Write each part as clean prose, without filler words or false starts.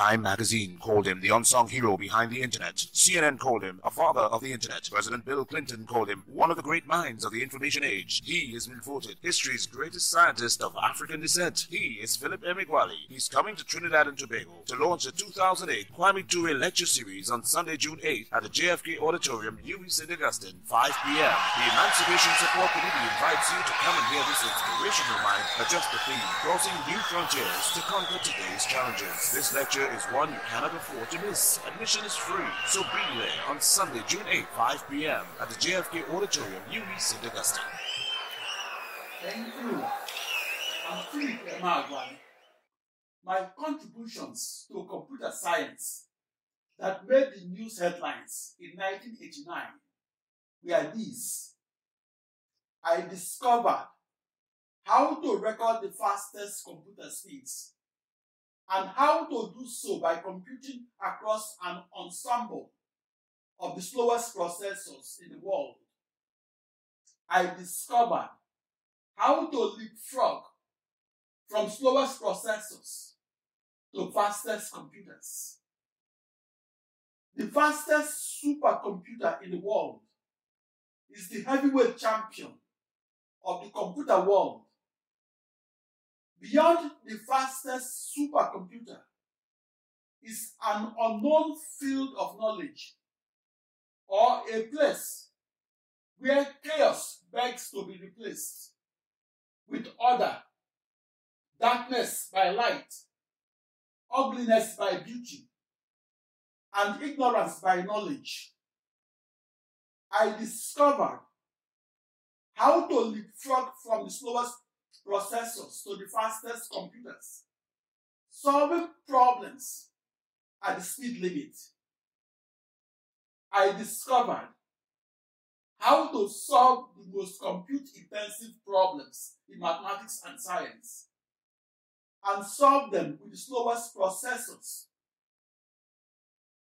Time magazine called him the unsung hero behind the Internet. CNN called him a father of the Internet. President Bill Clinton called him one of the great minds of the information age. He has been voted history's greatest scientist of African descent. He is Philip Emeagwali. He's coming to Trinidad and Tobago to launch the 2008 Kwame Ture Lecture Series on Sunday, June 8th at the JFK Auditorium, New East St. Augustine, 5 p.m. The Emancipation Support Committee invites you to come and hear this inspirational mind adjust the theme, crossing new frontiers to conquer today's challenges. This lecture is one you cannot afford to miss. Admission is free, so be there on Sunday, June 8th, 5 p.m. at the JFK Auditorium, New East St. Augustine. Thank you. I'm Philip Emeagwali. My contributions to computer science that made the news headlines in 1989 were these. I discovered how to record the fastest computer speeds and how to do so by computing across an ensemble of the slowest processors in the world. I discovered how to leapfrog from slowest processors to fastest computers. The fastest supercomputer in the world is the heavyweight champion of the computer world. Beyond the fastest supercomputer is an unknown field of knowledge, or a place where chaos begs to be replaced with order, darkness by light, ugliness by beauty, and ignorance by knowledge. I discovered how to leapfrog from the slowest processors to the fastest computers, solving problems at the speed limit. I discovered how to solve the most compute-intensive problems in mathematics and science, and solve them with the slowest processors.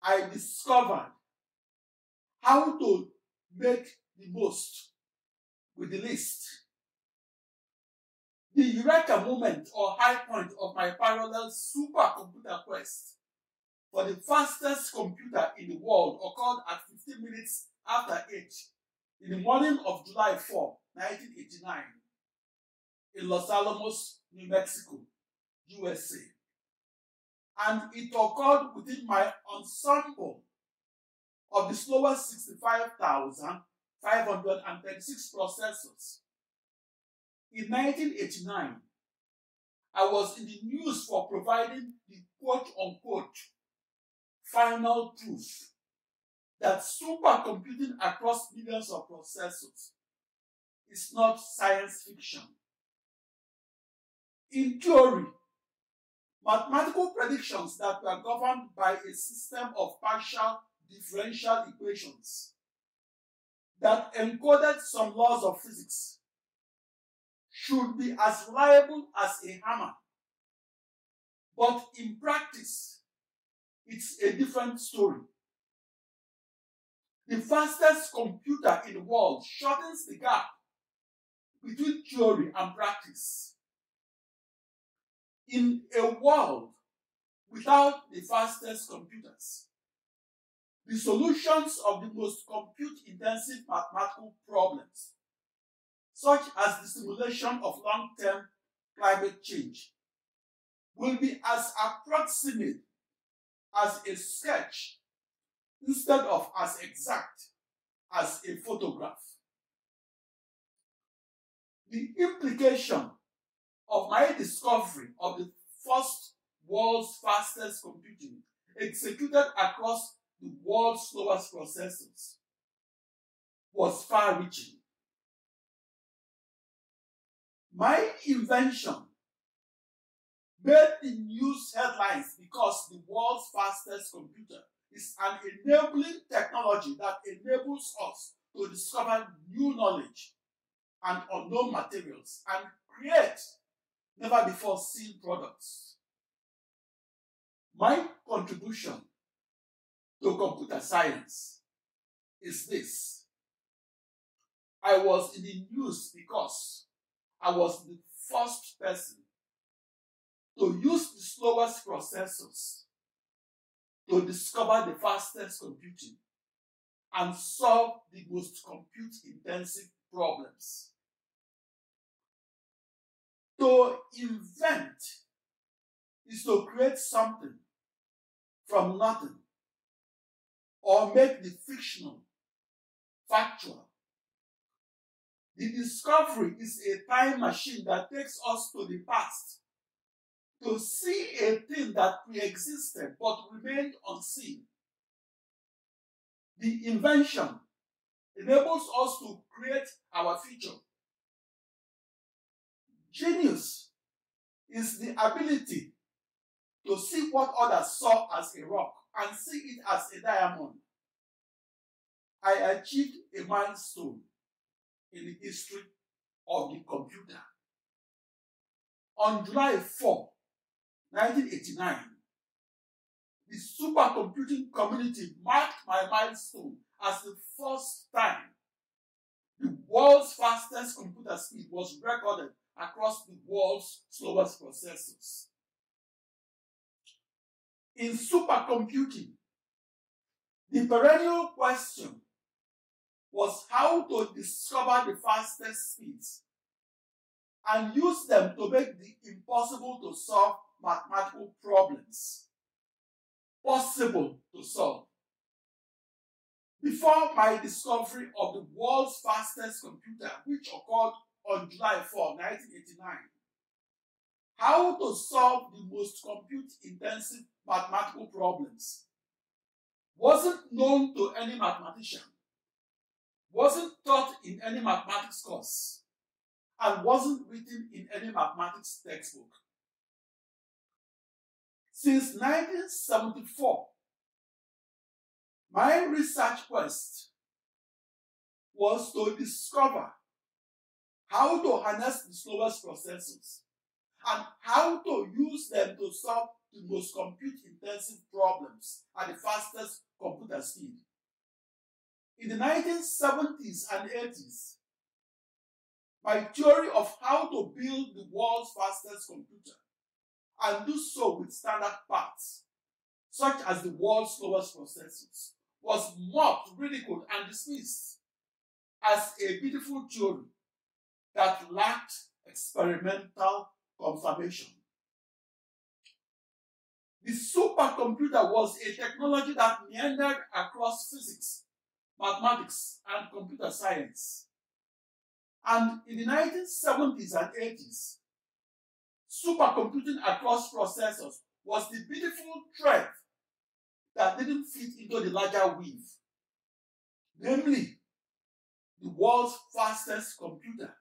I discovered how to make the most with the least. The eureka moment or high point of my parallel supercomputer quest for the fastest computer in the world occurred at 15 minutes after 8 in the morning of July 4, 1989, in Los Alamos, New Mexico, USA. And it occurred within my ensemble of the slowest 65,536 processors. In 1989, I was in the news for providing the quote-unquote final proof that supercomputing across millions of processors is not science fiction. In theory, mathematical predictions that were governed by a system of partial differential equations that encoded some laws of physics should be as reliable as a hammer. But in practice, it's a different story. The fastest computer in the world shortens the gap between theory and practice. In a world without the fastest computers, the solutions of the most compute-intensive mathematical problems, such as the simulation of long-term climate change, will be as approximate as a sketch instead of as exact as a photograph. The implication of my discovery of the first world's fastest computing executed across the world's slowest processors was far-reaching. My invention made the news headlines because the world's fastest computer is an enabling technology that enables us to discover new knowledge and unknown materials and create never-before-seen products. My contribution to computer science is this. I was in the news because I was the first person to use the slowest processors to discover the fastest computing and solve the most compute-intensive problems. To invent is to create something from nothing or make the fictional factual. The discovery is a time machine that takes us to the past to see a thing that pre-existed but remained unseen. The invention enables us to create our future. Genius is the ability to see what others saw as a rock and see it as a diamond. I achieved a milestone in the history of the computer. On July 4, 1989, the supercomputing community marked my milestone as the first time the world's fastest computer speed was recorded across the world's slowest processors. In supercomputing, the perennial question was how to discover the fastest speeds and use them to make the impossible to solve mathematical problems possible to solve. Before my discovery of the world's fastest computer, which occurred on July 4, 1989, how to solve the most compute-intensive mathematical problems wasn't known to any mathematician, wasn't taught in any mathematics course, and wasn't written in any mathematics textbook. Since 1974, my research quest was to discover how to harness the slowest processors and how to use them to solve the most compute-intensive problems at the fastest computer speed. In the 1970s and 80s, my theory of how to build the world's fastest computer and do so with standard parts, such as the world's slowest processors, was mocked, ridiculed, and dismissed as a beautiful theory that lacked experimental confirmation. The supercomputer was a technology that meandered across physics, mathematics, and computer science. And in the 1970s and 80s, supercomputing across processors was the beautiful thread that didn't fit into the larger weave, namely the world's fastest computer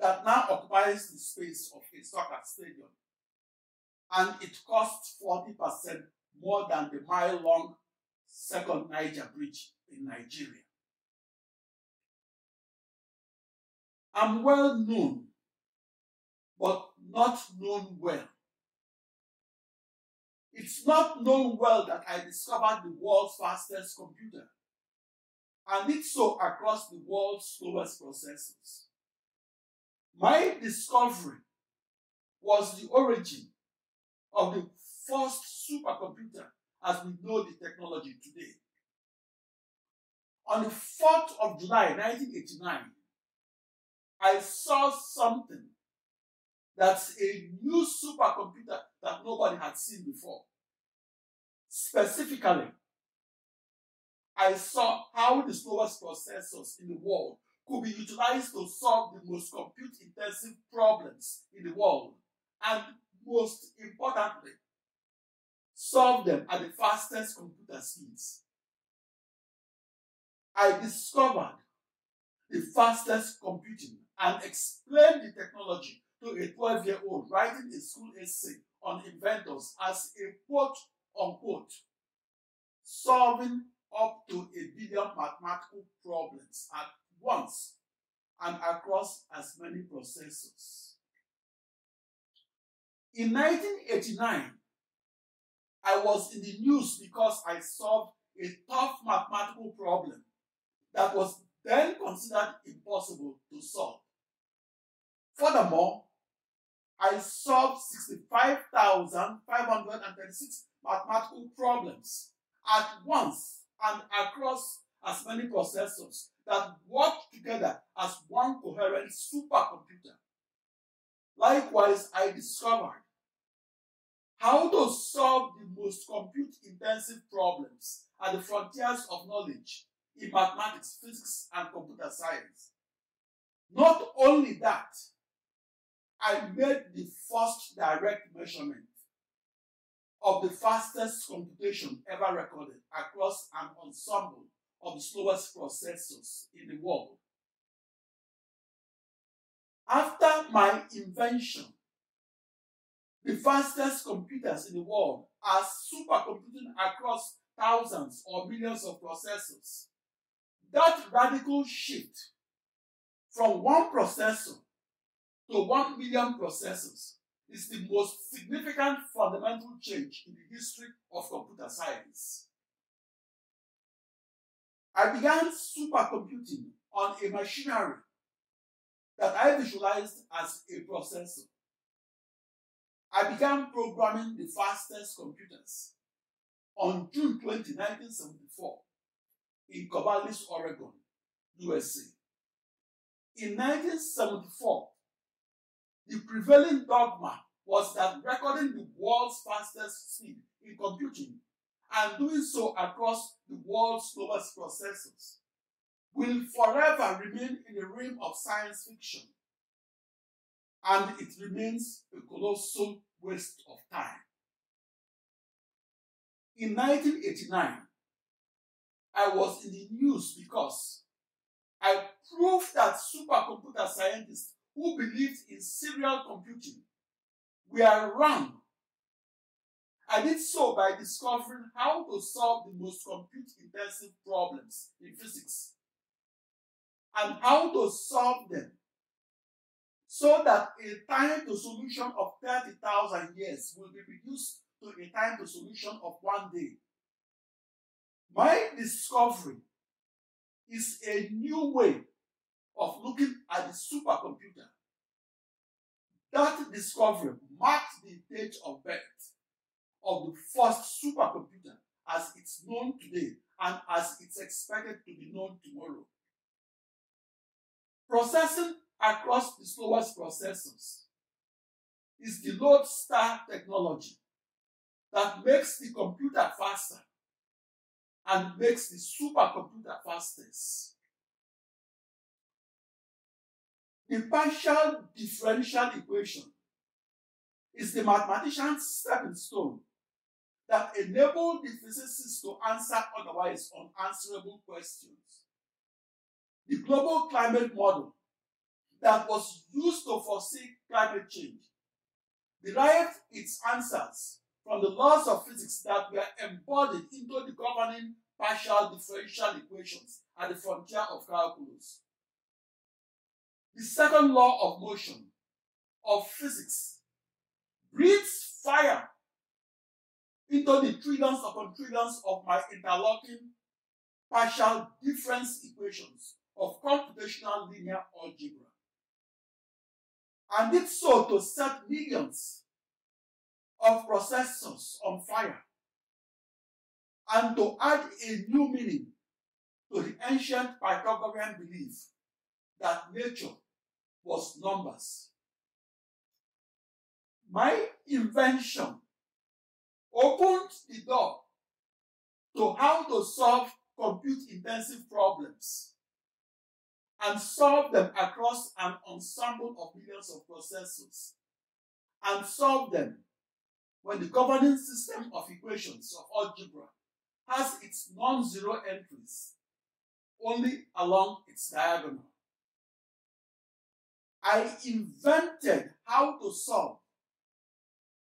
that now occupies the space of a soccer stadium, and it costs 40% more than the mile-long second Niger bridge in Nigeria. I'm well known, but not known well. It's not known well that I discovered the world's fastest computer, and did so across the world's slowest processors. My discovery was the origin of the first supercomputer as we know the technology today. On the 4th of July, 1989, I saw something that's a new supercomputer that nobody had seen before. Specifically, I saw how the slowest processors in the world could be utilized to solve the most compute-intensive problems in the world, and most importantly, solve them at the fastest computer speeds. I discovered the fastest computing and explained the technology to a 12-year-old writing a school essay on inventors as a quote-unquote solving up to a billion mathematical problems at once and across as many processors. In 1989, I was in the news because I solved a tough mathematical problem that was then considered impossible to solve. Furthermore, I solved 65,536 mathematical problems at once and across as many processors that work together as one coherent supercomputer. Likewise, I discovered how to solve the most compute-intensive problems at the frontiers of knowledge in mathematics, physics, and computer science. Not only that, I made the first direct measurement of the fastest computation ever recorded across an ensemble of the slowest processors in the world. After my invention, the fastest computers in the world are supercomputing across thousands or millions of processors. That radical shift from one processor to 1 million processors is the most significant fundamental change in the history of computer science. I began supercomputing on a machinery that I visualized as a processor. I began programming the fastest computers on June 20, 1974, in Corvallis, Oregon, USA. In 1974, the prevailing dogma was that recording the world's fastest speed in computing and doing so across the world's slowest processors will forever remain in the realm of science fiction, and it remains a colossal waste of time. In 1989, I was in the news because I proved that supercomputer scientists who believed in serial computing were wrong. I did so by discovering how to solve the most compute-intensive problems in physics and how to solve them so that a time to solution of 30,000 years will be reduced to a time to solution of 1 day. My discovery is a new way of looking at the supercomputer. That discovery marked the date of birth of the first supercomputer as it's known today and as it's expected to be known tomorrow. Processing across the slowest processors is the lodestar technology that makes the computer faster and makes the supercomputer fastest. The partial differential equation is the mathematician's stepping stone that enabled the physicists to answer otherwise unanswerable questions. The global climate model that was used to foresee climate change derived its answers from the laws of physics that were embodied into the governing partial differential equations at the frontier of calculus. The second law of motion of physics breathes fire into the trillions upon trillions of my interlocking partial difference equations of computational linear algebra, and did so to set millions of processors on fire and to add a new meaning to the ancient Pythagorean belief that nature was numbers. My invention opened the door to how to solve compute-intensive problems and solve them across an ensemble of millions of processors, and solve them when the governing system of equations of algebra has its non-zero entries only along its diagonal. I invented how to solve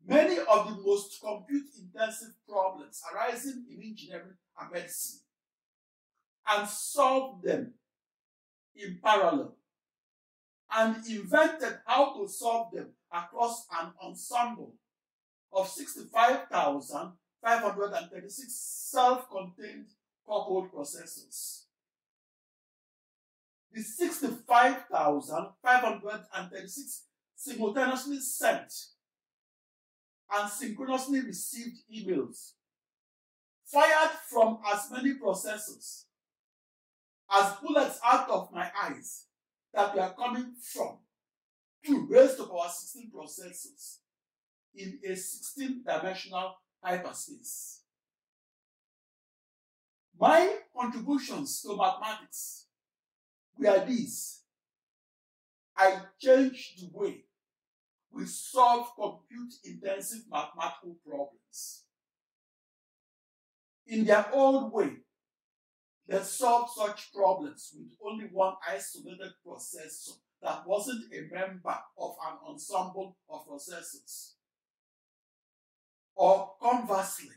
many of the most compute-intensive problems arising in engineering and medicine, and solved them in parallel, and invented how to solve them across an ensemble of 65,536 self-contained coupled processors. The 65,536 simultaneously sent and synchronously received emails fired from as many processors as bullets out of my eyes that were coming from 2^16 processors in a 16-dimensional hyperspace. My contributions to mathematics were these. I changed the way we solve compute-intensive mathematical problems. In their own way, they solved such problems with only one isolated processor that wasn't a member of an ensemble of processors. Or conversely,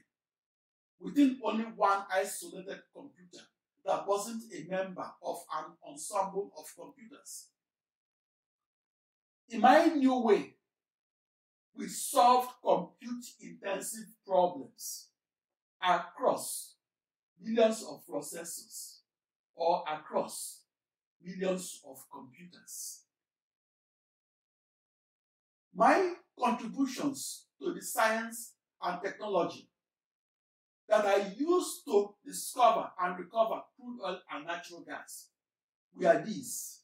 within only one isolated computer that wasn't a member of an ensemble of computers. In my new way, we solved compute-intensive problems across millions of processors or across millions of computers. My contributions to the science and technology that I used to discover and recover crude oil and natural gas were these.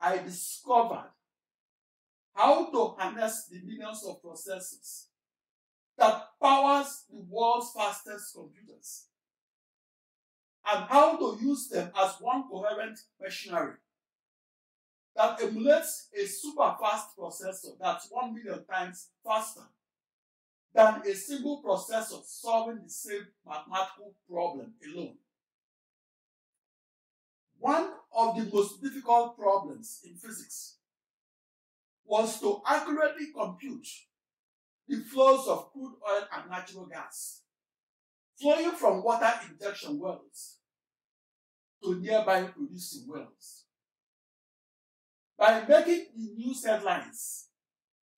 I discovered how to harness the millions of processors that powers the world's fastest computers, and how to use them as one coherent machinery that emulates a super fast processor that's 1 million times faster than a single processor solving the same mathematical problem alone. One of the most difficult problems in physics was to accurately compute the flows of crude oil and natural gas flowing from water injection wells to nearby producing wells. By making the news headlines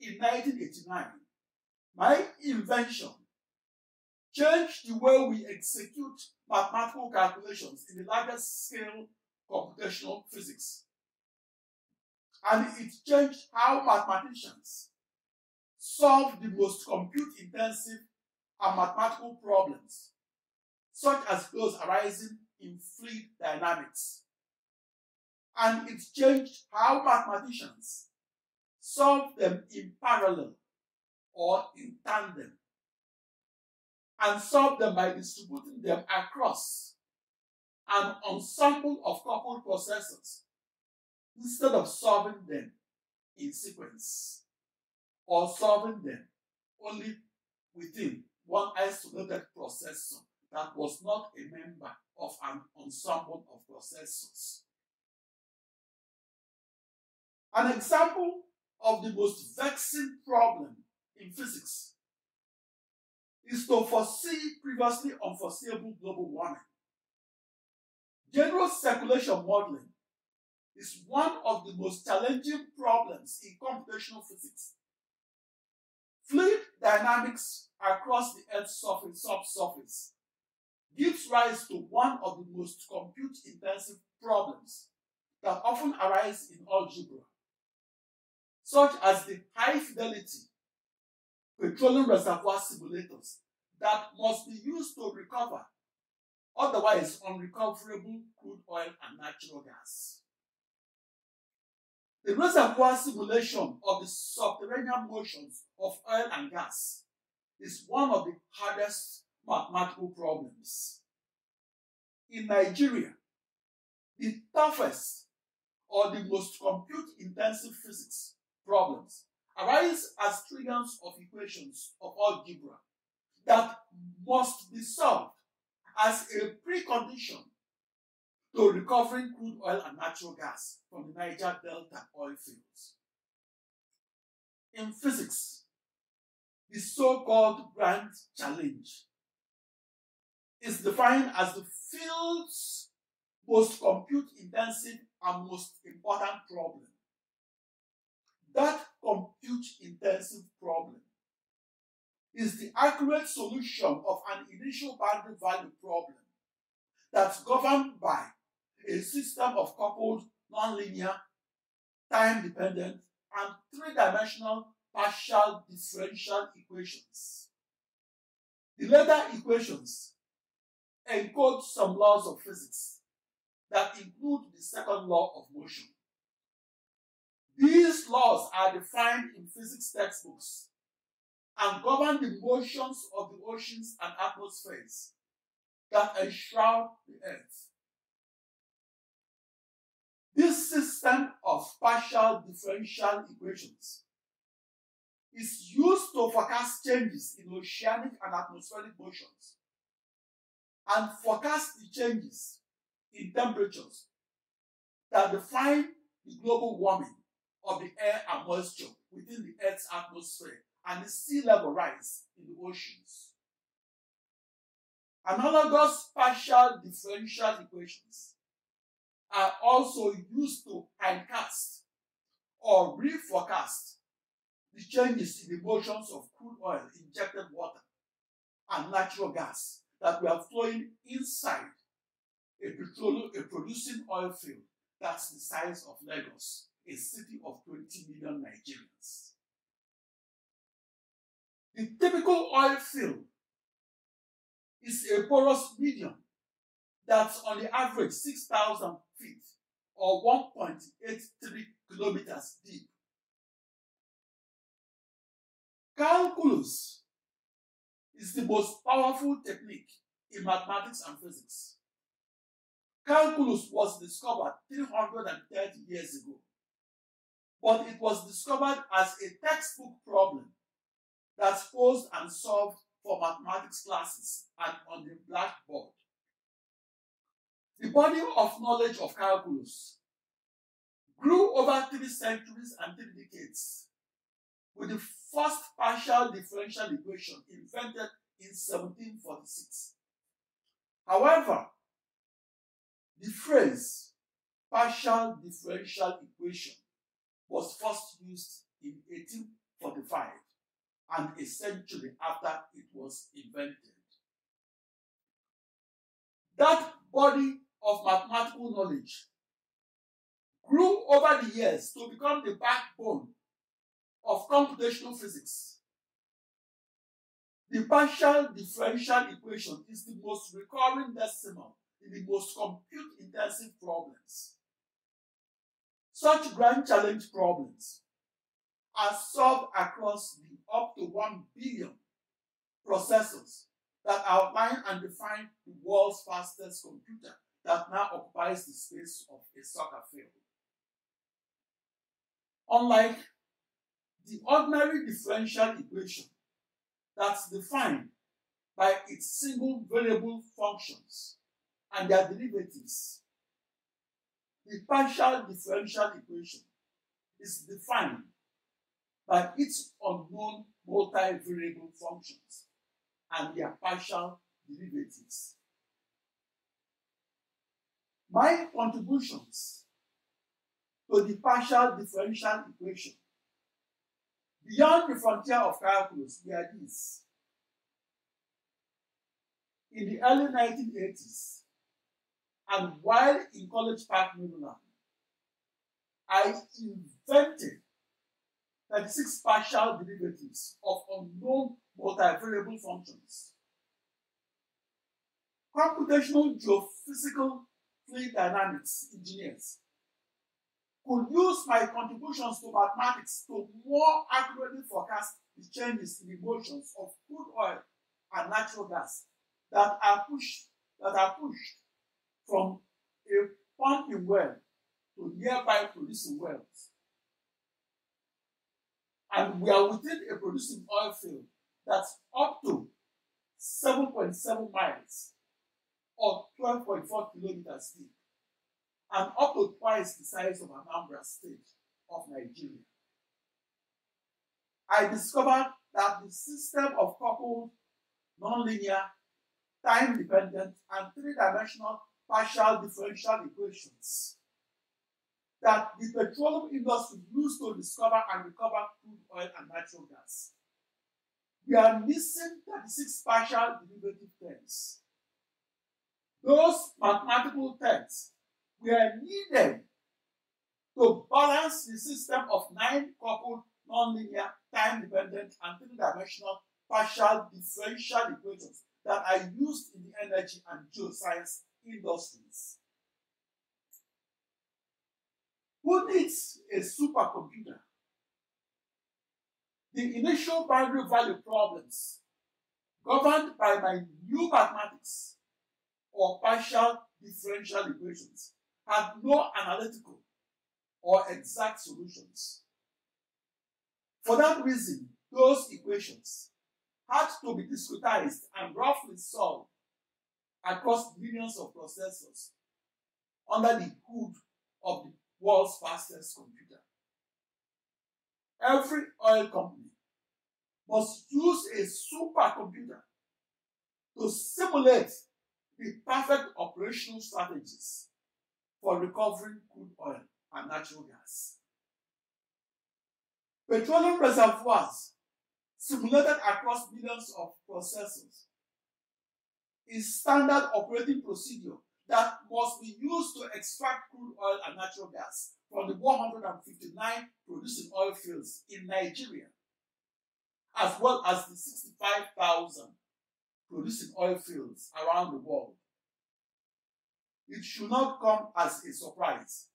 in 1989, my invention changed the way we execute mathematical calculations in the largest scale computational physics. And it changed how mathematicians solve the most compute-intensive and mathematical problems, such as those arising in fluid dynamics. And it changed how mathematicians solve them in parallel or in tandem, and solve them by distributing them across an ensemble of coupled processors instead of solving them in sequence or solving them only within one isolated processor that was not a member of an ensemble of processors. An example of the most vexing problem in physics is to foresee previously unforeseeable global warming. General circulation modeling is one of the most challenging problems in computational physics. Fluid dynamics across the Earth's subsurface gives rise to one of the most compute-intensive problems that often arise in algebra, such as the high-fidelity petroleum reservoir simulators that must be used to recover otherwise unrecoverable crude oil and natural gas. The reservoir simulation of the subterranean motions of oil and gas is one of the hardest mathematical problems. In Nigeria, the toughest or the most compute-intensive physics problems arise as trillions of equations of algebra that must be solved as a precondition to recovering crude oil and natural gas from the Niger Delta oil fields. In physics, the so-called grand challenge is defined as the field's most compute-intensive and most important problem. That compute-intensive problem is the accurate solution of an initial boundary value problem that's governed by a system of coupled, nonlinear, time-dependent, and three-dimensional partial differential equations. The latter equations encode some laws of physics that include the second law of motion. These laws are defined in physics textbooks and govern the motions of the oceans and atmospheres that enshroud the Earth. This system of partial differential equations is used to forecast changes in oceanic and atmospheric motions and forecast the changes in temperatures that define the global warming of the air and moisture within the Earth's atmosphere and the sea level rise in the oceans. Analogous partial differential equations are also used to encast or reforecast the changes in the motions of crude oil, injected water, and natural gas that were flowing inside a producing oil field that's the size of Lagos, a city of 20 million Nigerians. The typical oil field is a porous medium that's on the average 6,000 feet or 1.83 kilometers deep. Calculus is the most powerful technique in mathematics and physics. Calculus was discovered 330 years ago, but it was discovered as a textbook problem that's posed and solved for mathematics classes and on the blackboard. The body of knowledge of calculus grew over 3 centuries and 3 decades, with the first partial differential equation invented in 1746. However, the phrase partial differential equation was first used in 1845 and a century after it was invented. That body of mathematical knowledge grew over the years to become the backbone of computational physics. The partial differential equation is the most recurring decimal in the most compute-intensive problems. Such grand challenge problems are solved across the up to 1 billion processors that outline and define the world's fastest computer that now occupies the space of a soccer field. Unlike the ordinary differential equation that's defined by its single variable functions and their derivatives, the partial differential equation is defined by its unknown multivariable functions and their partial derivatives. My contributions to the partial differential equation beyond the frontier of calculus were these. In the early 1980s, and while in College Park, Maryland, I invented 36 partial derivatives of unknown multivariable functions. Computational geophysical fluid dynamics engineers could use my contributions to mathematics to more accurately forecast the changes in the motions of crude oil and natural gas that are pushed from a pumping well to nearby producing wells, and we are within a producing oil field that's up to 7.7 miles or 12.4 kilometers deep, and up to twice the size of Anambra state of Nigeria. I discovered that the system of coupled, nonlinear, time-dependent, and three-dimensional partial differential equations that the petroleum industry used to discover and recover crude oil and natural gas. We are missing 36 partial derivative terms. Those mathematical terms were needed to balance the system of 9 coupled nonlinear, time-dependent, and three-dimensional partial differential equations that are used in the energy and geoscience industries. Who needs a supercomputer? The initial boundary value problems governed by my new mathematics or partial differential equations have no analytical or exact solutions. For that reason, those equations had to be discretized and roughly solved across millions of processors under the hood of the world's fastest computer. Every oil company must use a supercomputer to simulate the perfect operational strategies for recovering crude oil and natural gas. Petroleum reservoirs simulated across millions of processors is standard operating procedure that must be used to extract crude oil and natural gas from the 159 producing oil fields in Nigeria, as well as the 65,000 producing oil fields around the world. It should not come as a surprise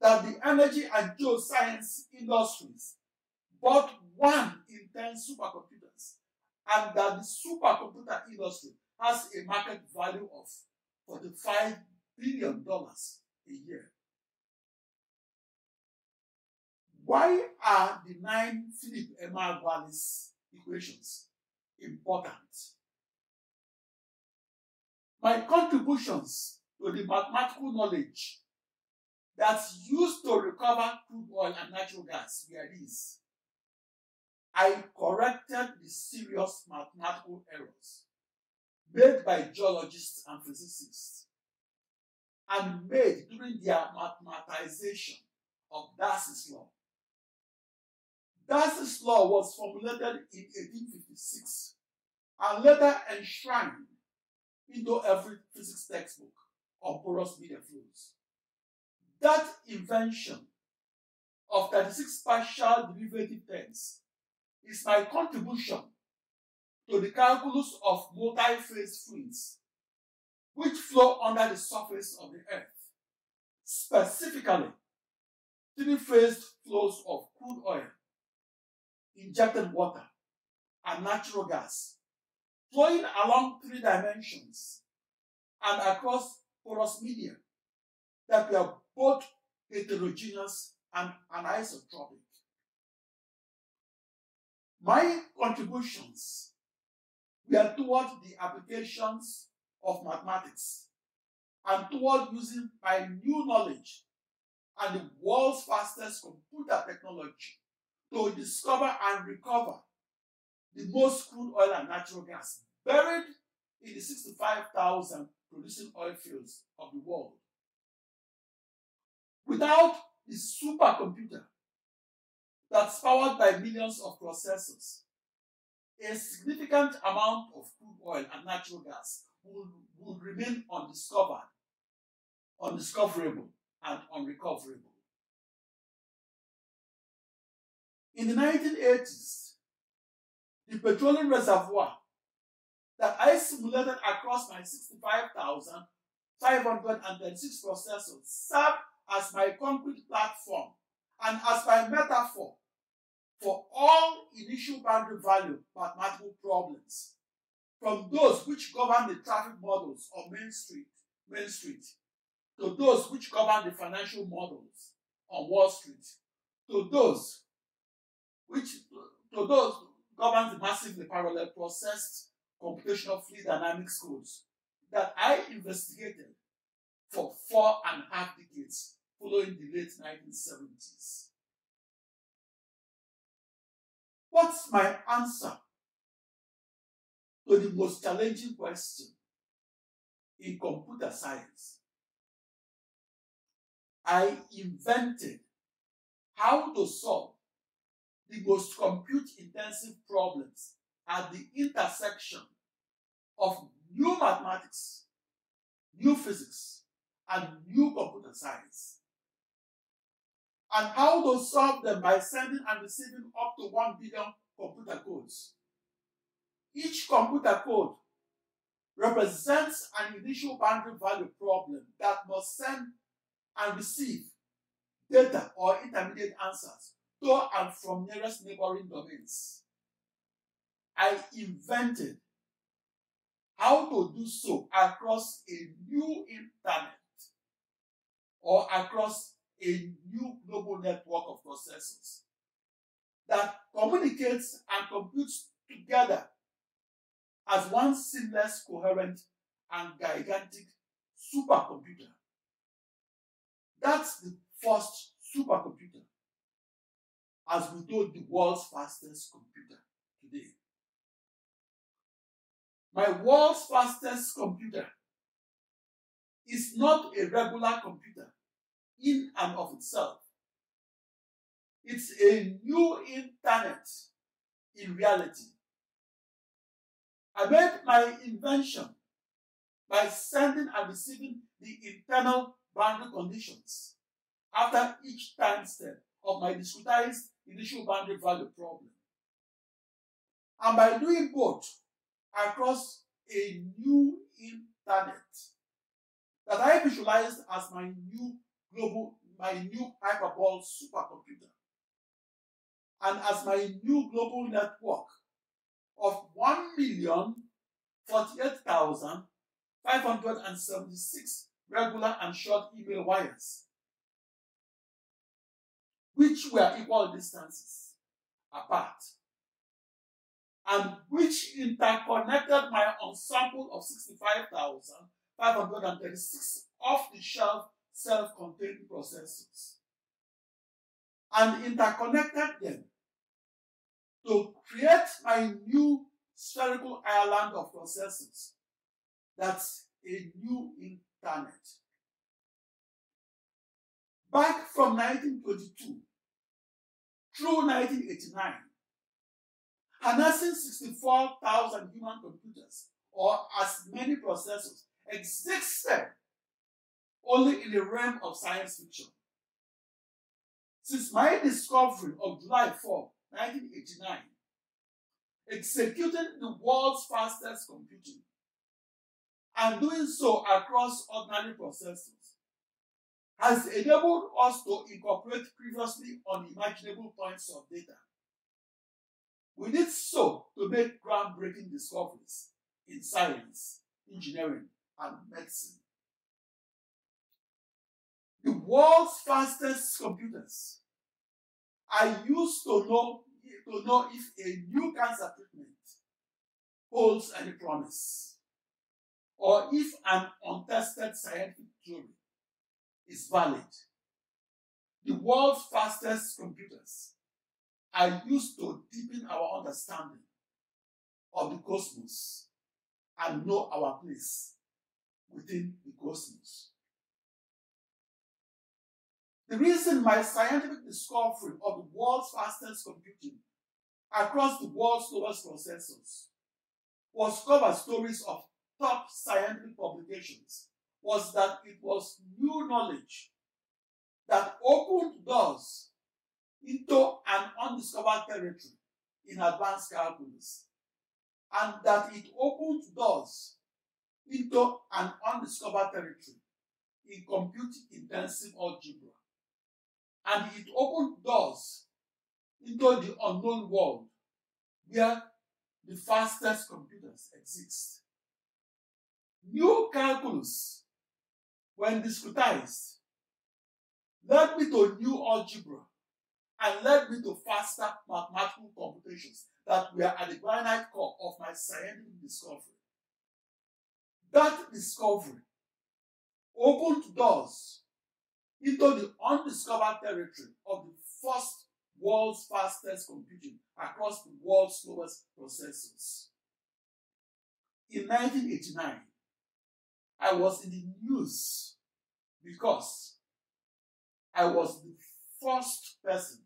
that the energy and geoscience industries bought 1 in 10 supercomputers, and that the supercomputer industry has a market value of $45 billion a year. Why are the 9 Philip Emeagwali's equations important? My contributions to the mathematical knowledge that's used to recover crude oil and natural gas were these. I corrected the serious mathematical errors made by geologists and physicists and made during their mathematization of Darcy's Law. Darcy's Law was formulated in 1856 and later enshrined into every physics textbook of porous media flows. That invention of 36 partial derivative terms is my contribution to the calculus of multi-phase fluids, which flow under the surface of the Earth, specifically three-phased flows of crude oil, injected water, and natural gas, flowing along 3 dimensions and across porous media that were both heterogeneous and anisotropic. My contributions were toward the applications of mathematics and toward using my new knowledge and the world's fastest computer technology to discover and recover the most crude oil and natural gas buried in the 65,000 producing oil fields of the world. Without the supercomputer that's powered by millions of processors, a significant amount of crude oil and natural gas will remain undiscovered, undiscoverable, and unrecoverable. In the 1980s, the petroleum reservoir that I simulated across my 65,536 processors served as my concrete platform and as my metaphor for all initial boundary value mathematical problems, from those which govern the traffic models on Main Street, to those which govern the financial models on Wall Street, to those which govern the massively parallel processed computational fluid dynamics codes that I investigated for 4.5 decades following the late 1970s. What's my answer to the most challenging question in computer science? I invented how to solve the most compute-intensive problems at the intersection of new mathematics, new physics, and new computer science. and how to solve them by sending and receiving up to 1 billion computer codes. Each computer code represents an initial boundary value problem that must send and receive data or intermediate answers to and from nearest neighboring domains. I invented how to do so across a new internet or across a new global network of processors that communicates and computes together as one seamless, coherent, and gigantic supercomputer. That's the first supercomputer, as we do the world's fastest computer today. My world's fastest computer is not a regular computer in and of itself. It's a new internet in reality. I made my invention by sending and receiving the internal boundary conditions after each time step of my discretized initial boundary value problem. And by doing both across a new internet that I visualized as my new global, my new hyperball supercomputer, and as my new global network of 1,048,576 regular and short email wires, which were equal distances apart, and which interconnected my ensemble of 65,536 off-the-shelf self-contained processors, and interconnected them to create my new spherical island of processors. That's a new internet. Back from 1922 through 1989, harnessing 64,000 human computers or as many processors existed only in the realm of science fiction. Since my discovery of July 4, 1989, executing the world's fastest computing and doing so across ordinary processors has enabled us to incorporate previously unimaginable points of data. We did so to make groundbreaking discoveries in science, engineering, and medicine. The world's fastest computers are used to know if a new cancer treatment holds any promise, or if an untested scientific theory is valid. The world's fastest computers are used to deepen our understanding of the cosmos and know our place within the cosmos. The reason my scientific discovery of the world's fastest computing across the world's slowest processors was cover stories of top scientific publications was that it was new knowledge that opened doors into an undiscovered territory in advanced calculus, and that it opened doors into an undiscovered territory in compute-intensive algebra, and it opened doors into the unknown world where the fastest computers exist. New calculus, when discretized, led me to new algebra and led me to faster mathematical computations that were at the granite core of my scientific discovery. That discovery opened doors into the undiscovered territory of the first world's fastest computing across the world's slowest processors. In 1989, I was in the news because I was the first person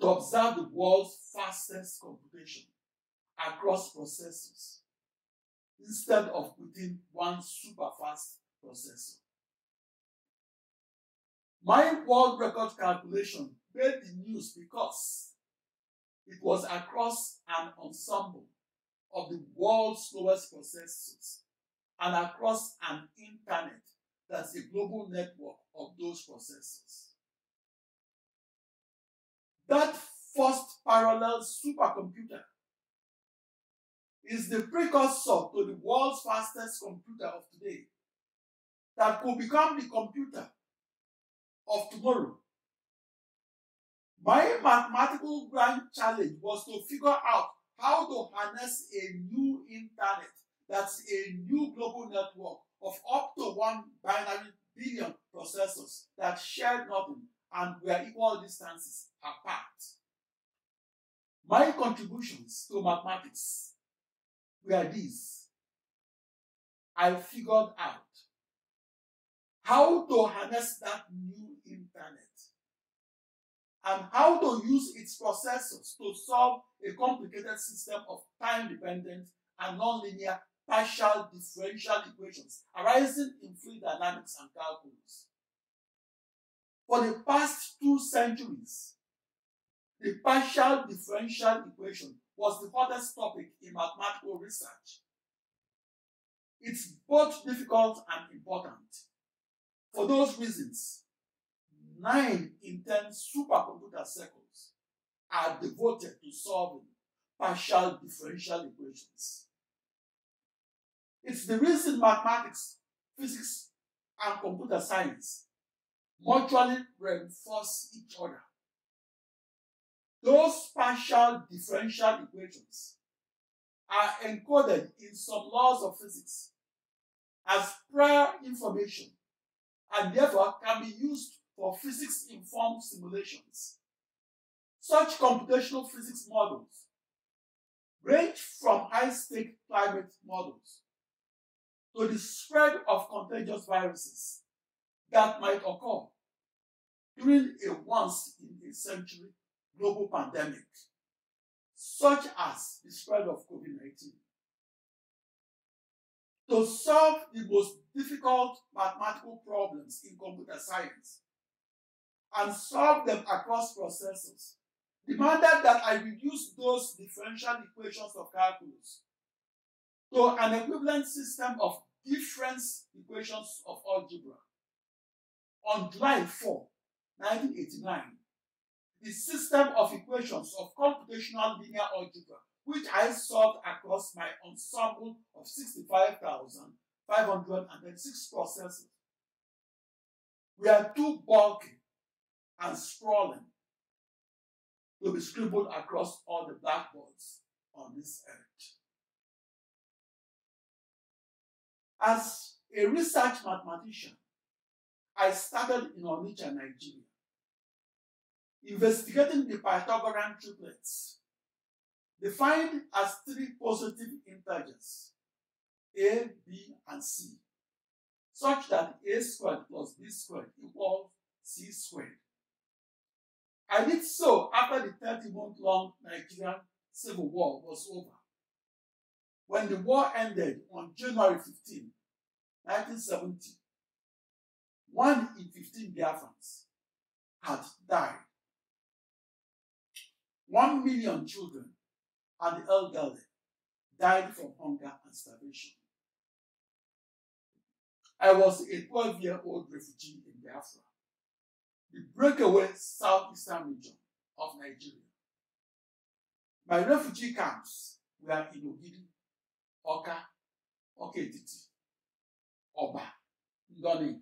to observe the world's fastest computation across processors instead of within one super fast processor. My world record calculation made the news because it was across an ensemble of the world's slowest processors and across an internet that's a global network of those processors. That first parallel supercomputer is the precursor to the world's fastest computer of today that could become the computer of tomorrow. My mathematical grand challenge was to figure out how to harness a new internet that's a new global network of up to 1 billion processors that shared nothing and were equal distances apart. My contributions to mathematics were these. I figured out how to harness that new internet and how to use its processors to solve a complicated system of time-dependent and nonlinear partial differential equations arising in fluid dynamics and calculus. For the past 2 centuries, the partial differential equation was the hottest topic in mathematical research. It's both difficult and important. For those reasons, 9 in 10 supercomputer circles are devoted to solving partial differential equations. It's the reason mathematics, physics, and computer science mutually reinforce each other. Those partial differential equations are encoded in some laws of physics as prior information and therefore can be used for physics-informed simulations. Such computational physics models range from high-stake climate models to the spread of contagious viruses that might occur during a once-in-a-century global pandemic, such as the spread of COVID-19. To solve the most difficult mathematical problems in computer science and solve them across processors demanded that I reduce those differential equations of calculus to an equivalent system of difference equations of algebra. On July 4, 1989, the system of equations of computational linear algebra, which I solved across my ensemble of 65,536 processors, were too bulky and sprawling to be scribbled across all the blackboards on this earth. As a research mathematician, I started in Onitsha, Nigeria, investigating the Pythagorean triplets, defined as 3 positive integers, a, b, and c, such that a squared plus b squared equals c squared. I did so after the 30-month-long Nigerian Civil War was over, when the war ended on January 15, 1970. 1 in 15 Biafrans had died. 1 million children and the elderly died from hunger and starvation. I was a 12-year-old refugee in Biafra, the breakaway southeastern region of Nigeria. My refugee camps were Inohidu, Oka, Oketiti, Oba, Laramie,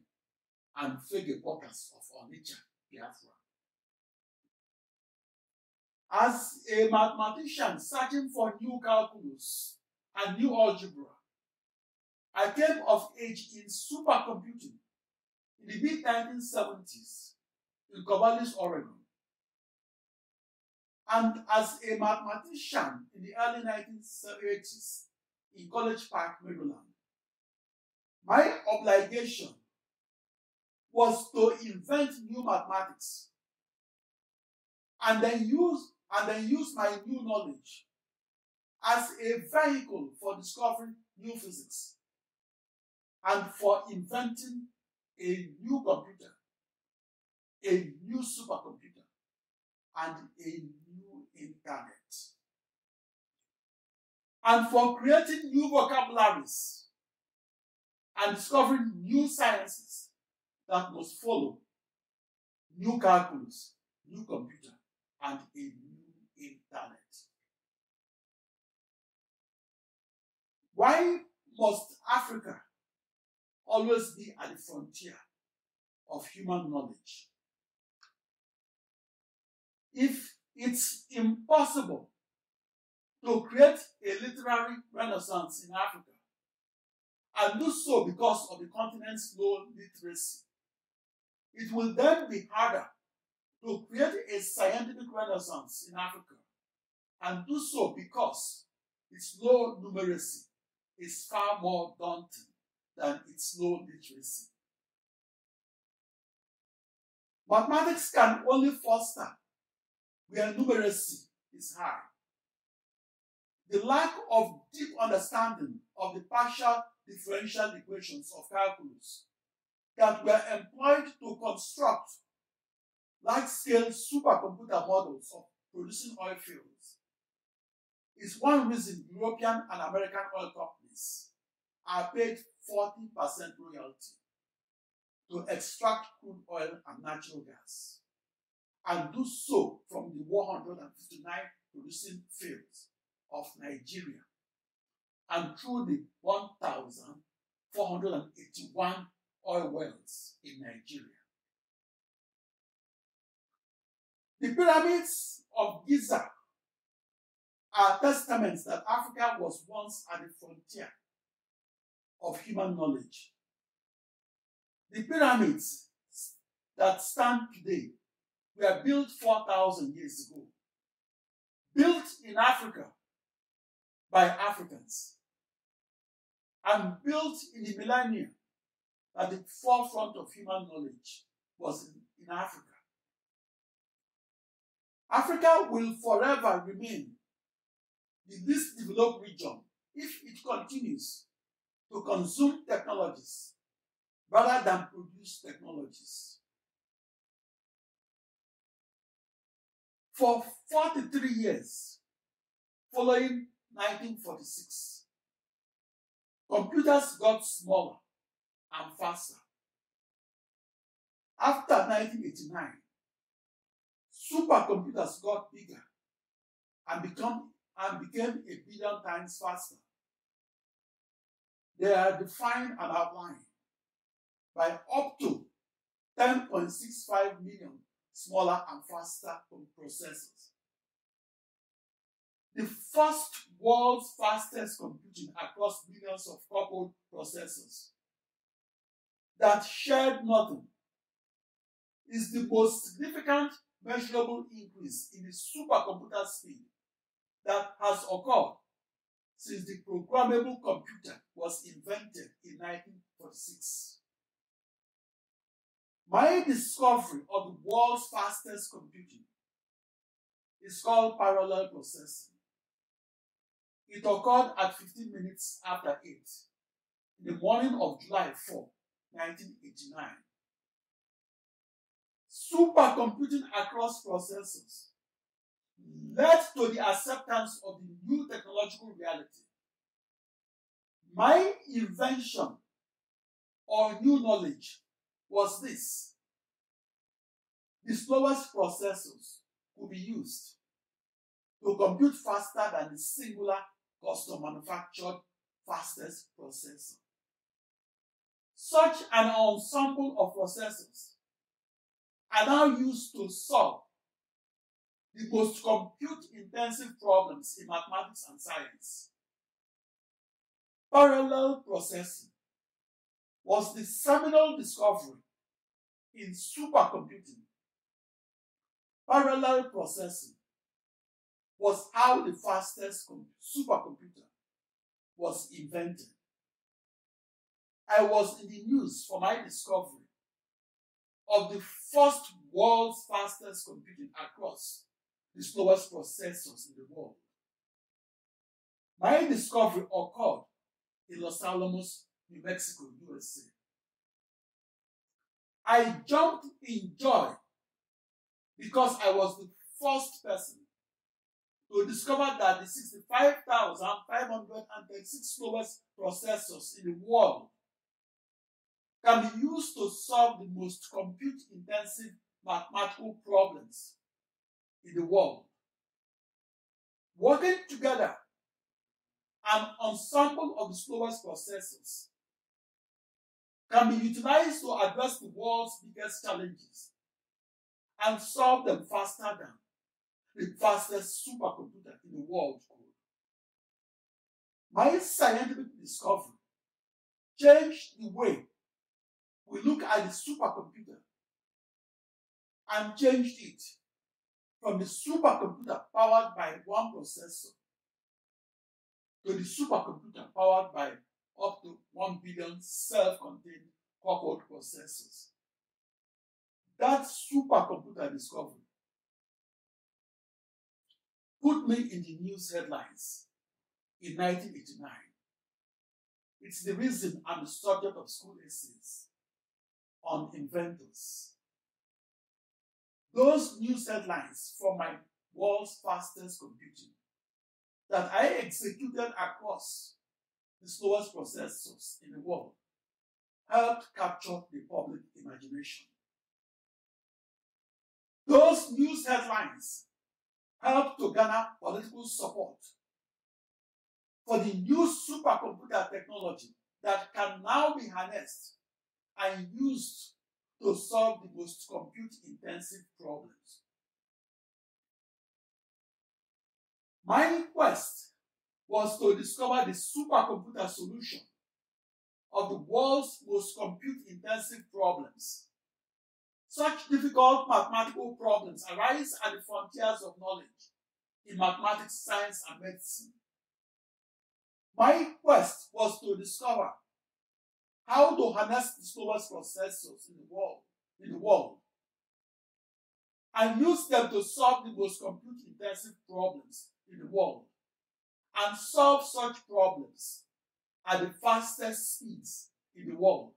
and Philip Emeagwali of Onitsha, Biafra. As a mathematician searching for new calculus and new algebra, I came of age in supercomputing in the mid-1970s in Corvallis, Oregon. And as a mathematician in the early 1980s in College Park, Maryland, my obligation was to invent new mathematics and then use my new knowledge as a vehicle for discovering new physics and for inventing a new computer a new supercomputer, and a new internet. And for creating new vocabularies and discovering new sciences that must follow, new calculus, new computer, and a new internet. Why must Africa always be at the frontier of human knowledge? If it's impossible to create a literary renaissance in Africa, and do so because of the continent's low literacy, it will then be harder to create a scientific renaissance in Africa, and do so because its low numeracy is far more daunting than its low literacy. Mathematics can only foster where numeracy is high. The lack of deep understanding of the partial differential equations of calculus that were employed to construct large-scale supercomputer models of producing oil fields is one reason European and American oil companies are paid 40% royalty to extract crude oil and natural gas, and do so from the 159 producing fields of Nigeria and through the 1,481 oil wells in Nigeria. The pyramids of Giza are testaments that Africa was once at the frontier of human knowledge. The pyramids that stand today were built 4,000 years ago, built in Africa by Africans, and built in the millennia at the forefront of human knowledge was in Africa. Africa will forever remain the least developed region if it continues to consume technologies rather than produce technologies. For 43 years following 1946, computers got smaller and faster. After 1989, supercomputers got bigger and became a billion times faster. They are defined and outlined by up to 10.65 million smaller and faster processors. The first world's fastest computing across millions of coupled processors that shared nothing is the most significant measurable increase in the supercomputer speed that has occurred since the programmable computer was invented in 1946. My discovery of the world's fastest computing is called parallel processing. It occurred at 15 minutes after 8 in the morning of July 4, 1989. Supercomputing across processors led to the acceptance of the new technological reality. My invention or new knowledge was this: the slowest processors could be used to compute faster than the singular custom manufactured fastest processor. Such an ensemble of processors are now used to solve the most compute-intensive problems in mathematics and science. Parallel processing was the seminal discovery in supercomputing. Parallel processing was how the fastest supercomputer was invented. I was in the news for my discovery of the first world's fastest computing across the slowest processors in the world. My discovery occurred in Los Alamos, New Mexico, USA. I jumped in joy because I was the first person to discover that the 65,536 slowest processors in the world can be used to solve the most compute-intensive mathematical problems in the world. Working together, an ensemble of the slowest processors can be utilized to address the world's biggest challenges and solve them faster than the fastest supercomputer in the world could. My scientific discovery changed the way we look at the supercomputer and changed it from the supercomputer powered by one processor to the supercomputer powered by up to 1 billion self-contained coupled processors. That supercomputer discovery put me in the news headlines in 1989. It's the reason I'm the subject of school essays on inventors. Those news headlines from my world's fastest computing that I executed across the slowest processors in the world helped capture the public imagination. Those news headlines helped to garner political support for the new supercomputer technology that can now be harnessed and used to solve the most compute-intensive problems. My quest was to discover the supercomputer solution of the world's most compute-intensive problems. Such difficult mathematical problems arise at the frontiers of knowledge in mathematics, science, and medicine. My quest was to discover how to harness the slowest processors in the world and use them to solve the most compute-intensive problems in the world, and solve such problems at the fastest speeds in the world.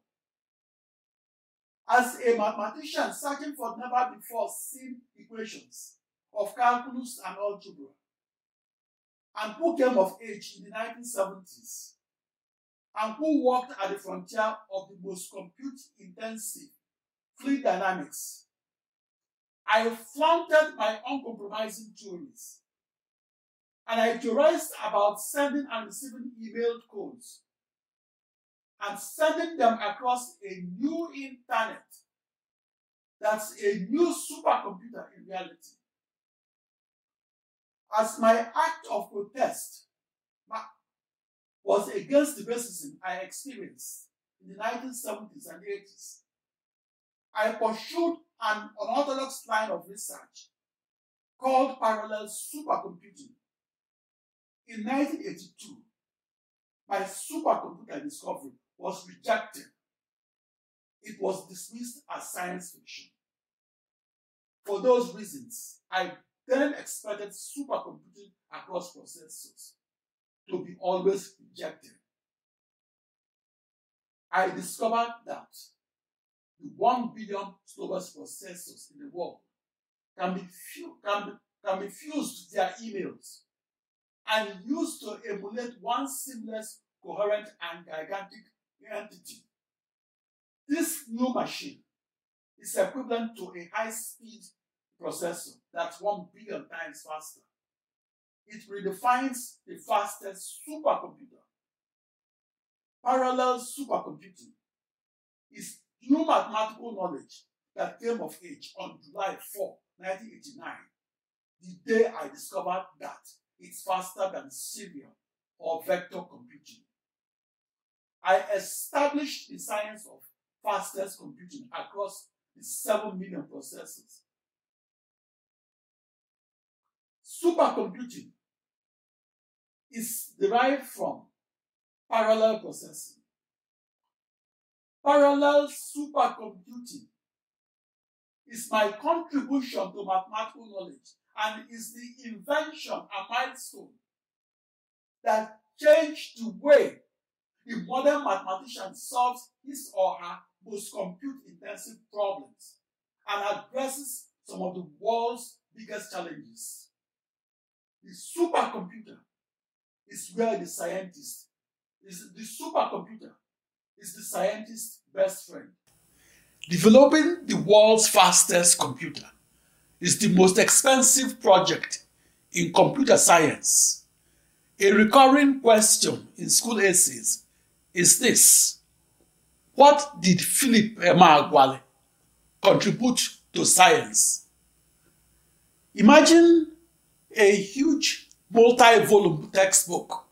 As a mathematician searching for never-before-seen equations of calculus and algebra, and who came of age in the 1970s, and who worked at the frontier of the most compute-intensive fluid dynamics, I flaunted my uncompromising theories, and I theorized about sending and receiving emailed codes and sending them across a new internet that's a new supercomputer in reality. As my act of protest was against the racism I experienced in the 1970s and 80s, I pursued an unorthodox line of research called parallel supercomputing. In 1982, my supercomputer discovery was rejected. It was dismissed as science fiction. For those reasons, I then expected supercomputing across processors to be always rejected. I discovered that the 1 billion slowest processors in the world can be fused via emails and used to emulate one seamless, coherent, and gigantic entity. This new machine is equivalent to a high-speed processor that's 1 billion times faster. It redefines the fastest supercomputer. Parallel supercomputing is new mathematical knowledge that came of age on July 4, 1989, the day I discovered that it's faster than serial or vector computing. I established the science of fastest computing across the 7 million processors. Supercomputing is derived from parallel processing. Parallel supercomputing is my contribution to mathematical knowledge and is the invention and milestone that changed the way the modern mathematician solves his or her most compute-intensive problems and addresses some of the world's biggest challenges. The supercomputer is where the scientist is. The supercomputer is the scientist's best friend. Developing the world's fastest computer is the most expensive project in computer science. A recurring question in school essays is this: what did Philip Emeagwali contribute to science? Imagine a huge multi-volume textbook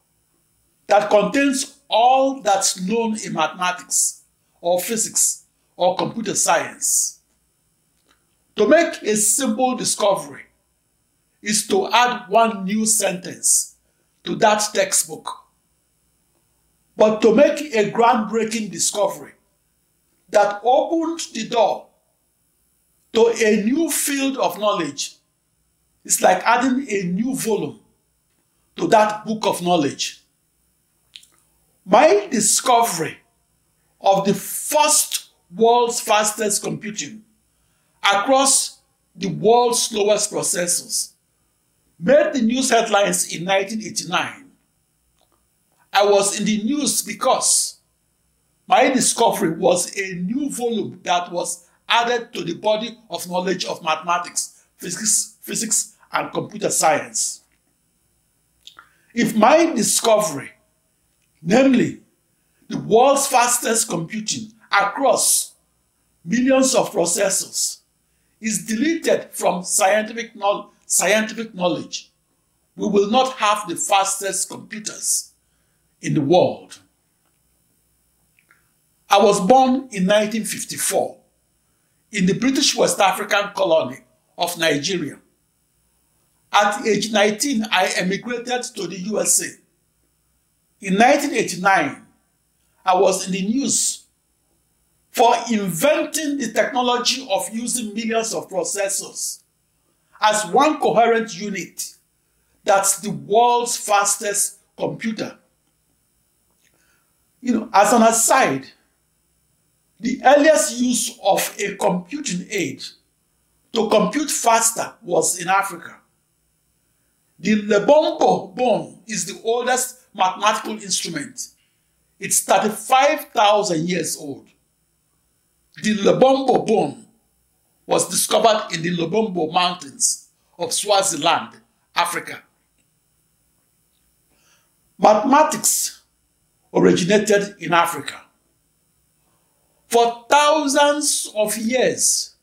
that contains all that's known in mathematics or physics or computer science. To make a simple discovery is to add one new sentence to that textbook. But to make a groundbreaking discovery that opened the door to a new field of knowledge, it's like adding a new volume to that book of knowledge. My discovery of the first world's fastest computing across the world's slowest processors made the news headlines in 1989. I was in the news because my discovery was a new volume that was added to the body of knowledge of mathematics, physics, and computer science. If my discovery, namely the world's fastest computing across millions of processors, is deleted from scientific knowledge, we will not have the fastest computers in the world. I was born in 1954 in the British West African colony of Nigeria. At age 19, I emigrated to the USA. In 1989, I was in the news for inventing the technology of using millions of processors as one coherent unit. That's the world's fastest computer. As an aside, the earliest use of a computing aid to compute faster was in Africa. The Lebombo bone is the oldest mathematical instrument. It's 35,000 years old. The Lebombo bone was discovered in the Lebombo Mountains of Swaziland, Africa. Mathematics originated in Africa. For thousands of years,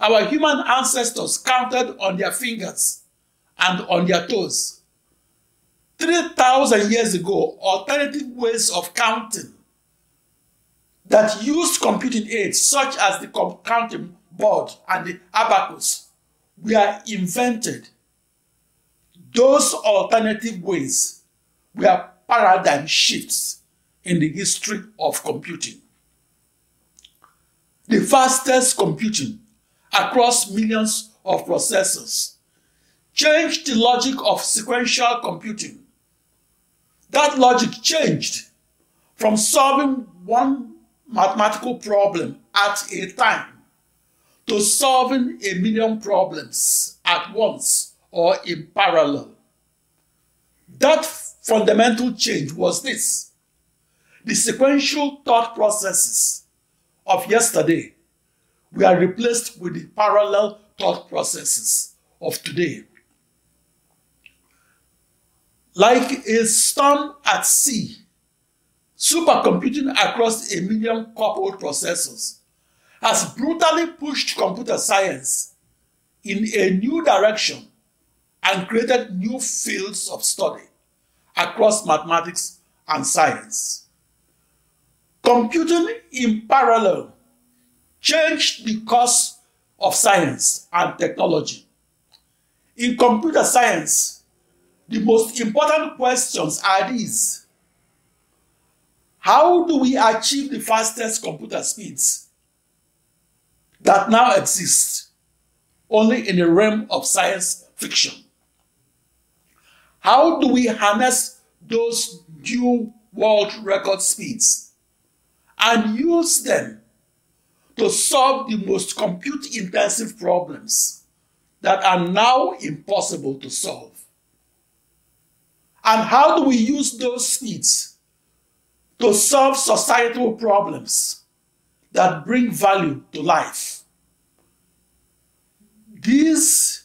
our human ancestors counted on their fingers and on their toes. 3,000 years ago, alternative ways of counting that used computing aids such as the counting board and the abacus were invented. Those alternative ways were paradigm shifts in the history of computing. The fastest computing across millions of processors changed the logic of sequential computing. That logic changed from solving one mathematical problem at a time to solving a million problems at once or in parallel. That fundamental change was this: the sequential thought processes of yesterday were replaced with the parallel thought processes of today. Like a storm at sea, supercomputing across a million coupled processors has brutally pushed computer science in a new direction and created new fields of study across mathematics and science. Computing in parallel changed the course of science and technology. In computer science, the most important questions are these: how do we achieve the fastest computer speeds that now exist only in the realm of science fiction? How do we harness those new world record speeds and use them to solve the most compute-intensive problems that are now impossible to solve. And how do we use those skills to solve societal problems that bring value to life? These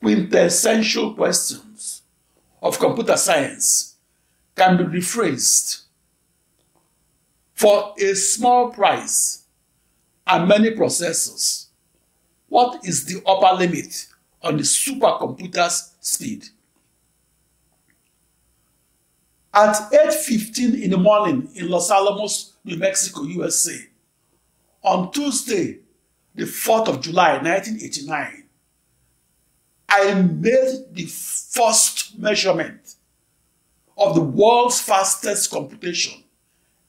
quintessential questions of computer science can be rephrased for a small price and many processors. What is the upper limit on the supercomputer's speed? At 8:15 in the morning in Los Alamos, New Mexico, USA, on Tuesday, the 4th of July, 1989, I made the first measurement of the world's fastest computation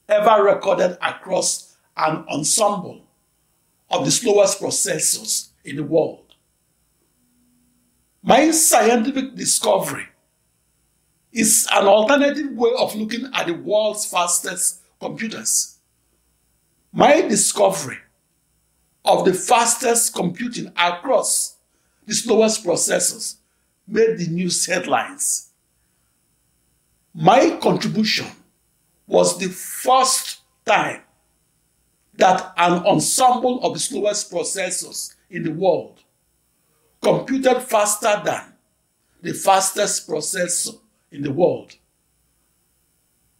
ever recorded across an ensemble of the slowest processors in the world. My scientific discovery is an alternative way of looking at the world's fastest computers. My discovery of the fastest computing across the slowest processors made the news headlines. My contribution was the first time that an ensemble of the slowest processors in the world computed faster than the fastest processor in the world.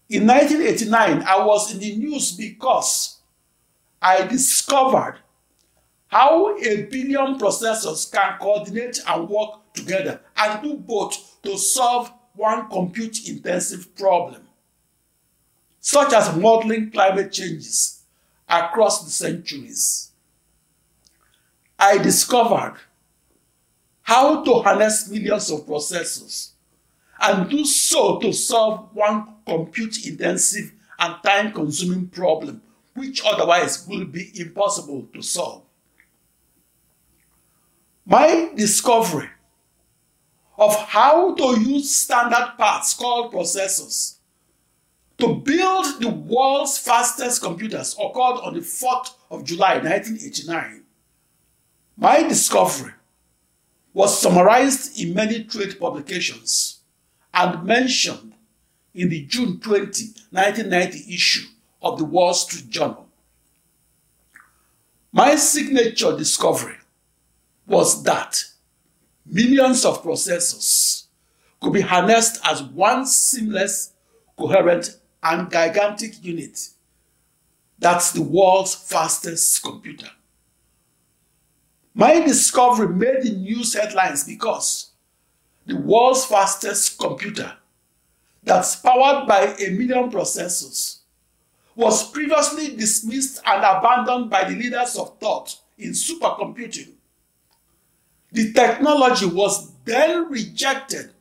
In 1989, I was in the news because I discovered how a billion processors can coordinate and work together and do both to solve one compute-intensive problem, such as modeling climate changes across the centuries. I discovered how to harness millions of processors and do so to solve one compute-intensive and time-consuming problem, which otherwise will be impossible to solve. My discovery of how to use standard parts called processors to build the world's fastest computers occurred on the 4th of July, 1989. My discovery was summarized in many trade publications and mentioned in the June 20, 1990 issue of the Wall Street Journal. My signature discovery was that millions of processors could be harnessed as one seamless, coherent, and gigantic unit. That's the world's fastest computer. My discovery made the news headlines because the world's fastest computer, that's powered by a million processors, was previously dismissed and abandoned by the leaders of thought in supercomputing. The technology was then rejected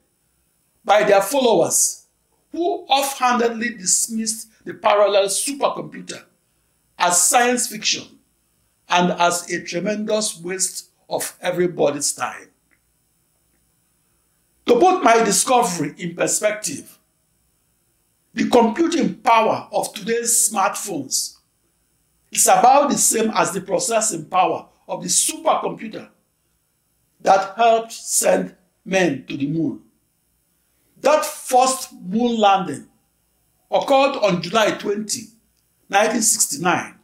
by their followers, who offhandedly dismissed the parallel supercomputer as science fiction and as a tremendous waste of everybody's time. To put my discovery in perspective, the computing power of today's smartphones is about the same as the processing power of the supercomputer that helped send men to the moon. That first moon landing occurred on July 20, 1969.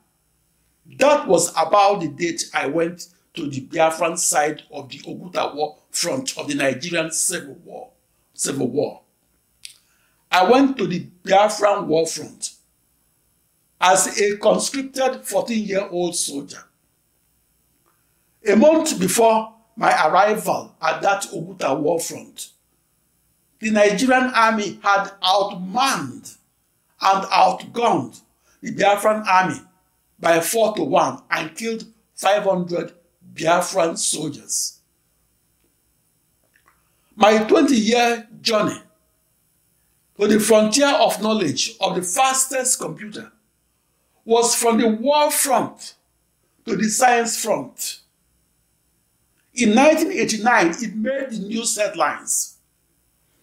That was about the date I went to the Biafran side of the Oguta war front of the Nigerian Civil War. I went to the Biafran war front as a conscripted 14-year-old soldier. A month before my arrival at that Oguta war front, the Nigerian army had outmanned and outgunned the Biafran army by 4-1 and killed 500 Biafran soldiers. My 20-year journey to the frontier of knowledge of the fastest computer was from the war front to the science front. In 1989, it made the news headlines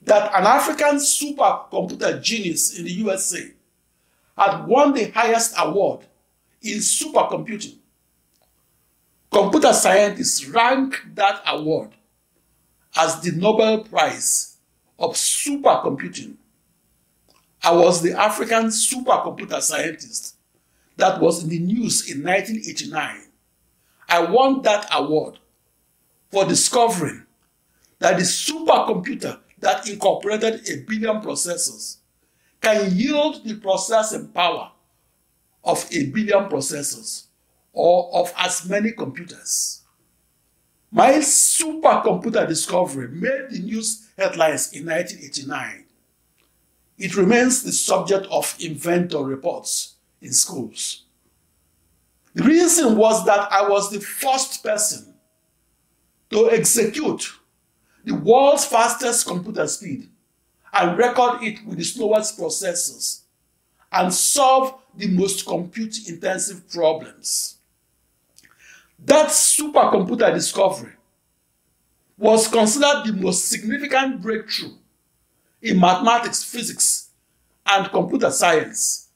that an African supercomputer genius in the USA had won the highest award in supercomputing. Computer scientists ranked that award as the Nobel Prize of Supercomputing. I was the African supercomputer scientist that was in the news in 1989. I won that award for discovering that the supercomputer that incorporated a billion processors can yield the processing power of a billion processors or of as many computers. My supercomputer discovery made the news headlines in 1989. It remains the subject of inventor reports in schools. The reason was that I was the first person to execute the world's fastest computer speed and record it with the slowest processors and solve the most compute-intensive problems. That supercomputer discovery was considered the most significant breakthrough in mathematics, physics, and computer science.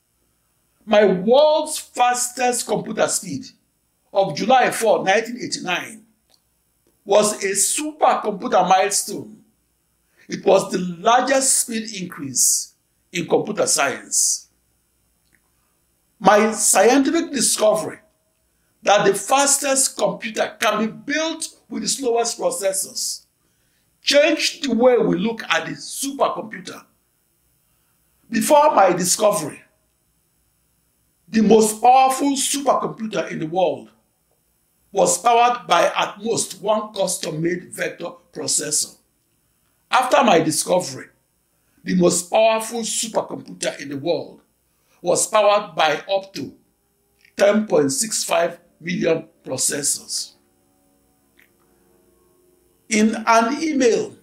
My world's fastest computer speed of July 4, 1989 was a supercomputer milestone. It was the largest speed increase in computer science. My scientific discovery that the fastest computer can be built with the slowest processors changed the way we look at the supercomputer. Before my discovery, the most powerful supercomputer in the world was powered by at most one custom-made vector processor. After my discovery, the most powerful supercomputer in the world was powered by up to 10.65 million processors. In an email,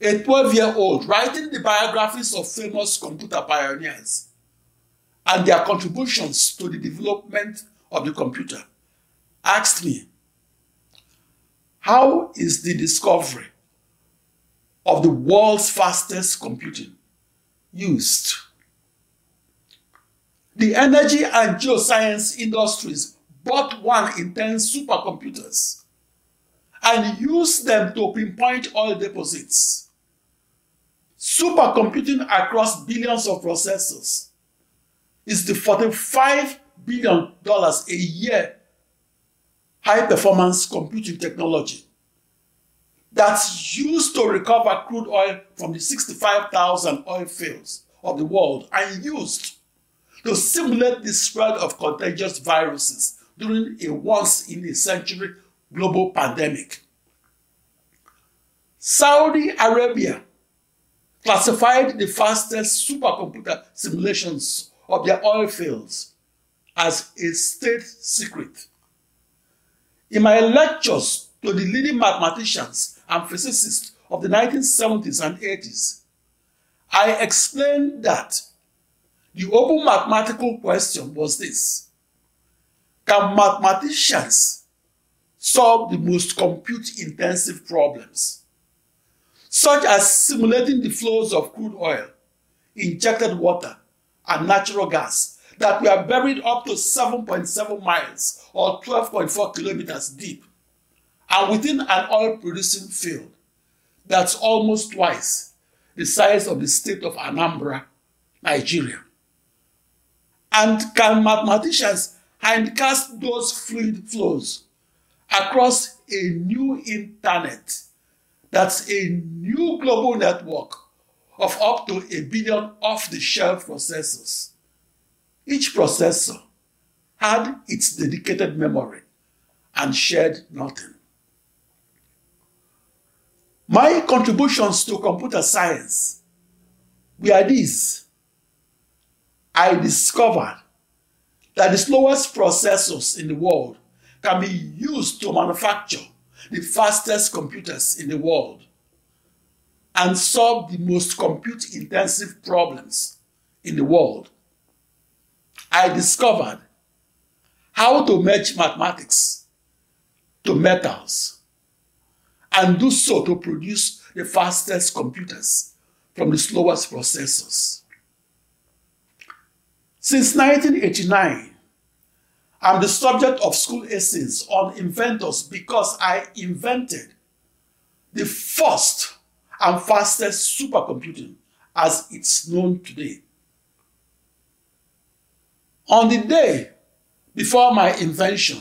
a 12-year-old writing the biographies of famous computer pioneers and their contributions to the development of the computer asked me, how is the discovery of the world's fastest computing used? The energy and geoscience industries bought 1 in 10 supercomputers and used them to pinpoint oil deposits. Supercomputing across billions of processors is the $45 billion a year high-performance computing technology that's used to recover crude oil from the 65,000 oil fields of the world and used to simulate the spread of contagious viruses during a once-in-a-century global pandemic. Saudi Arabia classified the fastest supercomputer simulations of their oil fields as a state secret. In my lectures to the leading mathematicians and physicists of the 1970s and 80s, I explained that the open mathematical question was this: can mathematicians solve the most compute-intensive problems, such as simulating the flows of crude oil, injected water, and natural gas that were buried up to 7.7 miles or 12.4 kilometers deep and within an oil-producing field that's almost twice the size of the state of Anambra, Nigeria? And can mathematicians handcast those fluid flows across a new internet that's a new global network of up to a billion off-the-shelf processors? Each processor had its dedicated memory and shared nothing. My contributions to computer science were these. I discovered that the slowest processors in the world can be used to manufacture the fastest computers in the world and solve the most compute-intensive problems in the world. I discovered how to merge mathematics to metals and do so to produce the fastest computers from the slowest processors. Since 1989, I'm the subject of school essays on inventors because I invented the first and fastest supercomputing as it's known today. On the day before my invention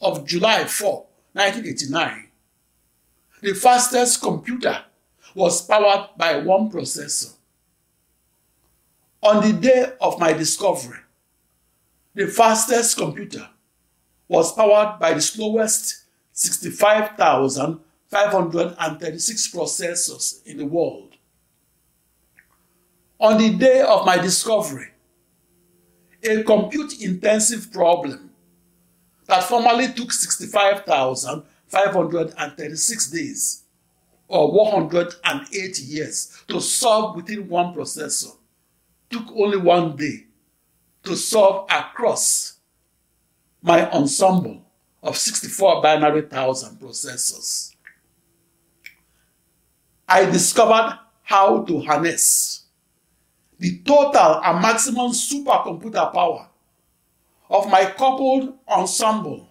of July 4, 1989, the fastest computer was powered by one processor. On the day of my discovery, the fastest computer was powered by the slowest 65,536 processors in the world. On the day of my discovery, a compute-intensive problem that formerly took 65,536 days or 108 years to solve within one processor took only 1 day to solve across my ensemble of 64 binary thousand processors. I discovered how to harness the total and maximum supercomputer power of my coupled ensemble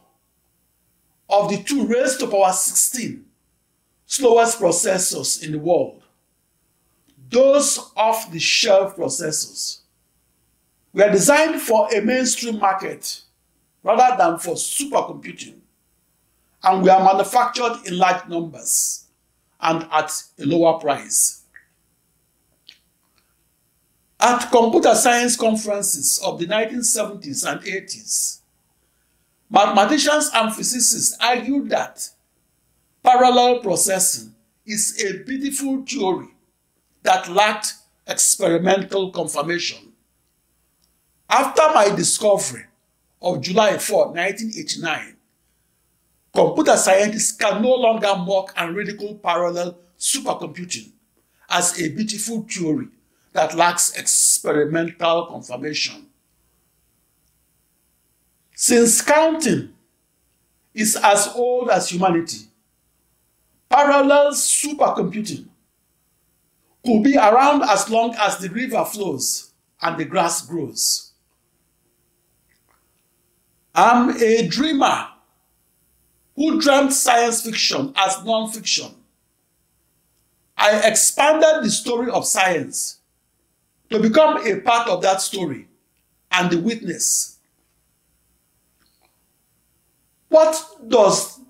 of the 2^16 slowest processors in the world. Those off-the-shelf processors were designed for a mainstream market rather than for supercomputing, and were manufactured in large numbers and at a lower price. At computer science conferences of the 1970s and 80s, mathematicians and physicists argued that parallel processing is a beautiful theory that lacked experimental confirmation. After my discovery of July 4, 1989, computer scientists can no longer mock and ridicule parallel supercomputing as a beautiful theory that lacks experimental confirmation. Since counting is as old as humanity, parallel supercomputing could be around as long as the river flows and the grass grows. I'm a dreamer who dreamt science fiction as non-fiction. I expanded the story of science to become a part of that story and the witness. What does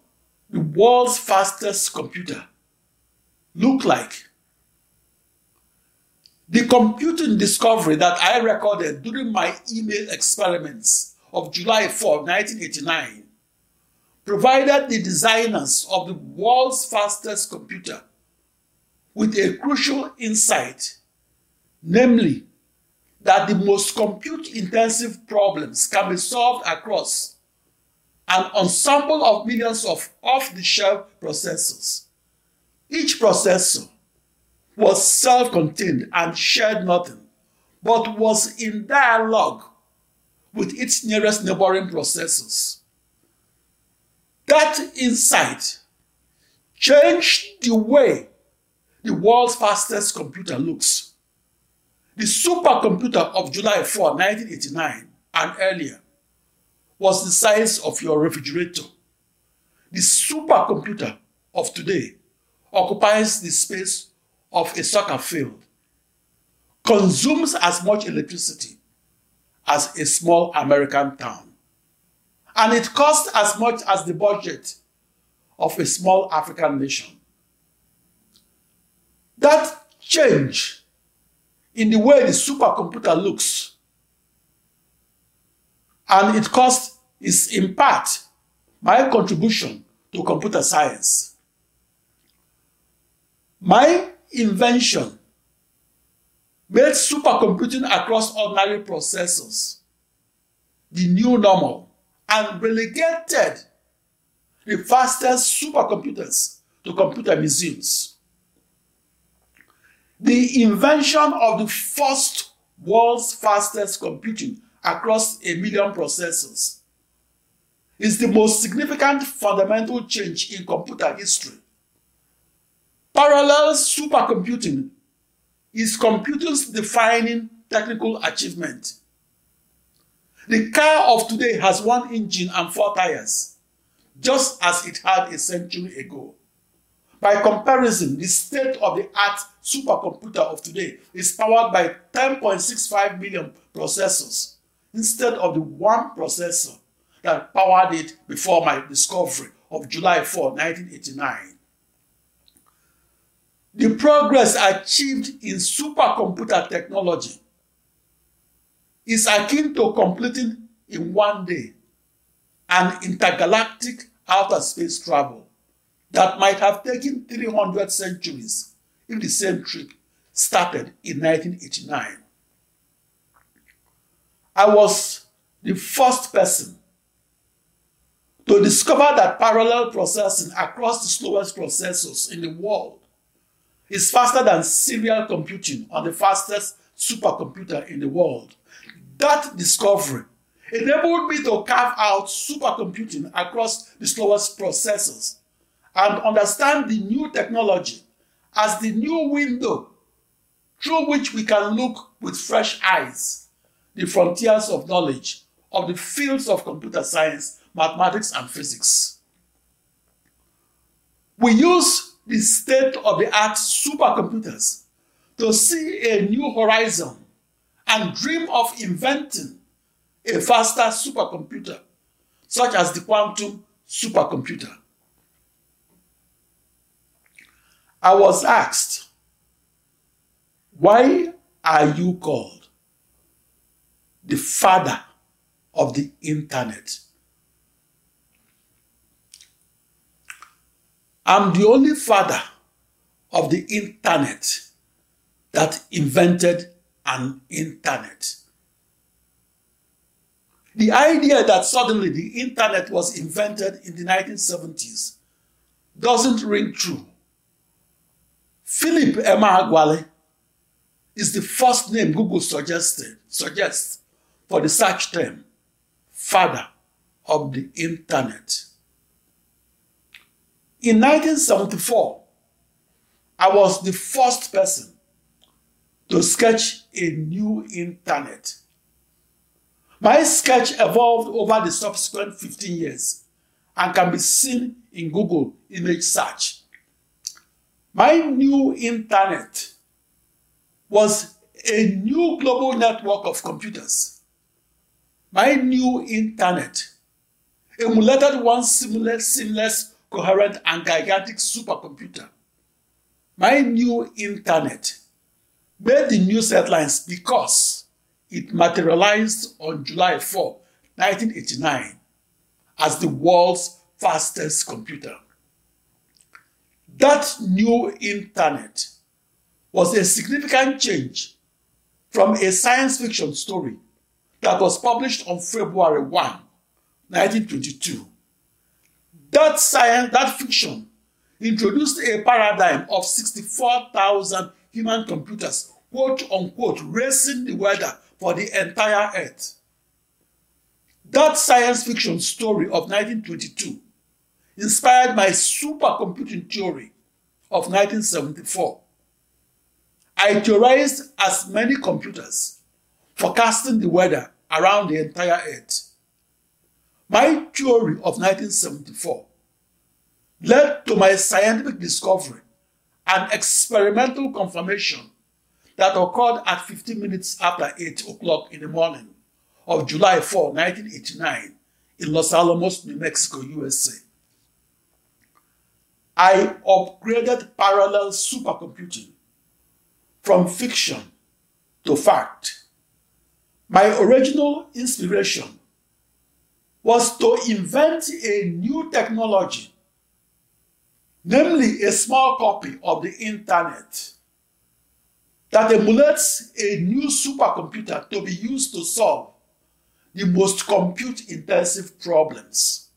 the world's fastest computer look like? The computing discovery that I recorded during my email experiments of July 4, 1989, provided the designers of the world's fastest computer with a crucial insight, namely, that the most compute-intensive problems can be solved across an ensemble of millions of off-the-shelf processors. Each processor was self-contained and shared nothing, but was in dialogue with its nearest neighboring processors. That insight changed the way the world's fastest computer looks. The supercomputer of July 4, 1989 and earlier was the size of your refrigerator. The supercomputer of today occupies the space of a soccer field, consumes as much electricity as a small American town, and it costs as much as the budget of a small African nation. That change in the way the supercomputer looks and its cost is in part my contribution to computer science. My invention made supercomputing across ordinary processors the new normal and relegated the fastest supercomputers to computer museums. The invention of the first world's fastest computing across a million processors is the most significant fundamental change in computer history. Parallel supercomputing is computing's defining technical achievement. The car of today has one engine and 4 tires, just as it had a century ago. By comparison, the state-of-the-art supercomputer of today is powered by 10.65 million processors instead of the one processor that powered it before my discovery of July 4, 1989. The progress achieved in supercomputer technology is akin to completing in one day an intergalactic outer space travel that might have taken 300 centuries if the same trip started in 1989. I was the first person to discover that parallel processing across the slowest processors in the world is faster than serial computing on the fastest supercomputer in the world. That discovery enabled me to carve out supercomputing across the slowest processors and understand the new technology as the new window through which we can look with fresh eyes the frontiers of knowledge of the fields of computer science, mathematics, and physics. We use the state-of-the-art supercomputers to see a new horizon and dream of inventing a faster supercomputer, such as the quantum supercomputer. I was asked, why are you called the father of the internet? I'm the only father of the internet that invented an internet. The idea that suddenly the internet was invented in the 1970s doesn't ring true. Philip Emeagwali is the first name Google suggests for the search term, father of the internet. In 1974, I was the first person to sketch a new internet. My sketch evolved over the subsequent 15 years and can be seen in Google image search. My new internet was a new global network of computers. My new internet emulated one seamless, coherent, and gigantic supercomputer. My new internet made the news headlines because it materialized on July 4, 1989 as the world's fastest computer. That new internet was a significant change from a science fiction story that was published on February 1, 1922. That fiction introduced a paradigm of 64,000 human computers, quote-unquote, racing the weather for the entire Earth. That science fiction story of 1922 inspired my supercomputing theory of 1974. I theorized as many computers forecasting the weather around the entire Earth. My theory of 1974 led to my scientific discovery and experimental confirmation that occurred at 15 minutes after 8 o'clock in the morning of July 4, 1989 in Los Alamos, New Mexico, USA. I upgraded parallel supercomputing from fiction to fact. My original inspiration was to invent a new technology, namely a small copy of the internet that emulates a new supercomputer to be used to solve the most compute-intensive problems.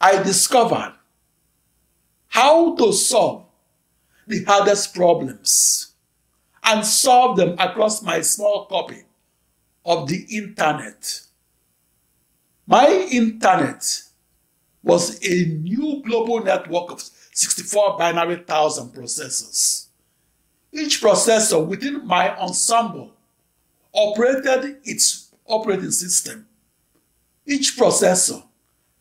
I discovered how to solve the hardest problems and solve them across my small copy of the internet. My internet was a new global network of 64 binary thousand processors. Each processor within my ensemble operated its operating system. Each processor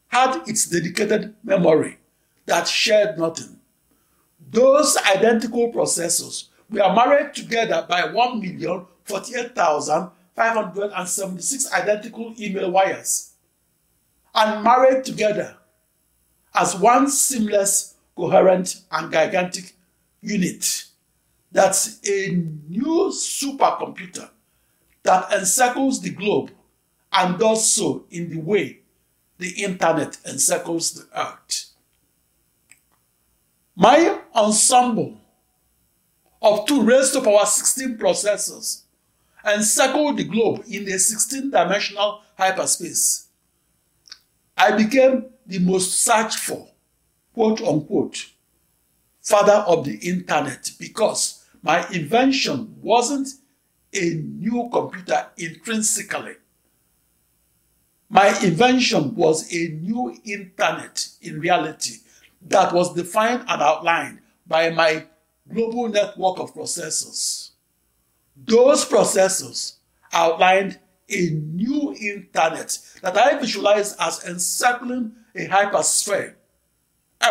had its dedicated memory that shared nothing. Those identical processors were married together by 1,048,576 identical email wires and married together as one seamless, coherent, and gigantic unit. That's a new supercomputer that encircles the globe and does so in the way the internet encircles the earth. My ensemble of 2^16 processors encircled the globe in a 16-dimensional hyperspace. I became the most searched for, quote-unquote, father of the internet because my invention wasn't a new computer intrinsically. My invention was a new internet in reality that was defined and outlined by my global network of processors. Those processors outlined a new internet that I visualize as encircling a hypersphere,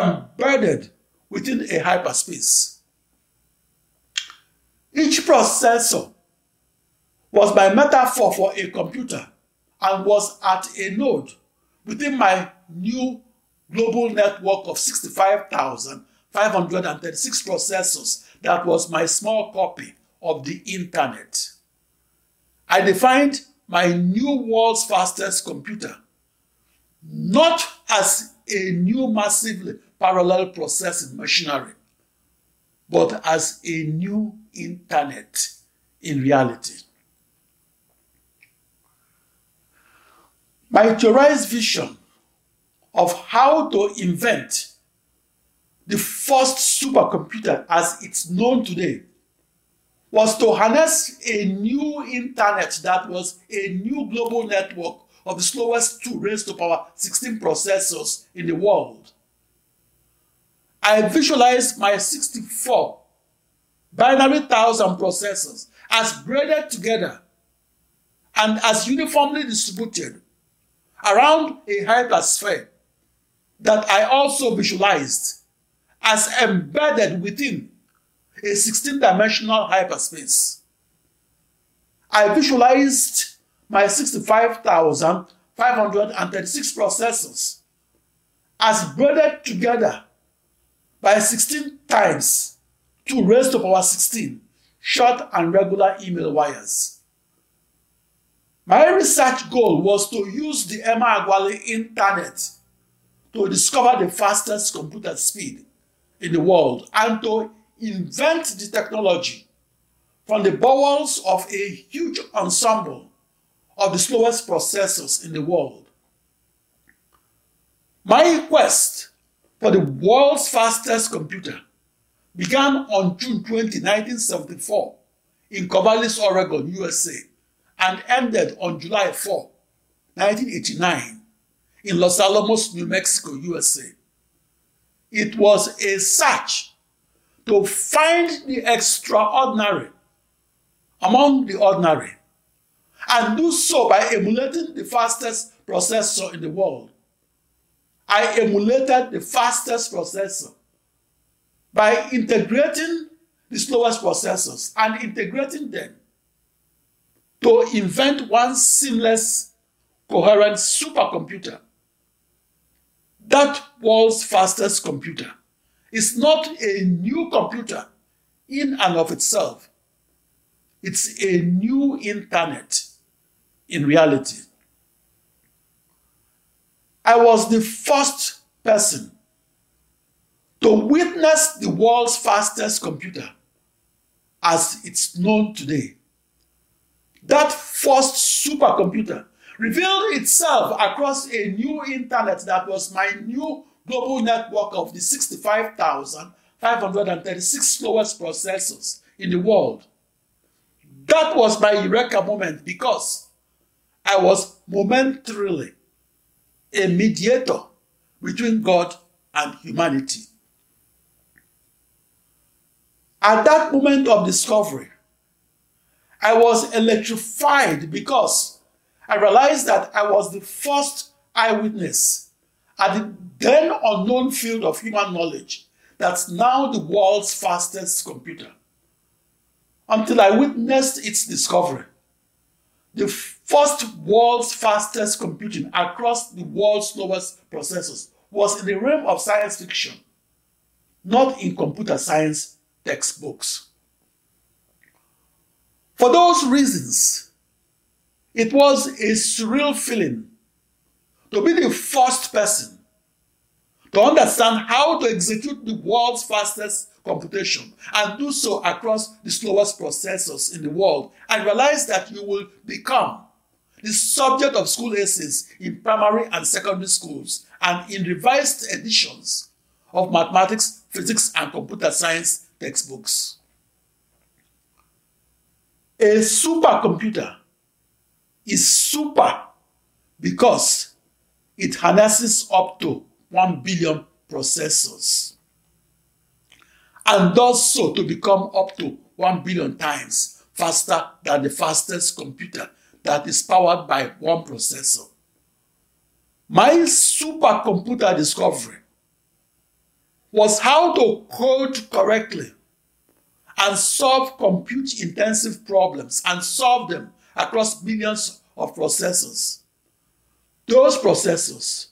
embedded within a hyperspace. Each processor was my metaphor for a computer and was at a node within my new global network of 65,536 processors that was my small copy of the internet. I defined my new world's fastest computer not as a new massively parallel processing machinery, but as a new internet in reality. My theorized vision of how to invent the first supercomputer as it's known today was to harness a new internet that was a new global network of the slowest 2^16 processors in the world. I visualized my 64 binary thousand processors as braided together and as uniformly distributed around a hypersphere that I also visualized as embedded within a 16-dimensional hyperspace. I visualized my 65,536 processors as braided together by 16 × 2^16 short and regular email wires. My research goal was to use the Emeagwali Internet to discover the fastest computer speed in the world and to invent the technology from the bowels of a huge ensemble of the slowest processors in the world. My quest for the world's fastest computer began on June 20, 1974 in Corvallis, Oregon, USA, and ended on July 4, 1989 in Los Alamos, New Mexico, USA. It was a search to find the extraordinary among the ordinary and do so by emulating the fastest processor in the world. I emulated the fastest processor by integrating the slowest processors and integrating them to invent one seamless, coherent supercomputer. That world's fastest computer is not a new computer in and of itself. It's a new internet in reality. I was the first person to witness the world's fastest computer as it's known today. That first supercomputer revealed itself across a new internet that was my new global network of the 65,536 slowest processors in the world. That was my eureka moment because I was momentarily a mediator between God and humanity. At that moment of discovery, I was electrified because I realized that I was the first eyewitness at the then unknown field of human knowledge that's now the world's fastest computer, until I witnessed its discovery, the first world's fastest computing across the world's slowest processors was in the realm of science fiction, not in computer science textbooks. For those reasons, it was a surreal feeling to be the first person to understand how to execute the world's fastest computation and do so across the slowest processors in the world, and realize that you will become the subject of school essays in primary and secondary schools and in revised editions of mathematics, physics, and computer science textbooks. A supercomputer is super because it harnesses up to 1 billion processors and does so to become up to 1 billion times faster than the fastest computer that is powered by one processor. My supercomputer discovery was how to code correctly and solve compute-intensive problems and solve them across billions of processors. Those processors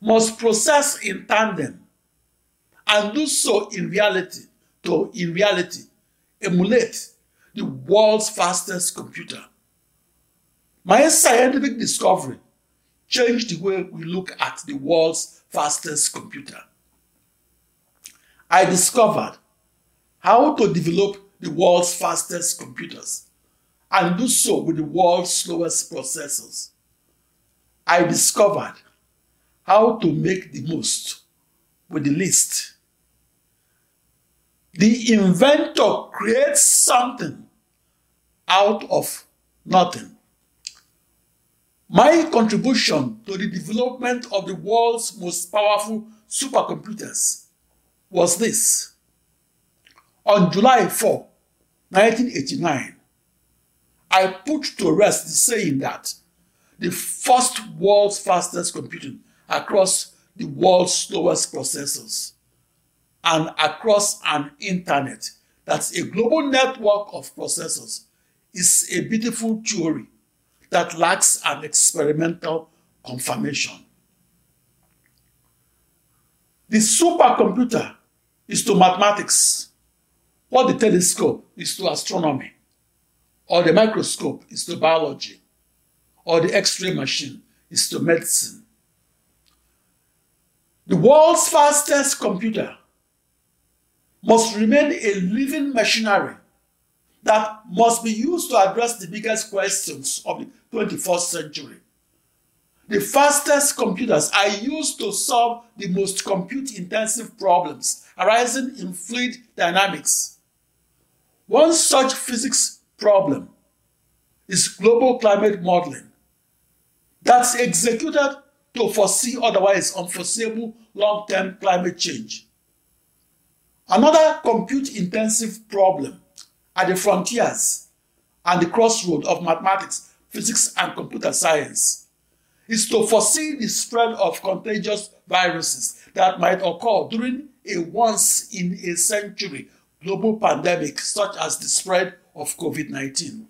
must process in tandem and do so in reality, emulate the world's fastest computer. My scientific discovery changed the way we look at the world's fastest computer. I discovered how to develop the world's fastest computers and do so with the world's slowest processors. I discovered how to make the most with the least. The inventor creates something out of nothing. My contribution to the development of the world's most powerful supercomputers was this. On July 4, 1989, I put to rest the saying that the first world's fastest computing across the world's slowest processors and across an internet that's a global network of processors is a beautiful theory that lacks an experimental confirmation. The supercomputer is to mathematics what the telescope is to astronomy, or the microscope is to biology, or the X-ray machine is to medicine. The world's fastest computer must remain a living machinery that must be used to address the biggest questions of the 21st century. The fastest computers are used to solve the most compute-intensive problems arising in fluid dynamics. One such physics problem is global climate modeling that's executed to foresee otherwise unforeseeable long-term climate change. Another compute-intensive problem at the frontiers and the crossroad of mathematics, physics, and computer science is to foresee the spread of contagious viruses that might occur during a once-in-a-century global pandemic, such as the spread of COVID-19.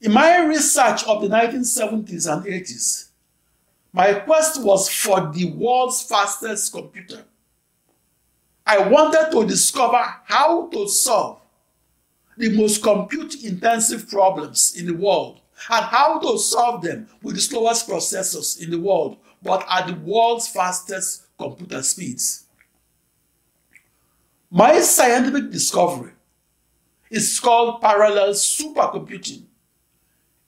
In my research of the 1970s and 80s, my quest was for the world's fastest computer. I wanted to discover how to solve the most compute-intensive problems in the world and how to solve them with the slowest processors in the world, but at the world's fastest computer speeds. My scientific discovery is called parallel supercomputing.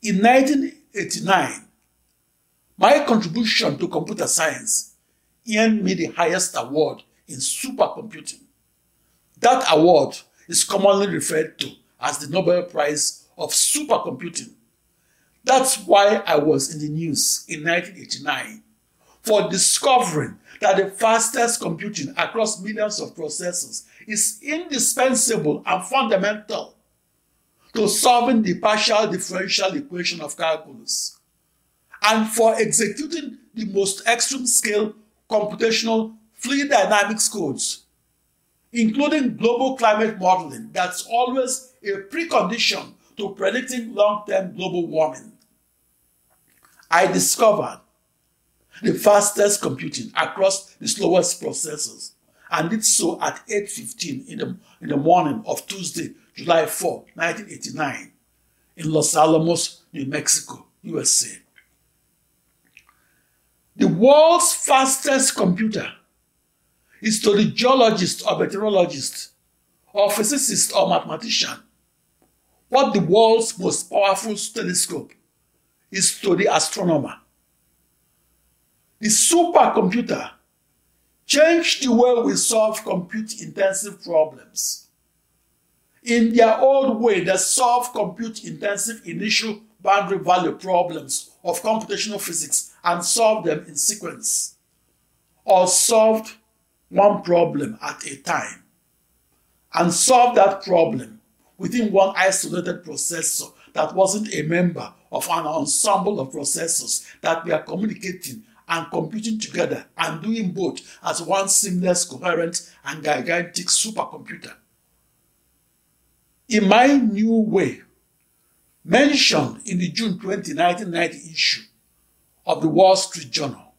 In 1989, my contribution to computer science earned me the highest award in supercomputing. That award is commonly referred to as the Nobel Prize of Supercomputing. That's why I was in the news in 1989 for discovering that the fastest computing across millions of processors is indispensable and fundamental to solving the partial differential equation of calculus and for executing the most extreme scale computational fluid dynamics codes, including global climate modeling. That's always a precondition to predicting long-term global warming. I discovered the fastest computing across the slowest processors, and did so at 8:15 in the morning of Tuesday, July 4, 1989, in Los Alamos, New Mexico, USA. The world's fastest computer is to the geologist or meteorologist or physicist or mathematician what the world's most powerful telescope is to the astronomer. The supercomputer changed the way we solve compute-intensive problems. In their old way, they solved compute-intensive initial boundary value problems of computational physics and solved them in sequence, or solved one problem at a time, and solved that problem within one isolated processor that wasn't a member of an ensemble of processors that were communicating and computing together and doing both as one seamless, coherent, and gigantic supercomputer. In my new way, mentioned in the June 20, 1990 issue of the Wall Street Journal,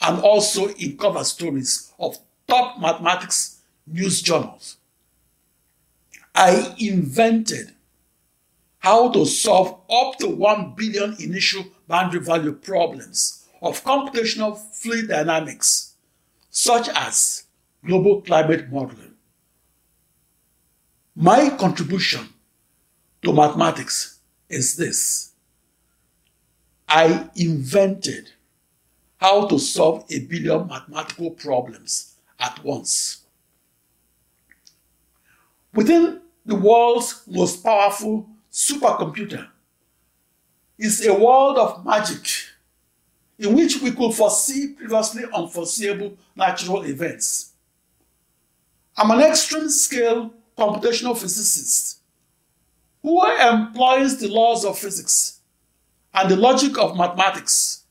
and also in cover stories of top mathematics news journals, I invented how to solve up to 1 billion initial boundary value problems of computational fluid dynamics, such as global climate modeling. My contribution to mathematics is this: I invented how to solve a billion mathematical problems at once. Within the world's most powerful supercomputer is a world of magic in which we could foresee previously unforeseeable natural events. I'm an extreme-scale computational physicist who employs the laws of physics and the logic of mathematics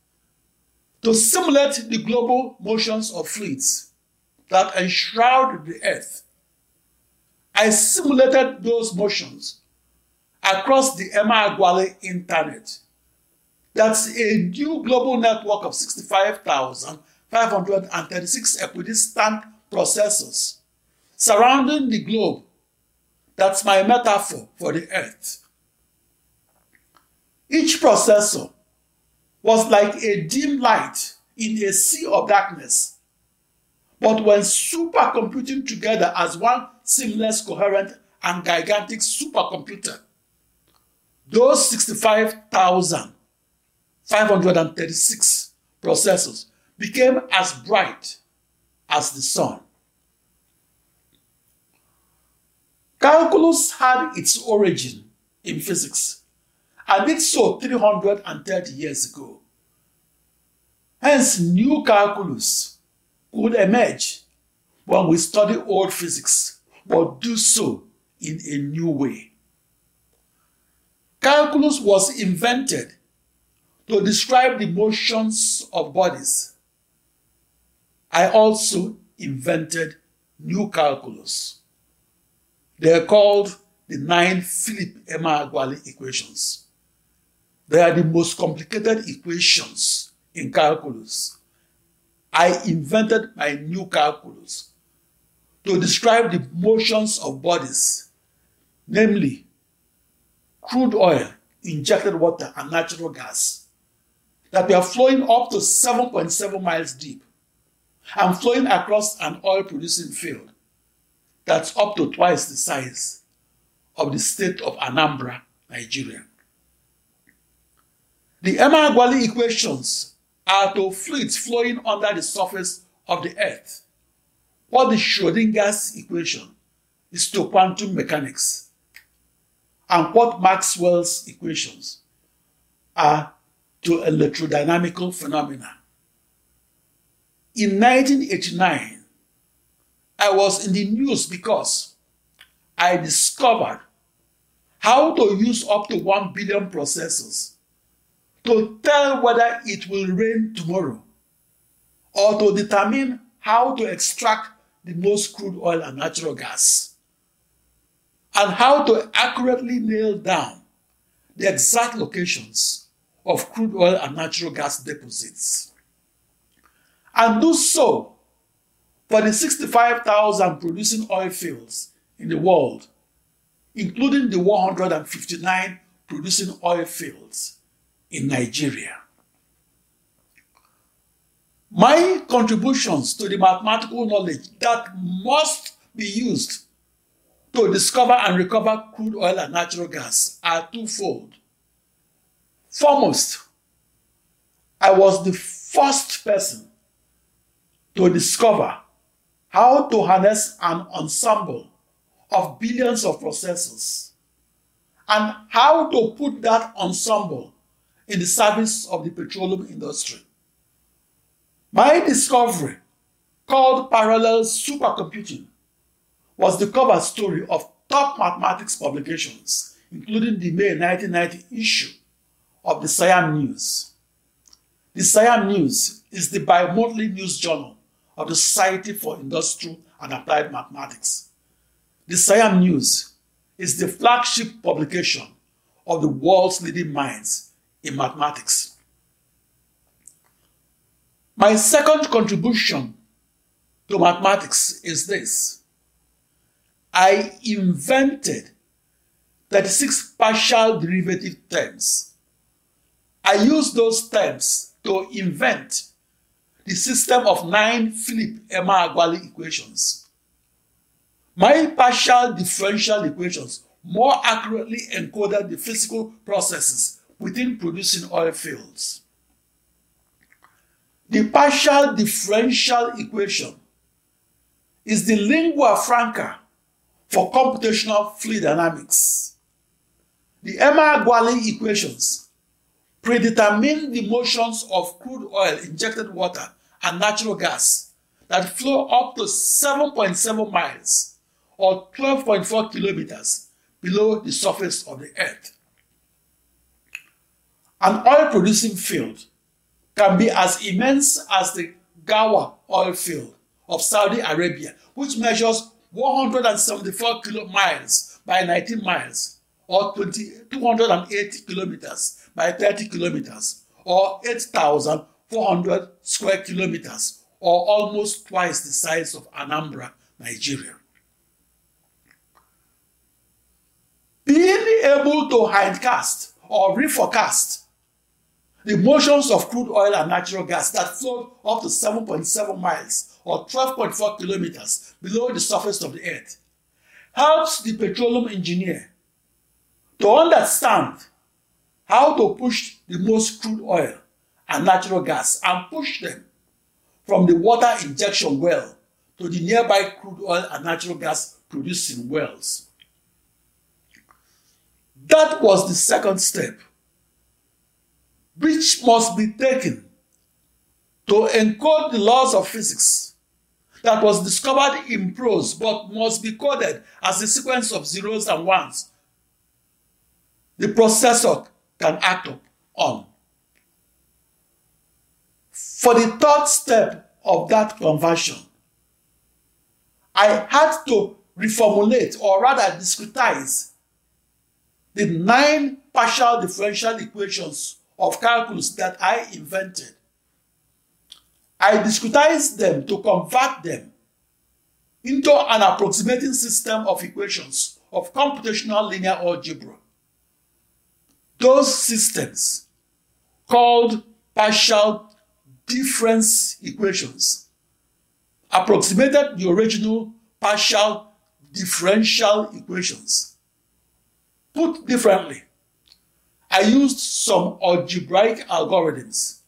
to simulate the global motions of fluids that enshroud the Earth. I simulated those motions across the Emeagwali Internet. That's a new global network of 65,536 equidistant processors surrounding the globe. That's my metaphor for the Earth. Each processor was like a dim light in a sea of darkness. But when supercomputing together as one seamless, coherent, and gigantic supercomputer, those 65,536 processors became as bright as the sun. Calculus had its origin in physics, and did so 330 years ago. Hence, new calculus could emerge when we study old physics, but do so in a new way. Calculus was invented to describe the motions of bodies. I also invented new calculus. They are called the 9 Philip Emeagwali equations. They are the most complicated equations in calculus. I invented my new calculus to describe the motions of bodies, namely crude oil, injected water, and natural gas, that we are flowing up to 7.7 miles deep and flowing across an oil-producing field that's up to twice the size of the state of Anambra, Nigeria. The Emeagwali equations are to fluids flowing under the surface of the Earth what the Schrödinger's equation is to quantum mechanics, and what Maxwell's equations are to electrodynamical phenomena. In 1989, I was in the news because I discovered how to use up to 1 billion processors to tell whether it will rain tomorrow, or to determine how to extract the most crude oil and natural gas, and how to accurately nail down the exact locations of crude oil and natural gas deposits, and do so for the 65,000 producing oil fields in the world, including the 159 producing oil fields in Nigeria. My contributions to the mathematical knowledge that must be used to discover and recover crude oil and natural gas are twofold. Foremost, I was the first person to discover how to harness an ensemble of billions of processors and how to put that ensemble in the service of the petroleum industry. My discovery, called parallel supercomputing, was the cover story of top mathematics publications, including the May 1990 issue of the SIAM News. The SIAM News is the bi-monthly news journal of the Society for Industrial and Applied Mathematics. The SIAM News is the flagship publication of the world's leading minds in mathematics. My second contribution to mathematics is this: I invented 36 partial derivative terms. I used those terms to invent the system of 9 Philip Emeagwali equations. My partial differential equations more accurately encoded the physical processes within producing oil fields. The partial differential equation is the lingua franca for computational fluid dynamics. The Emeagwali equations predetermine the motions of crude oil, injected water, and natural gas that flow up to 7.7 miles or 12.4 kilometers below the surface of the earth. An oil-producing field can be as immense as the Ghawar oil field of Saudi Arabia, which measures 174 kilometers by 19 miles, or 280 kilometers by 30 kilometers, or 8,400 square kilometers, or almost twice the size of Anambra, Nigeria. Being able to hindcast or reforecast the motions of crude oil and natural gas that flowed up to 7.7 miles or 12.4 kilometers below the surface of the earth helps the petroleum engineer to understand how to push the most crude oil and natural gas and push them from the water injection well to the nearby crude oil and natural gas producing wells. That was the second step, which must be taken to encode the laws of physics that was discovered in prose but must be coded as a sequence of zeros and ones the processor can act on. For the third step of that conversion, I had to reformulate, or rather discretize, the 9 partial differential equations of calculus that I invented. I discretized them to convert them into an approximating system of equations of computational linear algebra. Those systems, called partial difference equations, approximated the original partial differential equations. Put differently, I used some algebraic algorithms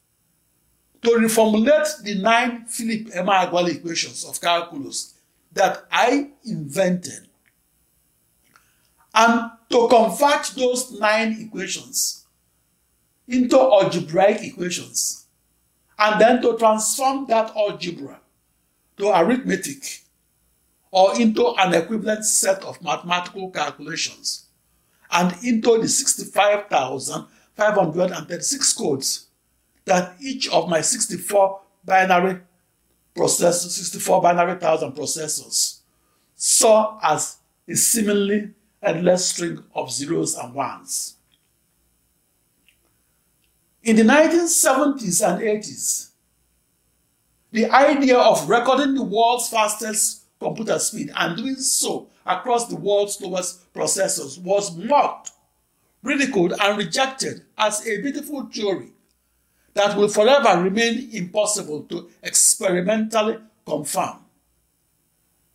to reformulate the 9 Philip Emeagwali equations of calculus that I invented, and to convert those 9 equations into algebraic equations, and then to transform that algebra to arithmetic or into an equivalent set of mathematical calculations, and into the 65,000 536 codes that each of my 64 binary thousand processors saw as a seemingly endless string of zeros and ones. In the 1970s and 80s, the idea of recording the world's fastest computer speed and doing so across the world's slowest processors was mocked, ridiculed, and rejected as a beautiful theory that will forever remain impossible to experimentally confirm.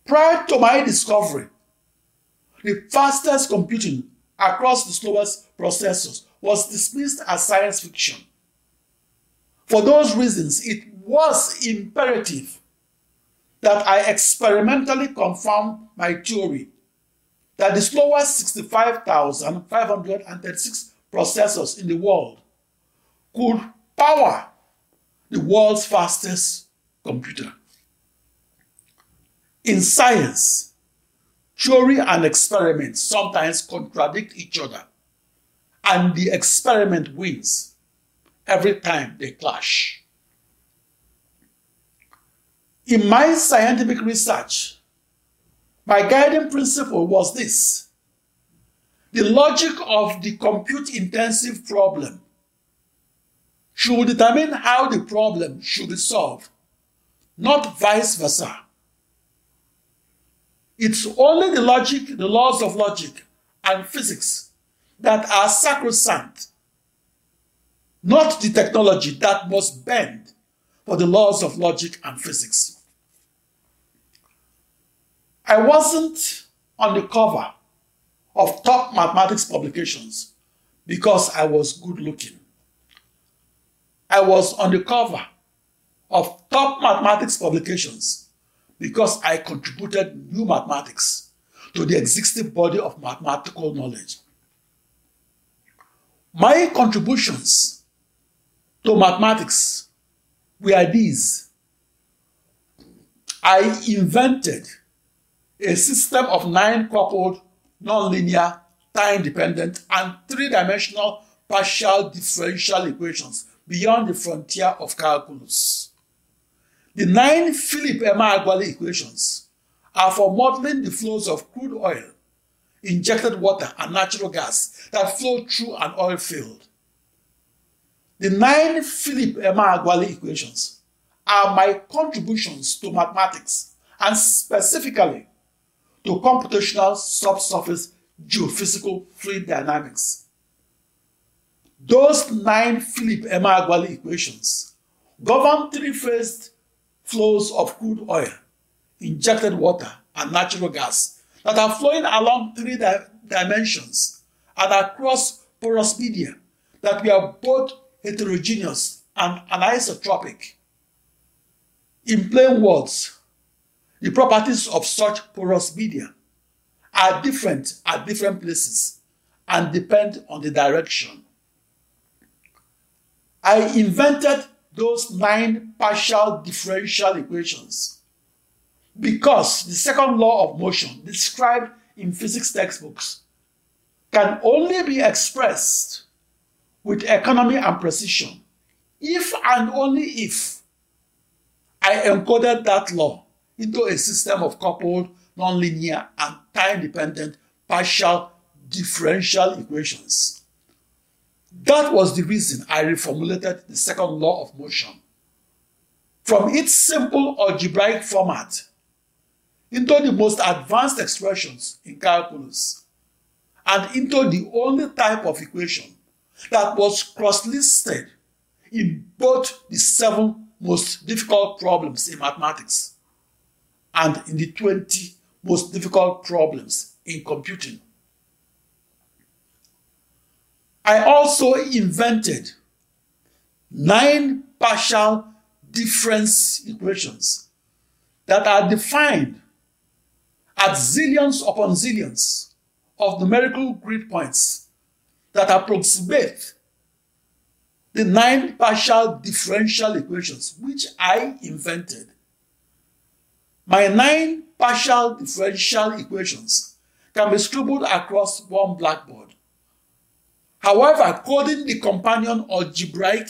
Prior to my discovery, the fastest computing across the slowest processors was dismissed as science fiction. For those reasons, it was imperative that I experimentally confirm my theory that the slowest 65,536 processors in the world could power the world's fastest computer. In science, theory and experiment sometimes contradict each other, and the experiment wins every time they clash. In my scientific research, my guiding principle was this: the logic of the compute-intensive problem should determine how the problem should be solved, not vice versa. It's only the logic, the laws of logic and physics that are sacrosanct, not the technology that must bend for the laws of logic and physics. I wasn't on the cover of top mathematics publications because I was good looking. I was on the cover of top mathematics publications because I contributed new mathematics to the existing body of mathematical knowledge. My contributions to mathematics were these: I invented a system of 9 coupled, nonlinear, time-dependent, and 3-dimensional partial differential equations beyond the frontier of calculus. The 9 Philip Emeagwali equations are for modeling the flows of crude oil, injected water, and natural gas that flow through an oil field. The 9 Philip Emeagwali equations are my contributions to mathematics, and specifically to computational subsurface geophysical fluid dynamics. Those 9 Philip Emeagwali equations govern 3-phased flows of crude oil, injected water, and natural gas that are flowing along 3 dimensions and across porous media that were both heterogeneous and anisotropic. In plain words, the properties of such porous media are different at different places and depend on the direction. I invented those 9 partial differential equations because the second law of motion described in physics textbooks can only be expressed with economy and precision if and only if I encoded that law into a system of coupled, nonlinear, and time-dependent partial differential equations. That was the reason I reformulated the second law of motion from its simple algebraic format into the most advanced expressions in calculus and into the only type of equation that was cross-listed in both the 7 most difficult problems in mathematics and in the 20 most difficult problems in computing. I also invented 9 partial difference equations that are defined at zillions upon zillions of numerical grid points that approximate the 9 partial differential equations which I invented. My 9 partial differential equations can be scribbled across one blackboard. However, coding the companion algebraic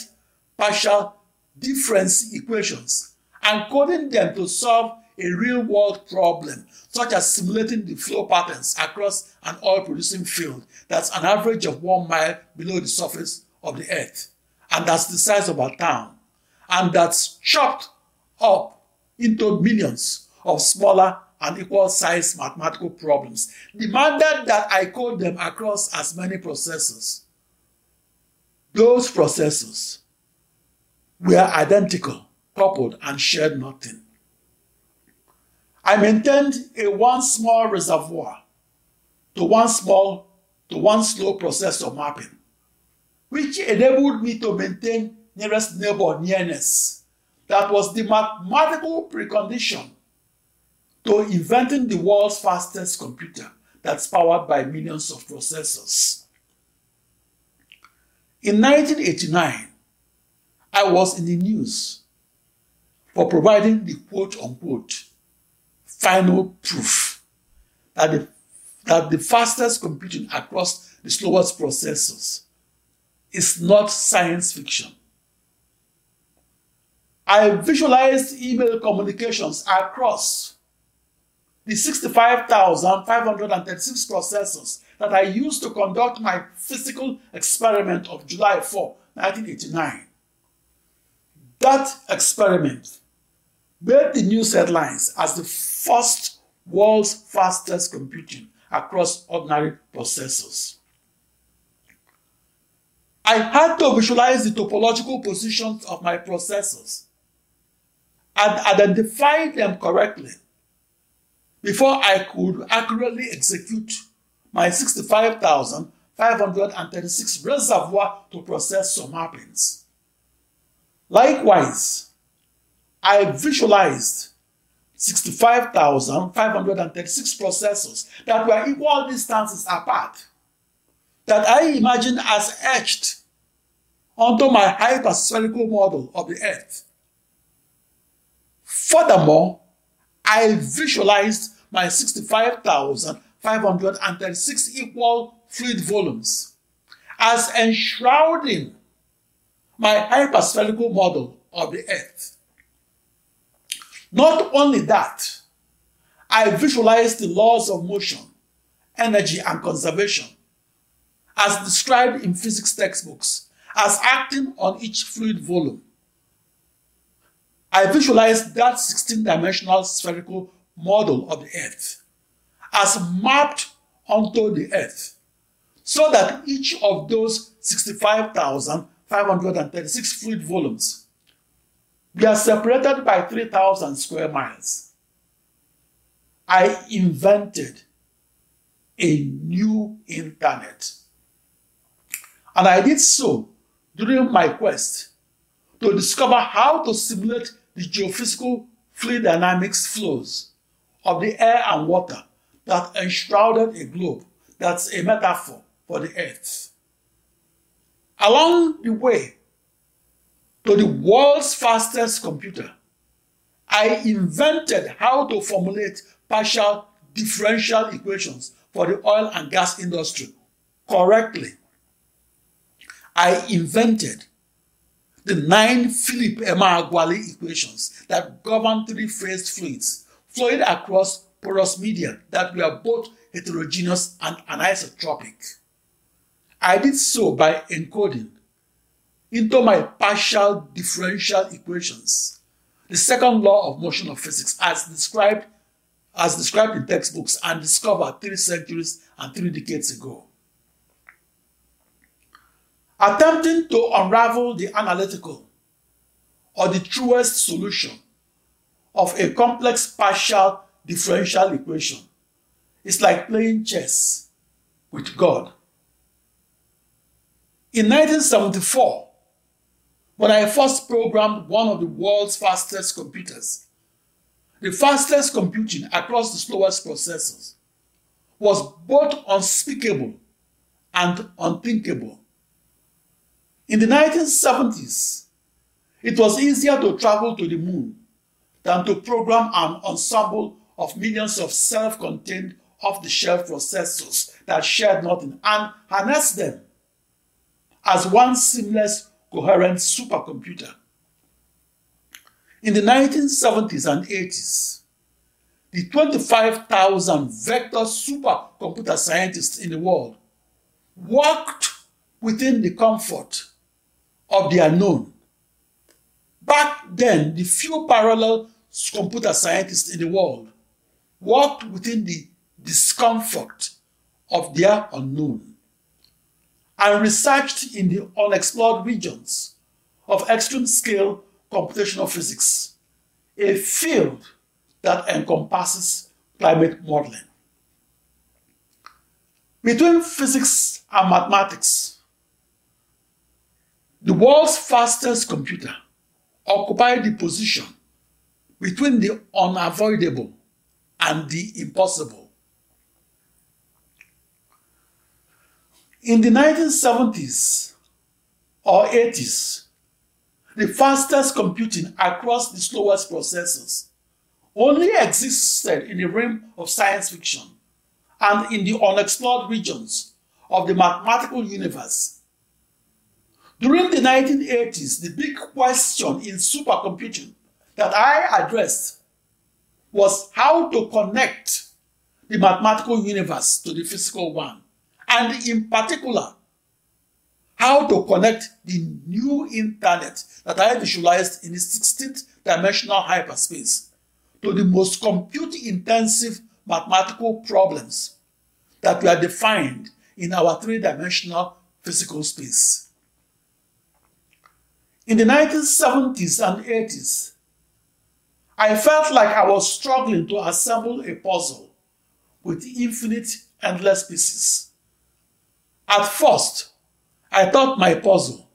partial difference equations and coding them to solve a real-world problem, such as simulating the flow patterns across an oil-producing field that's an average of 1 mile below the surface of the earth, and that's the size of a town, and that's chopped up into millions of smaller and equal-sized mathematical problems, demanded that I code them across as many processes. Those processes were identical, coupled, and shared nothing. I maintained a one small reservoir to one slow process of mapping, which enabled me to maintain nearest neighbor nearness. That was the mathematical precondition to inventing the world's fastest computer that's powered by millions of processors. In 1989, I was in the news for providing the quote-unquote final proof that the fastest computing across the slowest processors is not science fiction. I visualized email communications across the 65,536 processors that I used to conduct my physical experiment of July 4, 1989. That experiment made the news headlines as the first world's fastest computing across ordinary processors. I had to visualize the topological positions of my processors and identify them correctly before I could accurately execute my 65,536 reservoir to processor mappings. Likewise, I visualized 65,536 processors that were equal distances apart, that I imagined as etched onto my hyperspherical model of the Earth. Furthermore, I visualized my 65,536 equal fluid volumes as enshrouding my hyperspherical model of the Earth. Not only that, I visualized the laws of motion, energy, and conservation as described in physics textbooks as acting on each fluid volume. I visualized that 16-dimensional spherical model of the Earth as mapped onto the Earth, so that each of those 65,536 fluid volumes were separated by 3,000 square miles. I invented a new internet. And I did so during my quest to discover how to simulate the geophysical fluid dynamics flows of the air and water that enshrouded a globe that's a metaphor for the Earth. Along the way to the world's fastest computer, I invented how to formulate partial differential equations for the oil and gas industry correctly. I invented the 9 Philip Emeagwali equations that govern three-phase fluids flowing across porous media that were both heterogeneous and anisotropic. I did so by encoding into my partial differential equations the second law of motion of physics as described in textbooks and discovered 3 centuries and 3 decades ago. Attempting to unravel the analytical or the truest solution of a complex partial differential equation is like playing chess with God. In 1974, when I first programmed one of the world's fastest computers, the fastest computing across the slowest processors was both unspeakable and unthinkable. In the 1970s, it was easier to travel to the moon than to program an ensemble of millions of self-contained off-the-shelf processors that shared nothing and harness them as one seamless, coherent supercomputer. In the 1970s and 80s, the 25,000 vector supercomputer scientists in the world worked within the comfort of the unknown. Back then, the few parallel computer scientists in the world worked within the discomfort of their unknown and researched in the unexplored regions of extreme-scale computational physics, a field that encompasses climate modeling. Between physics and mathematics, the world's fastest computer occupied the position between the unavoidable and the impossible. In the 1970s or 80s, the fastest computing across the slowest processors only existed in the realm of science fiction and in the unexplored regions of the mathematical universe. During the 1980s, the big question in supercomputing that I addressed was how to connect the mathematical universe to the physical one, and in particular, how to connect the new internet that I visualized in the 16th dimensional hyperspace to the most compute-intensive mathematical problems that were defined in our three-dimensional physical space. In the 1970s and 80s, I felt like I was struggling to assemble a puzzle with infinite, endless pieces. At first, I thought my puzzle,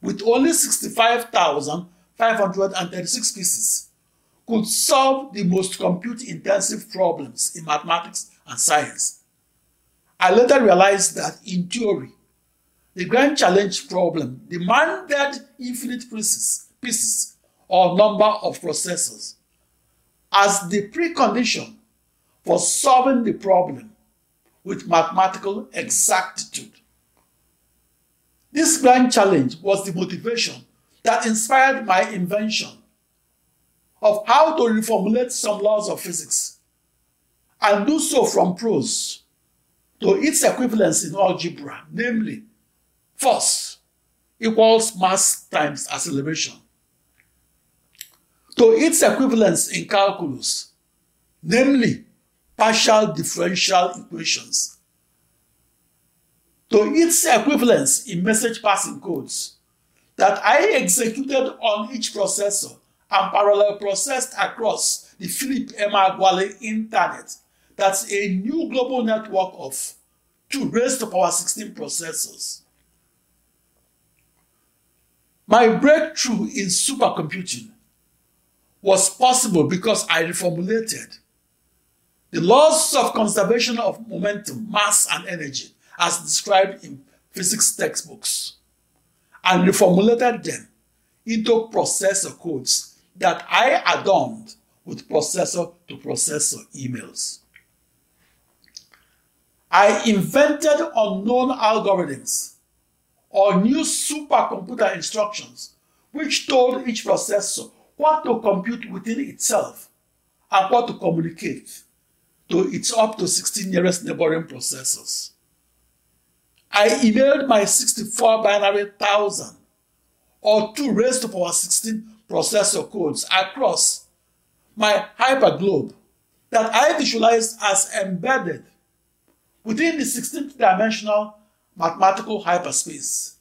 with only 65,536 pieces, could solve the most compute-intensive problems in mathematics and science. I later realized that, in theory, the grand challenge problem demanded infinite pieces or number of processors as the precondition for solving the problem with mathematical exactitude. This grand challenge was the motivation that inspired my invention of how to reformulate some laws of physics and do so from prose to its equivalence in algebra, namely, force equals mass times acceleration, to its equivalence in calculus, namely, partial differential equations, to its equivalence in message passing codes that I executed on each processor and parallel processed across the Philip Emeagwali Internet. That's a new global network of 2^16 processors. My breakthrough in supercomputing was possible because I reformulated the laws of conservation of momentum, mass, and energy as described in physics textbooks, and reformulated them into processor codes that I adorned with processor-to-processor emails. I invented unknown algorithms or new supercomputer instructions which told each processor what to compute within itself and what to communicate to its up to 16 nearest neighboring processors. I emailed my 64,000 or 2^16 processor codes across my hyperglobe that I visualized as embedded within the 16th dimensional mathematical hyperspace.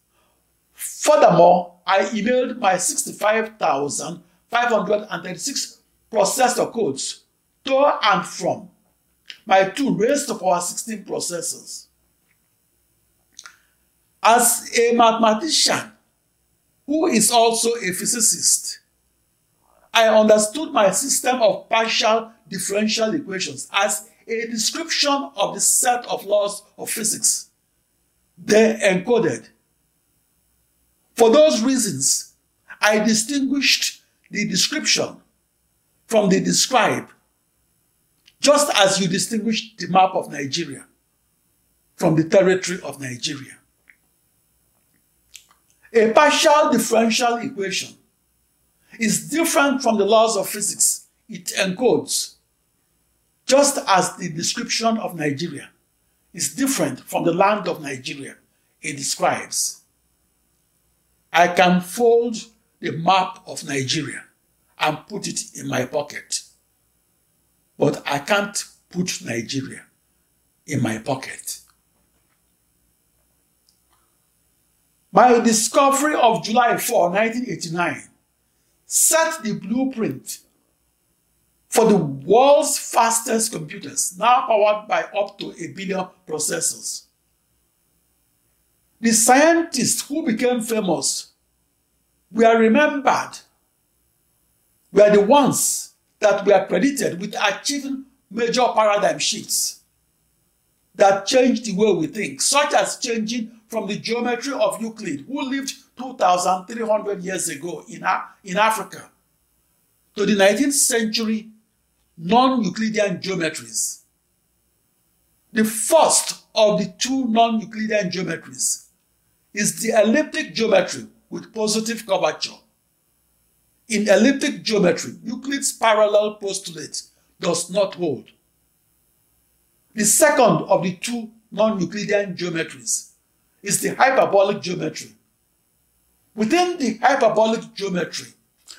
Furthermore, I emailed my 65,536 processor codes to and from my 2^16 processors. As a mathematician who is also a physicist, I understood my system of partial differential equations as a description of the set of laws of physics they encoded. For those reasons, I distinguished the description from the describe, just as you distinguish the map of Nigeria from the territory of Nigeria. A partial differential equation is different from the laws of physics it encodes, just as the description of Nigeria is different from the land of Nigeria it describes. I can fold the map of Nigeria and put it in my pocket, but I can't put Nigeria in my pocket. My discovery of July 4, 1989 set the blueprint for the world's fastest computers, now powered by up to a billion processors. The scientists who became famous were remembered, were the ones that were credited with achieving major paradigm shifts that changed the way we think, such as changing from the geometry of Euclid, who lived 2,300 years ago in Africa, to the 19th century non-Euclidean geometries. The first of the two non-Euclidean geometries is the elliptic geometry with positive curvature. In elliptic geometry, Euclid's parallel postulate does not hold. The second of the two non-Euclidean geometries is the hyperbolic geometry. Within the hyperbolic geometry,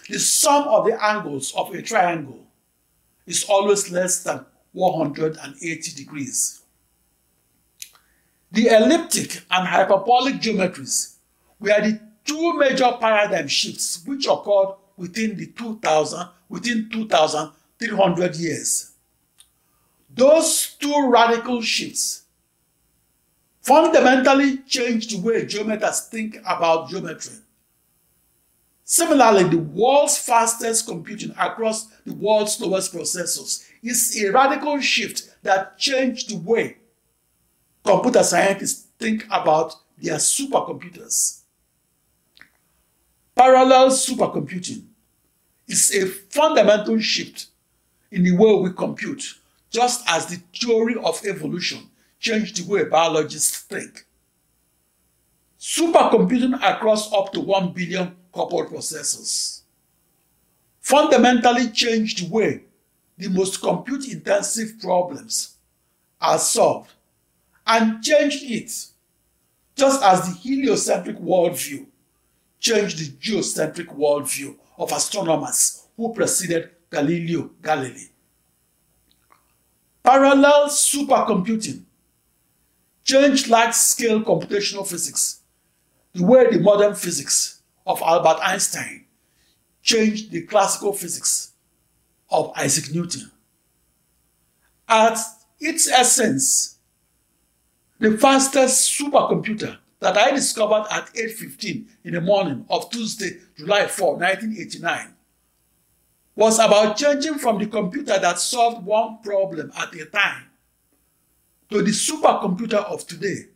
the sum of the angles of a triangle is always less than 180 degrees. The elliptic and hyperbolic geometries were the two major paradigm shifts which occurred within 2,300 years. Those two radical shifts fundamentally changed the way geometers think about geometry. Similarly, the world's fastest computing across the world's slowest processors is a radical shift that changed the way computer scientists think about their supercomputers. Parallel supercomputing is a fundamental shift in the way we compute, just as the theory of evolution changed the way biologists think. Supercomputing across up to 1 billion coupled processors fundamentally changed the way the most compute-intensive problems are solved, and changed it, just as the heliocentric worldview changed the geocentric worldview of astronomers who preceded Galileo Galilei. Parallel supercomputing changed large-scale computational physics the way the modern physics of Albert Einstein changed the classical physics of Isaac Newton. At its essence, the fastest supercomputer that I discovered at 8:15 in the morning of Tuesday, July 4, 1989, was about changing from the computer that solved one problem at a time to the supercomputer of today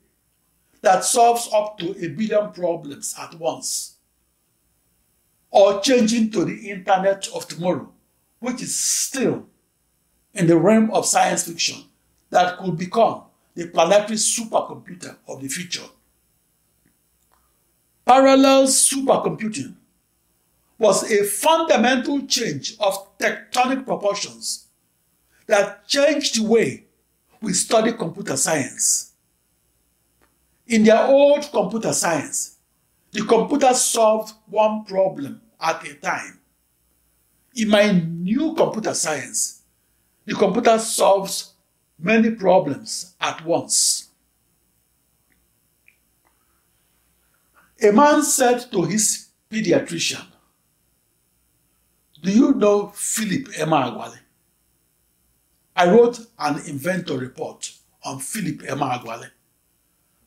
that solves up to a billion problems at once, or changing to the internet of tomorrow, which is still in the realm of science fiction, that could become the planetary supercomputer of the future. Parallel supercomputing was a fundamental change of tectonic proportions that changed the way we study computer science. In their old computer science, the computer solved one problem at a time. In my new computer science, the computer solves many problems at once. A man said to his pediatrician, "Do you know Philip Emeagwali?" I wrote an inventor report on Philip Emeagwali.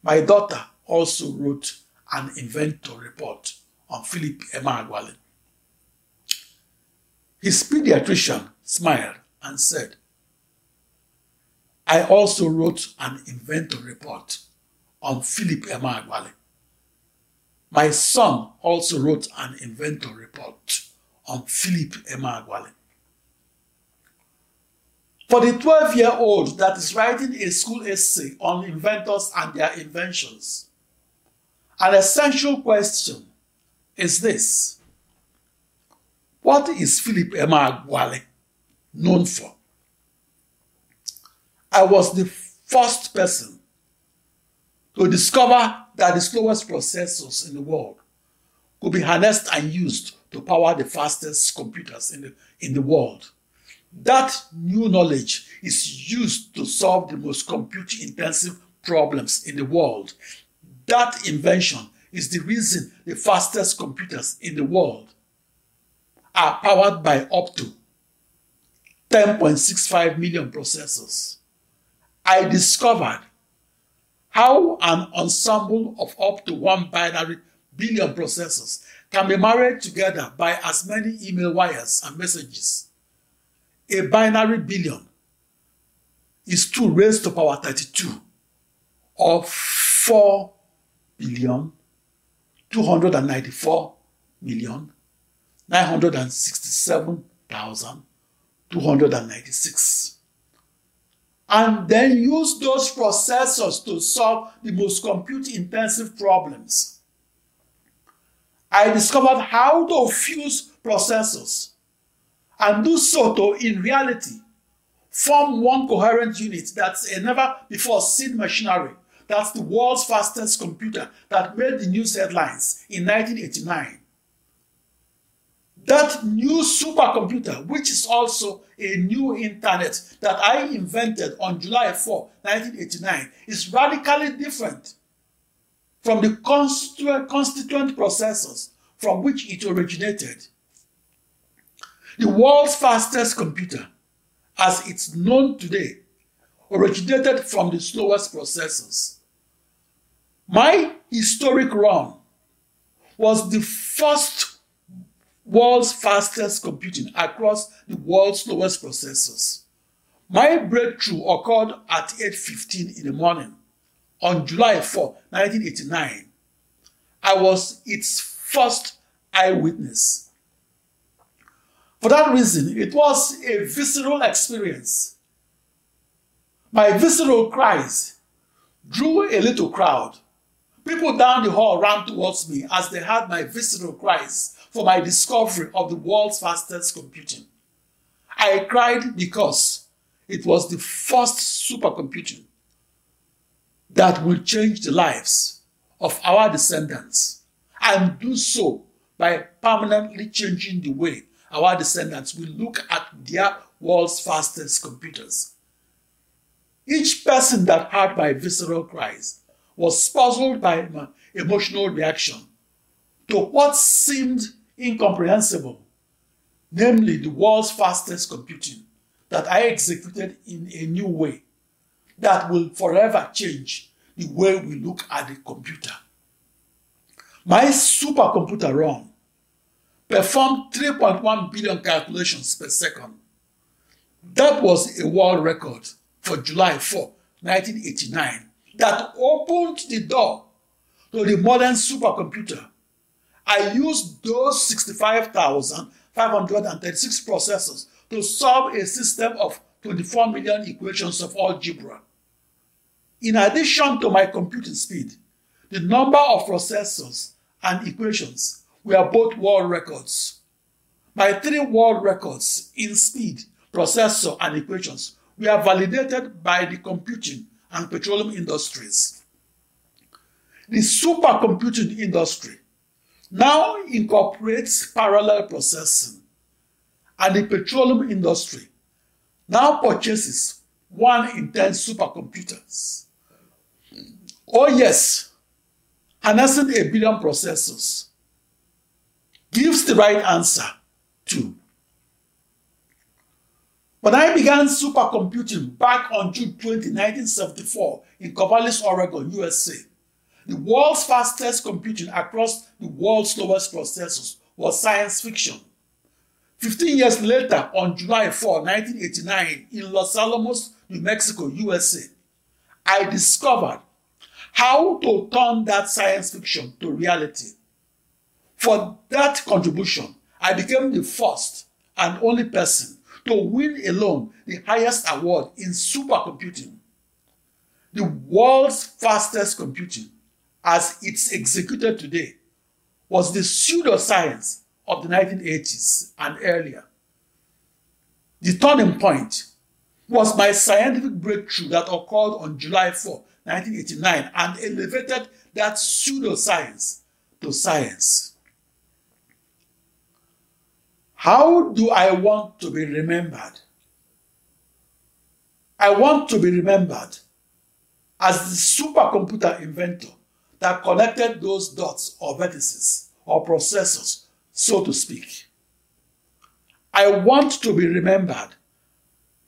My daughter also wrote an inventor report on Philip Emeagwali. His pediatrician smiled and said, "I also wrote an inventor report on Philip Emeagwali. My son also wrote an inventor report on Philip Emeagwali." For the 12-year-old that is writing a school essay on inventors and their inventions, An essential question is this: what is Philip Emeagwali known for? I was the first person to discover that the slowest processors in the world could be harnessed and used to power the fastest computers in the world. That new knowledge is used to solve the most compute-intensive problems in the world. That invention is the reason the fastest computers in the world are powered by up to 10.65 million processors. I discovered how an ensemble of up to 1 billion processors can be married together by as many email wires and messages. A binary billion is 2⁹², or 4,294,967,296. And then use those processors to solve the most compute-intensive problems. I discovered how to fuse processors and do so to, in reality, form one coherent unit that's a never-before-seen machinery. That's the world's fastest computer that made the news headlines in 1989. That new supercomputer, which is also a new internet that I invented on July 4, 1989, is radically different from the constituent processors from which it originated. The world's fastest computer, as it's known today, originated from the slowest processors. My historic run was the first world's fastest computing across the world's slowest processors. My breakthrough occurred at 8:15 in the morning on July 4, 1989. I was its first eyewitness. For that reason, it was a visceral experience. My visceral cries drew a little crowd. People down the hall ran towards me as they heard my visceral cries for my discovery of the world's fastest computing. I cried because it was the first supercomputing that will change the lives of our descendants, and do so by permanently changing the way our descendants will look at their world's fastest computers. Each person that heard my visceral cries was puzzled by my emotional reaction to what seemed incomprehensible, namely the world's fastest computing that I executed in a new way that will forever change the way we look at the computer. My supercomputer run performed 3.1 billion calculations per second. That was a world record for July 4, 1989, that opened the door to the modern supercomputer. I used those 65,536 processors to solve a system of 24 million equations of algebra. In addition to my computing speed, the number of processors and equations were both world records. My three world records in speed, processor, and equations were validated by the computing and petroleum industries. The supercomputing industry now incorporates parallel processing, and the petroleum industry now purchases 1 in 10 supercomputers. Oh yes, harnessing a billion processors gives the right answer too. When I began supercomputing back on June 20, 1974 in Corvallis, Oregon, USA, the world's fastest computing across the world's slowest processors was science fiction. 15 years later, on July 4, 1989, in Los Alamos, New Mexico, USA, I discovered how to turn that science fiction to reality. For that contribution, I became the first and only person to win alone the highest award in supercomputing, the world's fastest computing as it's executed today was the pseudoscience of the 1980s and earlier. The turning point was my scientific breakthrough that occurred on July 4, 1989, and elevated that pseudoscience to science. How do I want to be remembered? I want to be remembered as the supercomputer inventor that connected those dots or vertices or processors, so to speak. I want to be remembered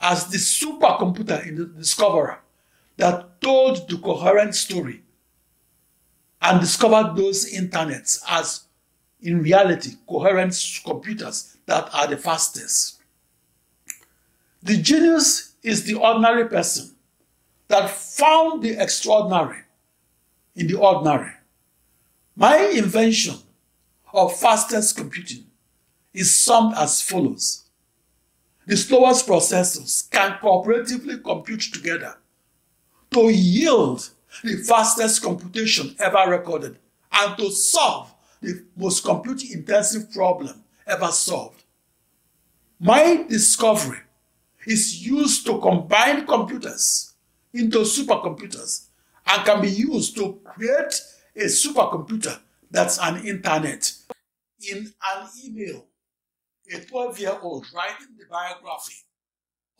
as the supercomputer in the discoverer that told the coherent story and discovered those internets as, in reality, coherent computers that are the fastest. The genius is the ordinary person that found the extraordinary in the ordinary. My invention of fastest computing is summed as follows. The slowest processors can cooperatively compute together to yield the fastest computation ever recorded and to solve the most compute-intensive problem ever solved. My discovery is used to combine computers into supercomputers and can be used to create a supercomputer that's an internet. In an email, a 12-year-old writing the biography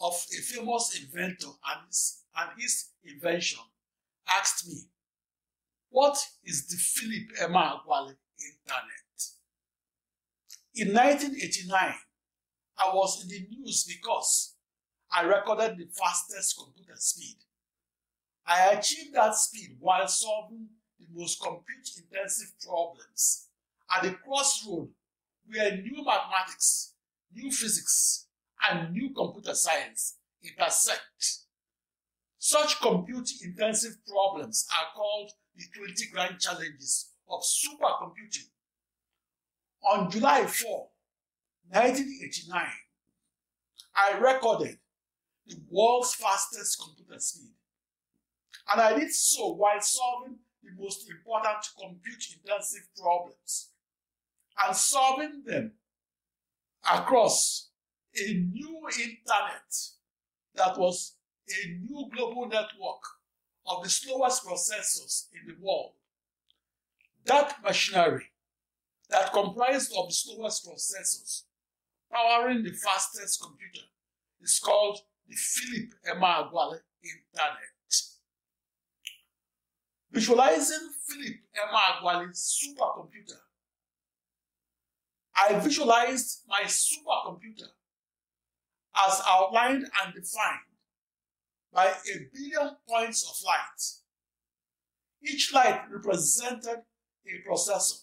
of a famous inventor and his invention asked me, what is the Philip Emeagwali Internet? In 1989, I was in the news because I recorded the fastest computer speed. I achieved that speed while solving the most compute-intensive problems at the crossroad where new mathematics, new physics, and new computer science intersect. Such compute-intensive problems are called the 20 grand challenges of supercomputing. On July 4, 1989, I recorded the world's fastest computer speed, and I did so while solving the most important compute-intensive problems and solving them across a new internet that was a new global network of the slowest processors in the world. That machinery that comprised of the slowest processors powering the fastest computer is called the Philip Emeagwali Internet. Visualizing Philip Emeagwali's supercomputer, I visualized my supercomputer as outlined and defined by a billion points of light. Each light represented a processor.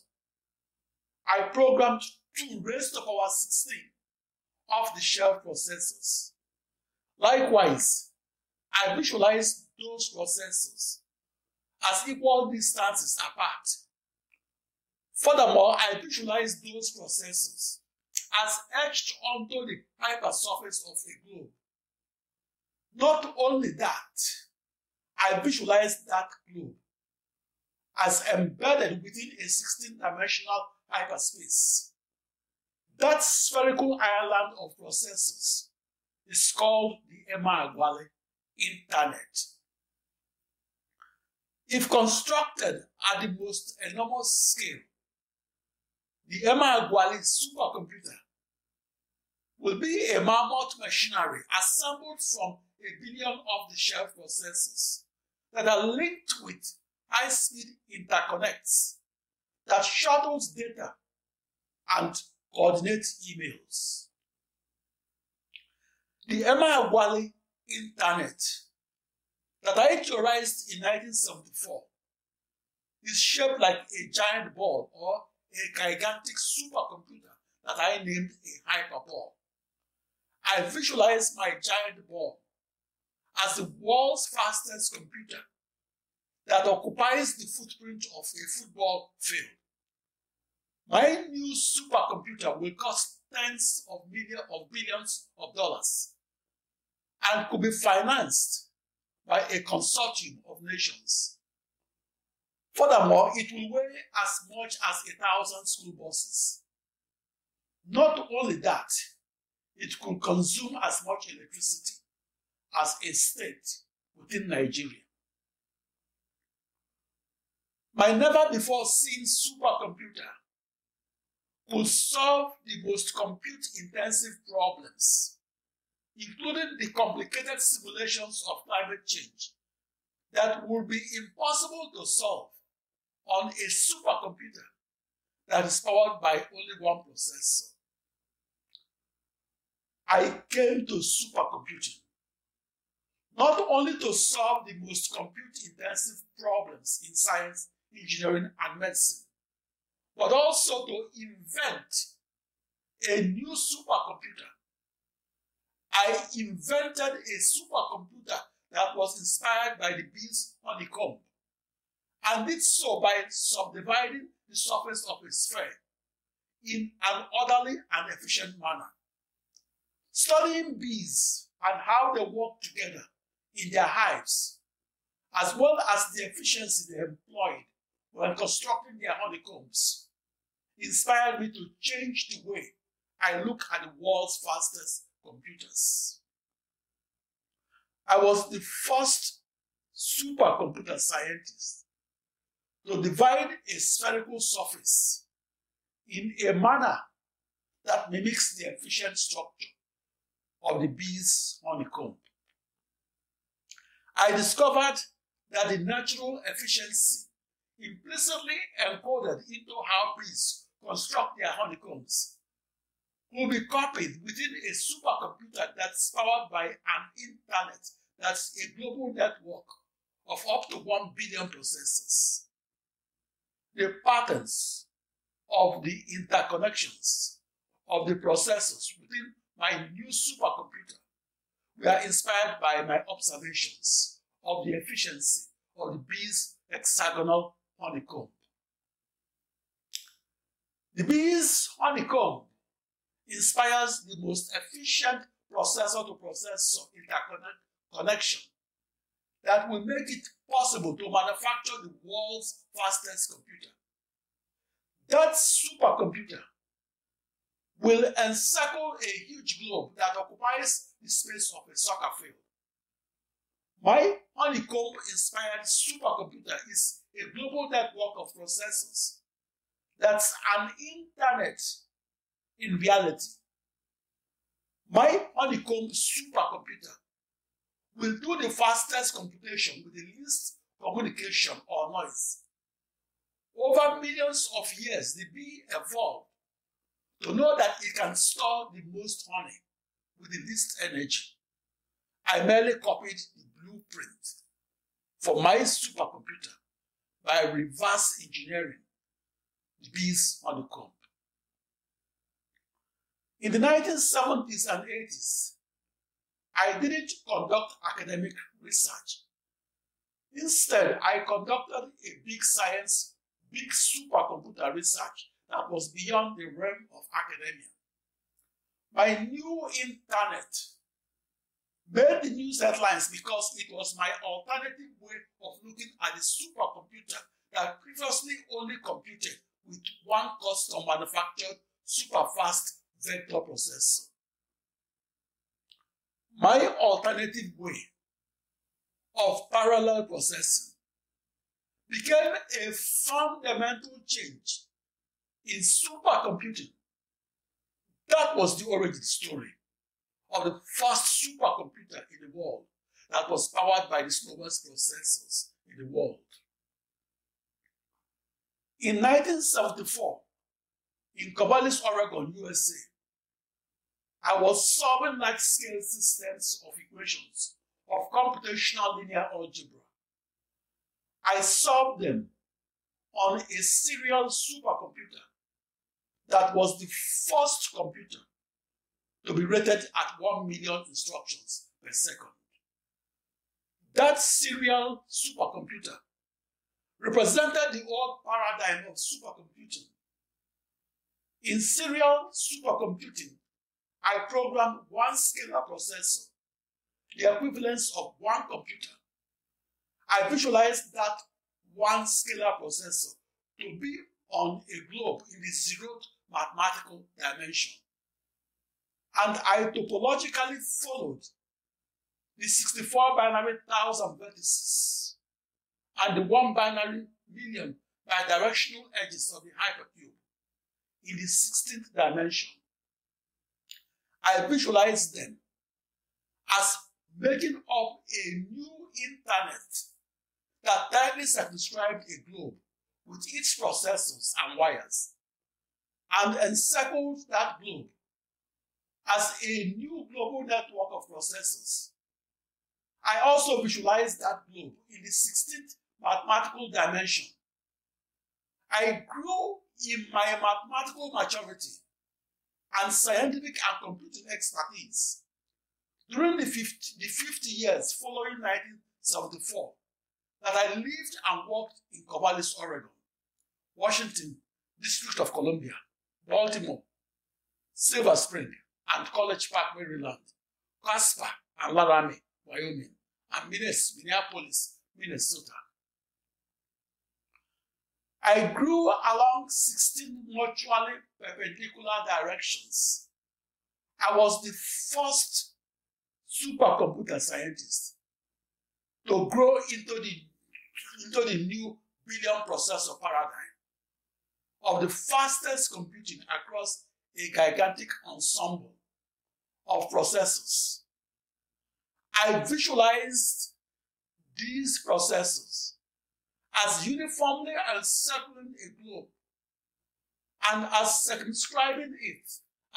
I programmed 2^16 off-the-shelf processors. Likewise, I visualized those processors as equal distances apart. Furthermore, I visualize those processors as etched onto the hypersurface of a globe. Not only that, I visualize that globe as embedded within a 16-dimensional hyperspace. That spherical island of processors is called the Emeagwali Internet. If constructed at the most enormous scale, the Emeagwali supercomputer will be a mammoth machinery assembled from a billion off-the-shelf processors that are linked with high-speed interconnects that shuttles data and coordinates emails. The Emeagwali Internet that I theorized in 1974 is shaped like a giant ball or a gigantic supercomputer that I named a hyperball. I visualize my giant ball as the world's fastest computer that occupies the footprint of a football field. My new supercomputer will cost tens of millions of billions of dollars and could be financed by a consortium of nations. Furthermore, it will weigh as much as 1,000 school buses. Not only that, it could consume as much electricity as a state within Nigeria. My never-before-seen supercomputer could solve the most compute-intensive problems, including the complicated simulations of climate change that would be impossible to solve on a supercomputer that is powered by only one processor. I came to supercomputing not only to solve the most compute-intensive problems in science, engineering, and medicine, but also to invent a new supercomputer. I invented a supercomputer that was inspired by the bees on the comb, and did so by subdividing the surface of a sphere in an orderly and efficient manner. Studying bees and how they work together in their hives, as well as the efficiency they employed when constructing their honeycombs, inspired me to change the way I look at the world's fastest computers. I was the first supercomputer scientist to divide a spherical surface in a manner that mimics the efficient structure of the bee's honeycomb. I discovered that the natural efficiency implicitly encoded into how bees construct their honeycombs will be copied within a supercomputer that's powered by an internet that's a global network of up to 1 billion processors. The patterns of the interconnections of the processors within my new supercomputer were inspired by my observations of the efficiency of the bee's hexagonal honeycomb. The bee's honeycomb inspires the most efficient processor-to-processor interconnection that will make it possible to manufacture the world's fastest computer. That supercomputer will encircle a huge globe that occupies the space of a soccer field. My honeycomb-inspired supercomputer is a global network of processors that's an internet in reality. My honeycomb supercomputer will do the fastest computation with the least communication or noise. Over millions of years, the bee evolved to know that it can store the most honey with the least energy. I merely copied the blueprint for my supercomputer by reverse engineering the bees on the comb. In the 1970s and 80s, I didn't conduct academic research. Instead, I conducted a big science, big supercomputer research that was beyond the realm of academia. My new internet made the news headlines because it was my alternative way of looking at a supercomputer that previously only computed with one custom manufactured superfast vector processor. My alternative way of parallel processing became a fundamental change in supercomputing. That was the origin story of the first supercomputer in the world that was powered by the slowest processors in the world. In 1974, in Corvallis, Oregon, USA, I was solving large-scale systems of equations of computational linear algebra. I solved them on a serial supercomputer that was the first computer to be rated at 1 million instructions per second. That serial supercomputer represented the old paradigm of supercomputing. In serial supercomputing, I programmed one scalar processor, the equivalence of one computer. I visualized that one scalar processor to be on a globe in the zeroth mathematical dimension. And I topologically followed the 64 binary 1000 vertices and the 1 binary million bidirectional edges of the hypercube in the 16th dimension. I visualized them as making up a new internet that tightly circumscribed a globe with its processors and wires, and encircled that globe as a new global network of processors. I also visualized that globe in the 16th mathematical dimension. I grew in my mathematical maturity and scientific and computing expertise during the 50 years following 1974 that I lived and worked in Corvallis, Oregon, Washington, District of Columbia, Baltimore, Silver Spring, and College Park, Maryland, Casper and Laramie, Wyoming, and Minneapolis, Minnesota. I grew along 16 mutually perpendicular directions. I was the first supercomputer scientist to grow into the new billion processor paradigm of the fastest computing across a gigantic ensemble of processors. I visualized these processors as uniformly encircling a globe and as circumscribing it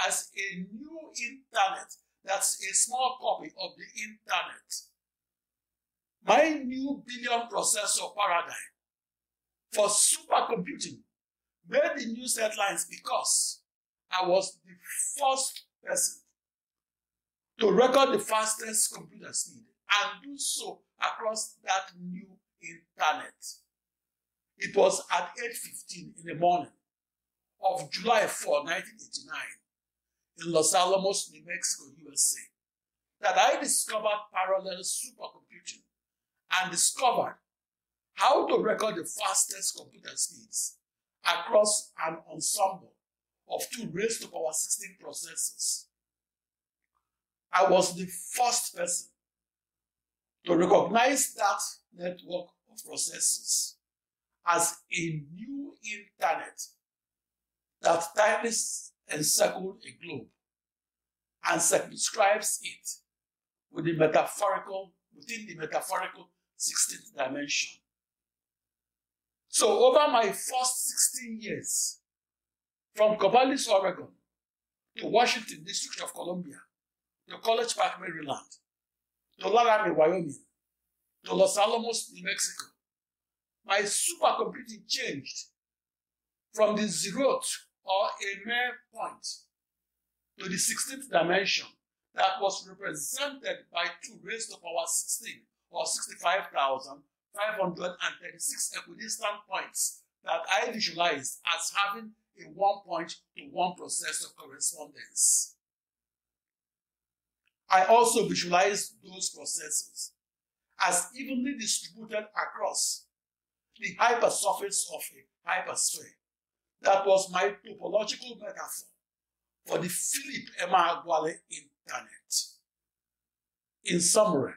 as a new internet that's a small copy of the internet. My new billion processor paradigm for supercomputing made the news headlines because I was the first person to record the fastest computer speed and do so across that new internet. It was at 8:15 in the morning of July 4, 1989, in Los Alamos, New Mexico, USA, that I discovered parallel supercomputing and discovered how to record the fastest computer speeds across an ensemble of 2^16 processors. I was the first person to recognize that network of processors as a new internet that tightly encircles a globe and circumscribes it within the metaphorical 16th dimension. So over my first 16 years, from Corvallis, Oregon, to Washington, District of Columbia, to College Park, Maryland, to Laramie, Wyoming, to Los Alamos, New Mexico, my supercomputing changed from the zeroth or a mere point to the 16th dimension that was represented by 2^16 or 65,536 equidistant points that I visualized as having a 1-point-to-1 processor correspondence. I also visualized those processors as evenly distributed across the hypersurface of a hypersphere. That was my topological metaphor for the Philip Emeagwali Internet. In summary,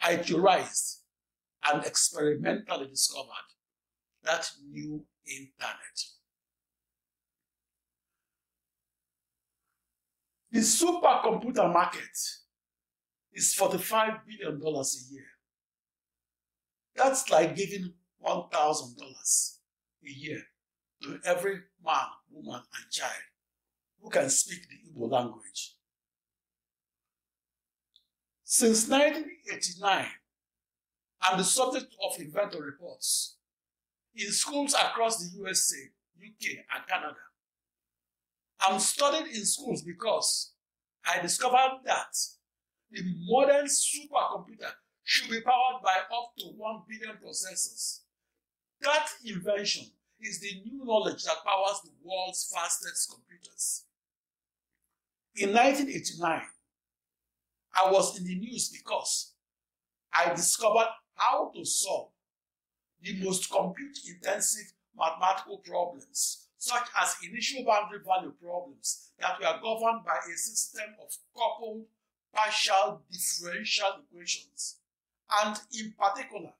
I theorized and experimentally discovered that new internet. The supercomputer market is $45 billion a year. That's like giving $1,000 a year to every man, woman, and child who can speak the Igbo language. Since 1989, I'm the subject of inventory reports in schools across the USA, UK, and Canada. I'm studied in schools because I discovered that the modern supercomputer should be powered by up to 1 billion processors. That invention is the new knowledge that powers the world's fastest computers. In 1989, I was in the news because I discovered how to solve the most compute-intensive mathematical problems, such as initial boundary value problems that were governed by a system of coupled partial differential equations, and in particular,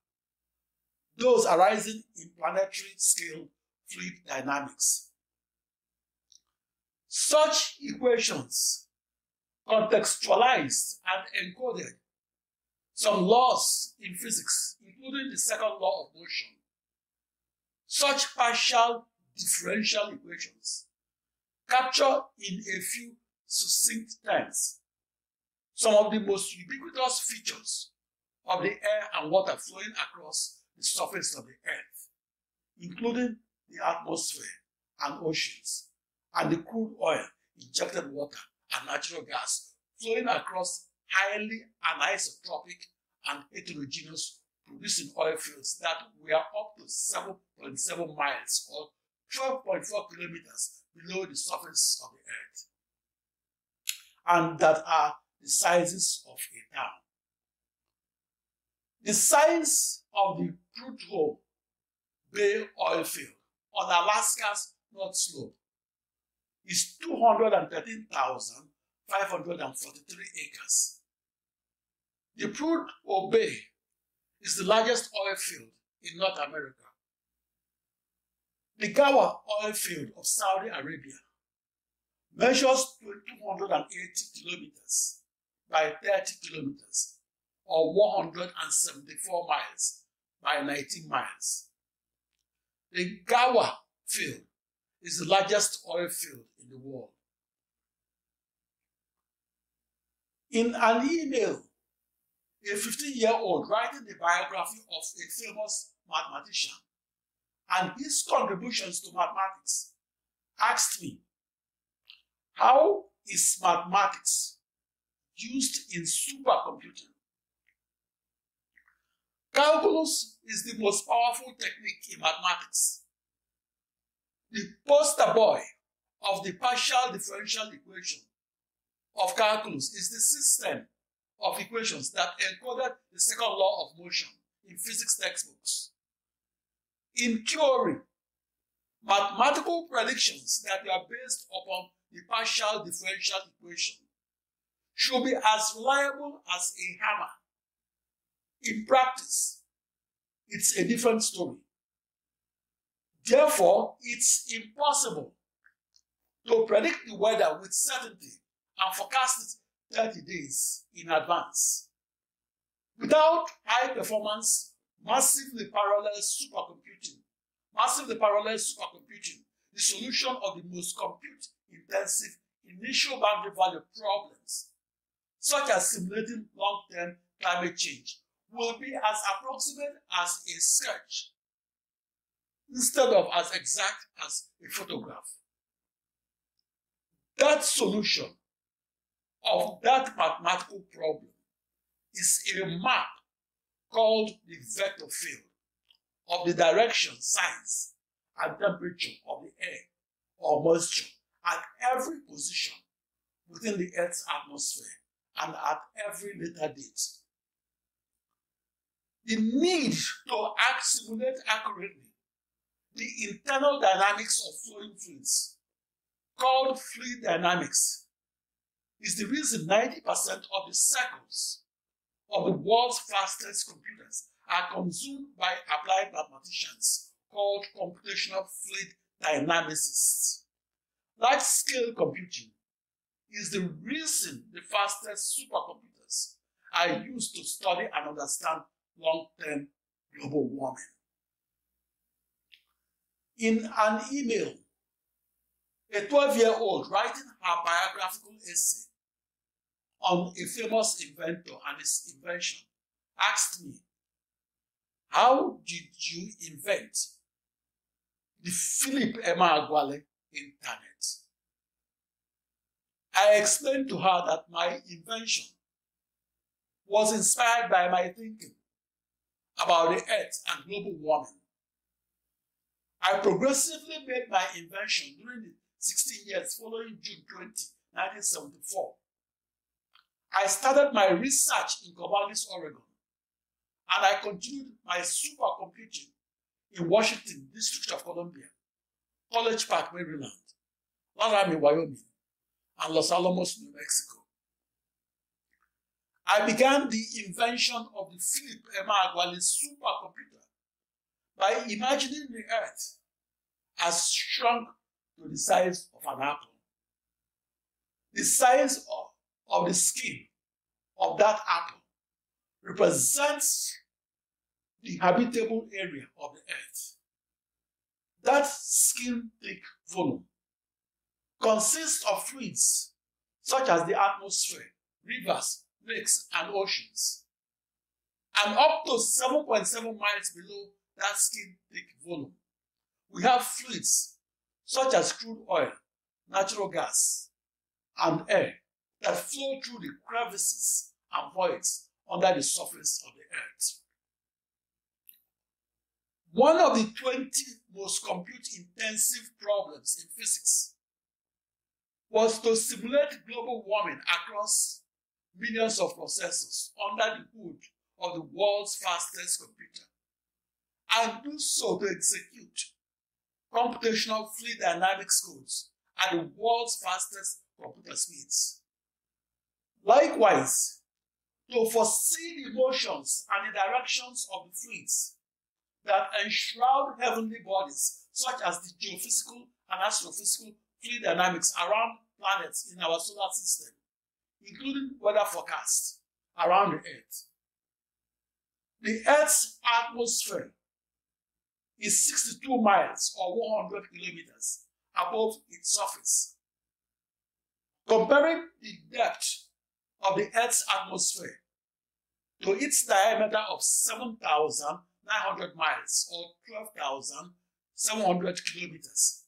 those arising in planetary scale fluid dynamics. Such equations contextualized and encoded some laws in physics, including the second law of motion. Such partial differential equations capture in a few succinct terms some of the most ubiquitous features of the air and water flowing across the surface of the earth, including the atmosphere and oceans, and the crude oil, injected water, and natural gas flowing across highly anisotropic and heterogeneous producing oil fields that were up to 7.7 miles or 12.4 kilometers below the surface of the earth, and that are the sizes of a town. The size of the Prudhoe Bay oil field on Alaska's North Slope is 213,543 acres. The Prudhoe Bay is the largest oil field in North America. The Ghawar oil field of Saudi Arabia measures 280 kilometers by 30 kilometers, or 174 miles by 19 miles. The Ghawar field is the largest oil field in the world. In an email, a 15-year-old writing the biography of a famous mathematician and his contributions to mathematics asked me, how is mathematics used in supercomputing? Calculus is the most powerful technique in mathematics. The poster boy of the partial differential equation of calculus is the system of equations that encoded the second law of motion in physics textbooks. In theory, mathematical predictions that are based upon the partial differential equation should be as reliable as a hammer. In practice, it's a different story. Therefore, it's impossible to predict the weather with certainty and forecast it 30 days in advance. Without high-performance, massively parallel supercomputing, the solution of the most compute-intensive initial boundary value problems, such as simulating long-term climate change, will be as approximate as a sketch, instead of as exact as a photograph. That solution of that mathematical problem is a map called the vector field of the direction, size, and temperature of the air or moisture at every position within the Earth's atmosphere and at every later date. The need to simulate accurately the internal dynamics of flowing fluids, called fluid dynamics, is the reason 90% of the cycles of the world's fastest computers are consumed by applied mathematicians, called computational fluid dynamicists. Large-scale computing is the reason the fastest supercomputers are used to study and understand long-term global warming. In an email, a 12-year-old writing her biographical essay on a famous inventor and his invention asked me, how did you invent the Philip Emeagwali Internet? I explained to her that my invention was inspired by my thinking about the Earth and global warming. I progressively made my invention during the 16 years following June 20, 1974. I started my research in Corvallis, Oregon, and I continued my supercomputing in Washington, District of Columbia, College Park, Maryland, Laramie, Wyoming, and Los Alamos, New Mexico. I began the invention of the Philip Emeagwali supercomputer by imagining the Earth as shrunk to the size of an apple. The size of the skin of that apple represents the habitable area of the Earth. That skin-thick volume consists of fluids such as the atmosphere, rivers, lakes, and oceans. And up to 7.7 miles below that skin-thick volume, we have fluids such as crude oil, natural gas, and air that flow through the crevices and voids under the surface of the Earth. One of the 20 most compute-intensive problems in physics was to simulate global warming across millions of processors under the hood of the world's fastest computer, and do so to execute computational fluid dynamics codes at the world's fastest computer speeds. Likewise, to foresee the motions and the directions of the fluids that enshroud heavenly bodies, such as the geophysical and astrophysical fluid dynamics around planets in our solar system, including weather forecasts around the Earth. The Earth's atmosphere is 62 miles or 100 kilometers above its surface. Comparing the depth of the Earth's atmosphere to its diameter of 7,900 miles or 12,700 kilometers,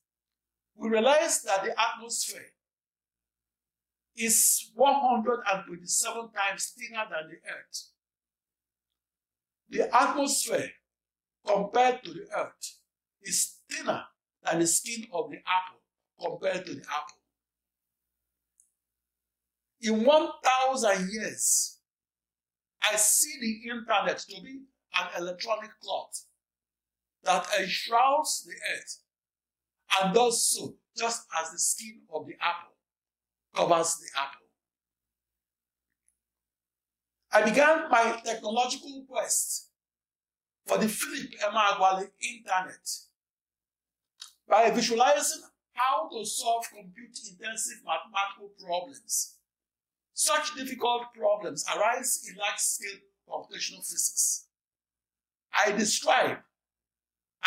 we realize that the atmosphere is 127 times thinner than the Earth. The atmosphere compared to the Earth is thinner than the skin of the apple compared to the apple. In 1,000 years, I see the internet to be an electronic cloth that enshrouds the Earth and does so just as the skin of the apple covers the apple. I began my technological quest for the Philip Emeagwali Internet by visualizing how to solve compute-intensive mathematical problems. Such difficult problems arise in large-scale computational physics. I describe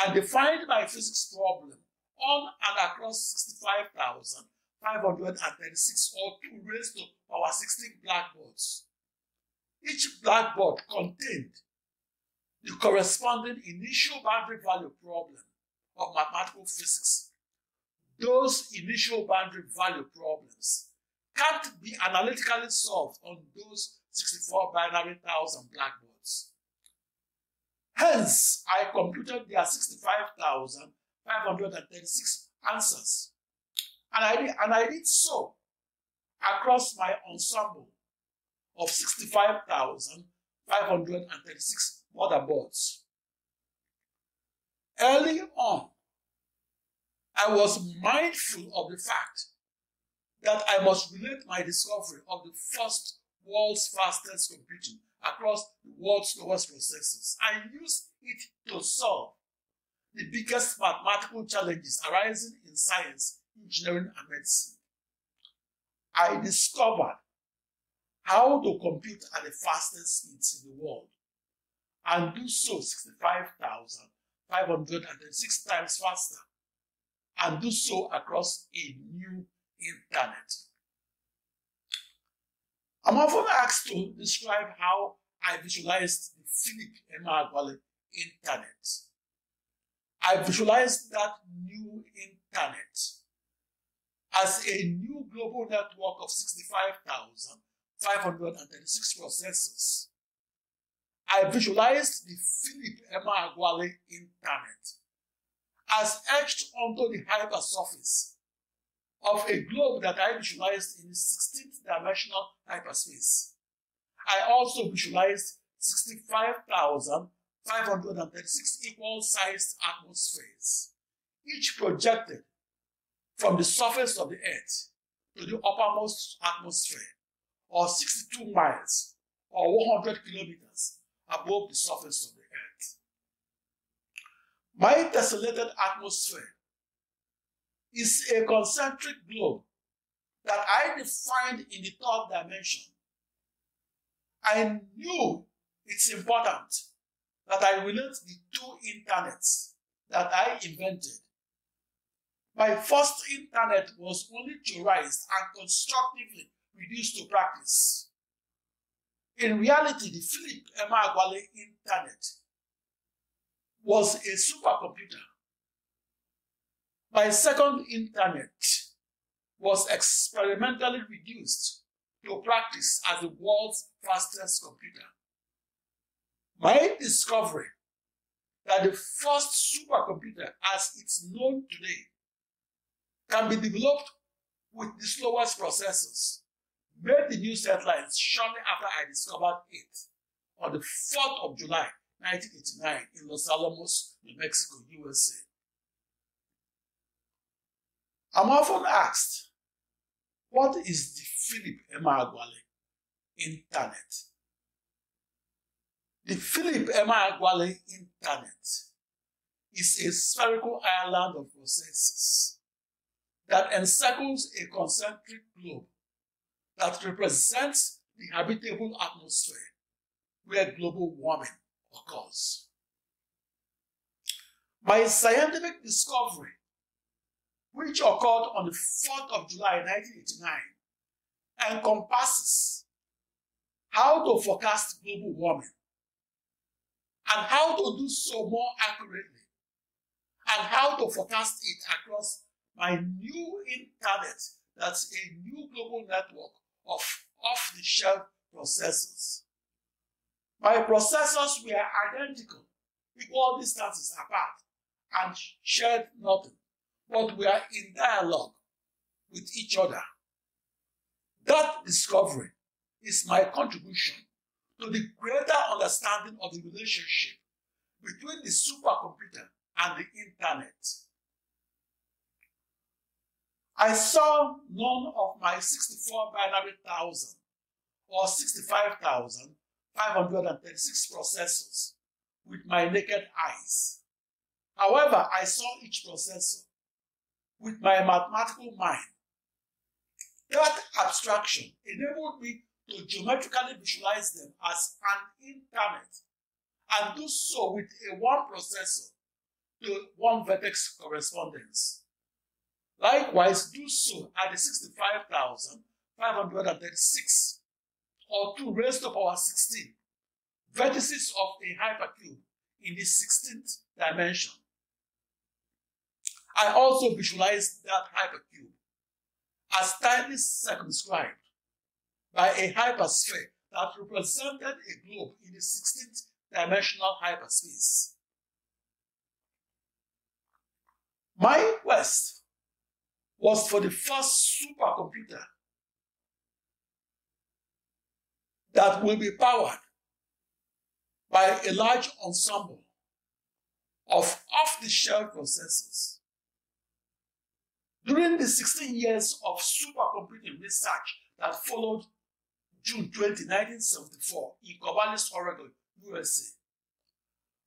and define my physics problem on and across 65,536 or 2^16 blackboards. Each blackboard contained the corresponding initial boundary value problem of mathematical physics. Those initial boundary value problems can't be analytically solved on those 64,000 blackboards. Hence, I computed their 65,536 answers, and I did so across my ensemble of 65,536 motherboards. Early on, I was mindful of the fact that I must relate my discovery of the first world's fastest computing across the world's slowest processors and use it to solve the biggest mathematical challenges arising in science, engineering, and medicine. I discovered how to compute at the fastest speeds in the world and do so 65,536 times faster and do so across a new internet. I'm often asked to describe how I visualized the Philip Emeagwali Internet. I visualized that new internet as a new global network of 65,536 processors. I visualized the Philip Emeagwali Internet as etched onto the hypersurface of a globe that I visualized in 16th-dimensional hyperspace. I also visualized 65,000 536 equal-sized atmospheres, each projected from the surface of the Earth to the uppermost atmosphere, or 62 miles, or 100 kilometers above the surface of the Earth. My tessellated atmosphere is a concentric globe that I defined in the third dimension. I knew it's important that I relate the two internets that I invented. My first internet was only theorized and constructively reduced to practice. In reality, the Philip Emeagwali Internet was a supercomputer. My second internet was experimentally reduced to practice as the world's fastest computer. My discovery that the first supercomputer as it's known today can be developed with the slowest processors made the news headlines shortly after I discovered it on the 4th of July, 1989 in Los Alamos, New Mexico, USA. I'm often asked, what is the Philip Emeagwali Internet? The Philip Emeagwali Internet is a spherical island of processes that encircles a concentric globe that represents the habitable atmosphere where global warming occurs. My scientific discovery, which occurred on the 4th of July 1989, encompasses how to forecast global warming and how to do so more accurately and how to forecast it across my new internet that's a new global network of off-the-shelf processors. My processors were identical, equal distances apart, and shared nothing, but we are in dialogue with each other. That discovery is my contribution to the greater understanding of the relationship between the supercomputer and the internet. I saw none of my 64 binary thousand or 65,536 processors with my naked eyes. However, I saw each processor with my mathematical mind. That abstraction enabled me to geometrically visualize them as an internet and do so with a one processor to one vertex correspondence. Likewise, do so at the 65,536 or 2 raised to the power 16 vertices of a hypercube in the 16th dimension. I also visualized that hypercube as tightly circumscribed by a hypersphere that represented a globe in the 16th dimensional hyperspace. My quest was for the first supercomputer that will be powered by a large ensemble of off-the-shelf processors. During the 16 years of supercomputing research that followed June 20, 1974 in Corvallis, Oregon, USA,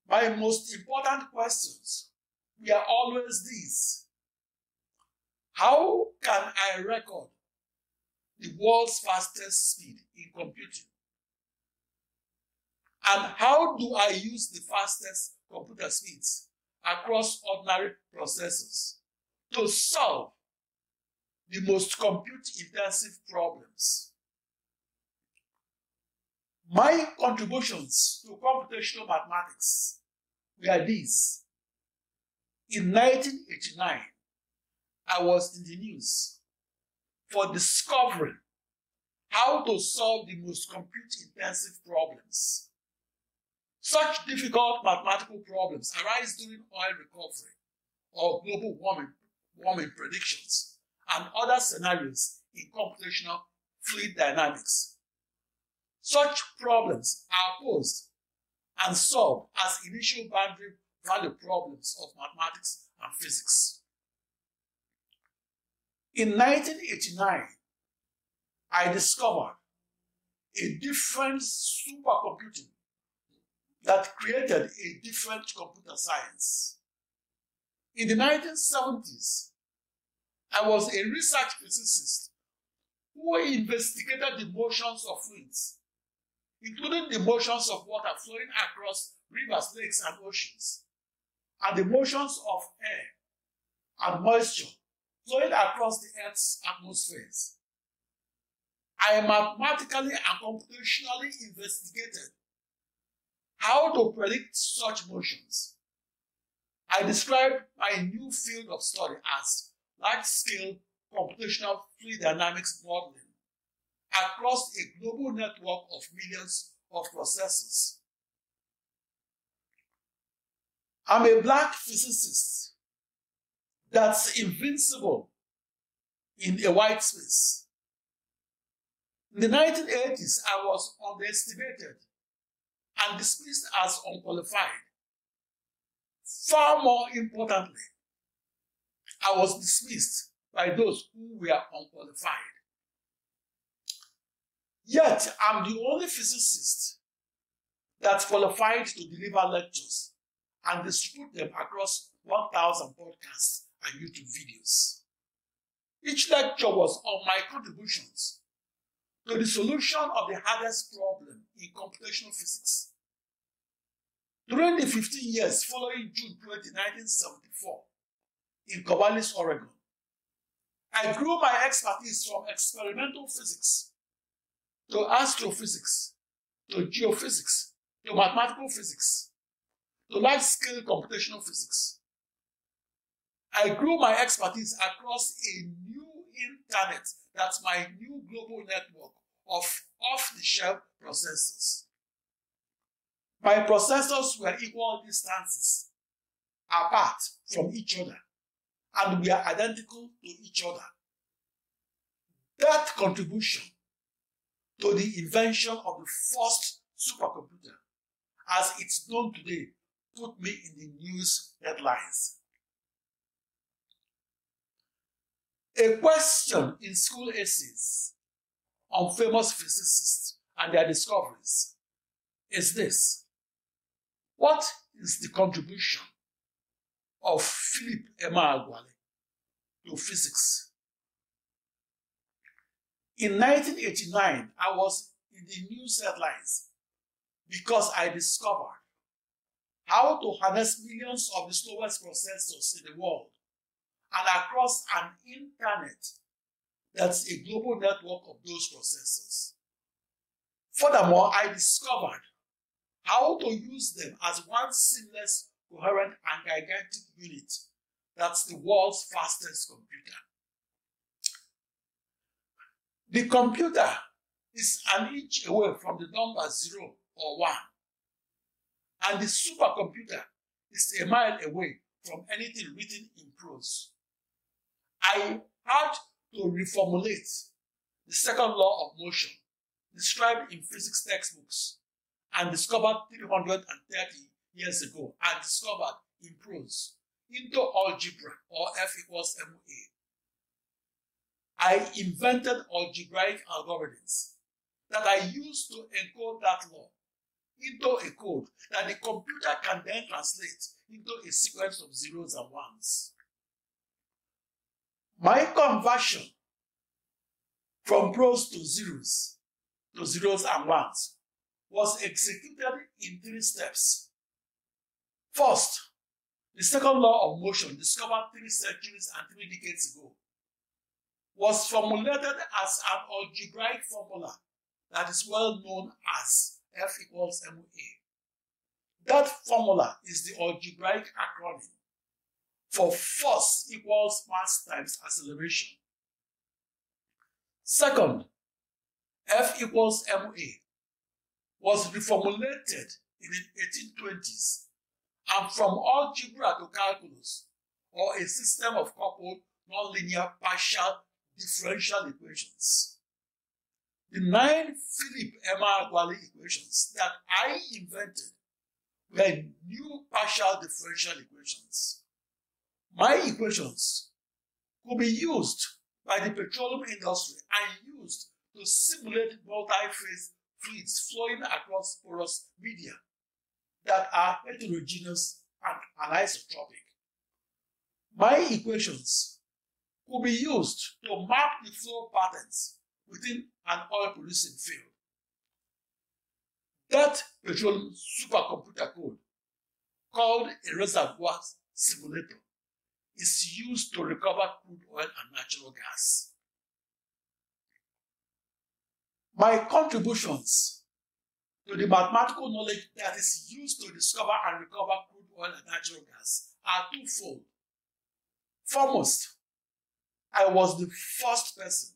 my most important questions were always these. How can I record the world's fastest speed in computing? And how do I use the fastest computer speeds across ordinary processors to solve the most compute-intensive problems? My contributions to computational mathematics were these. In 1989, I was in the news for discovering how to solve the most compute-intensive problems. Such difficult mathematical problems arise during oil recovery or global warming predictions, and other scenarios in computational fluid dynamics. Such problems are posed and solved as initial boundary value problems of mathematics and physics. In 1989, I discovered a different supercomputing that created a different computer science. In the 1970s, I was a research physicist who investigated the motions of winds, including the motions of water flowing across rivers, lakes, and oceans, and the motions of air and moisture flowing across the Earth's atmospheres. I mathematically and computationally investigated how to predict such motions. I described my new field of study as large-scale computational fluid dynamics modeling across a global network of millions of processes. I'm a black physicist that's invincible in a white space. In the 1980s, I was underestimated and dismissed as unqualified. Far more importantly, I was dismissed by those who were unqualified. Yet, I'm the only physicist that's qualified to deliver lectures and distribute them across 1,000 podcasts and YouTube videos. Each lecture was on my contributions to the solution of the hardest problem in computational physics. During the 15 years following June 20, 1974, in Corvallis, Oregon, I grew my expertise from experimental physics to astrophysics, to geophysics, to mathematical physics, to large-scale computational physics. I grew my expertise across a new internet that's my new global network of off-the-shelf processors. My processors were equal distances apart from each other, and we are identical to each other. That contribution to the invention of the first supercomputer, as it's known today, put me in the news headlines. A question in school essays on famous physicists and their discoveries is this: what is the contribution of Philip Emeagwali to physics? In 1989, I was in the news headlines because I discovered how to harness millions of the slowest processors in the world and across an internet that's a global network of those processors. Furthermore, I discovered how to use them as one seamless, coherent, and gigantic unit that's the world's fastest computer. The computer is an inch away from the number 0 or 1, and the supercomputer is a mile away from anything written in prose. I had to reformulate the second law of motion described in physics textbooks and discovered 330 years ago and discovered in prose into algebra, or F=ma. I invented algebraic algorithms that I use to encode that law into a code that the computer can then translate into a sequence of zeros and ones. My conversion from prose to zeros and ones was executed in 3 steps. First, the second law of motion, discovered 3 centuries and 3 decades ago, was formulated as an algebraic formula that is well known as F=ma. That formula is the algebraic acronym for force equals mass times acceleration. Second, F=ma was reformulated in the 1820s, and from algebra to calculus, or a system of coupled nonlinear partial differential equations. The 9 Philip Emeagwali equations that I invented were new partial differential equations. My equations could be used by the petroleum industry and used to simulate multi-phase fluids flowing across porous media that are heterogeneous and anisotropic. My equations could be used to map the flow patterns within an oil-producing field. That petroleum supercomputer code, called a reservoir simulator, is used to recover crude oil and natural gas. My contributions to the mathematical knowledge that is used to discover and recover crude oil and natural gas are twofold. Foremost, I was the first person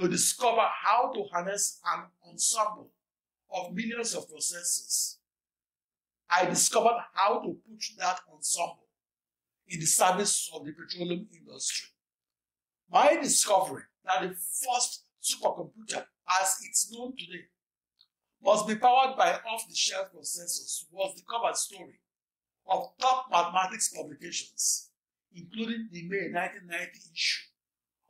to discover how to harness an ensemble of millions of processes. I discovered how to put that ensemble in the service of the petroleum industry. My discovery that the first supercomputer, as it's known today, must be powered by off-the-shelf processors was the cover story of top mathematics publications, including the May 1990 issue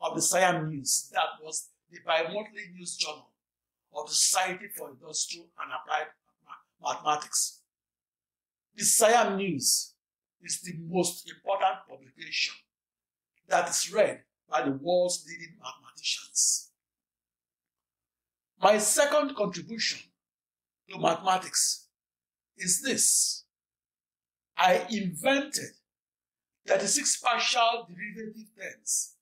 of the SIAM News that was the bi-monthly news journal of the Society for Industrial and Applied Mathematics. The SIAM News is the most important publication that is read by the world's leading mathematicians. My second contribution to mathematics is this. I invented 36 partial derivative terms,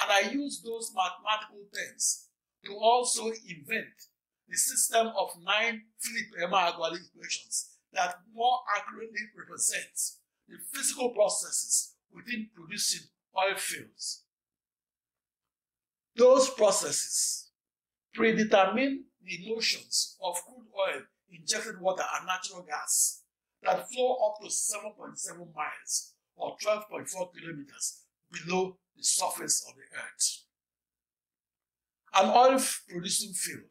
and I used those mathematical terms to also invent the system of 9 Philip Emeagwali equations that more accurately represents the physical processes within producing oil fields. Those processes predetermine the motions of crude oil, injected water, and natural gas that flow up to 7.7 miles or 12.4 kilometers below the surface of the earth. An oil-producing field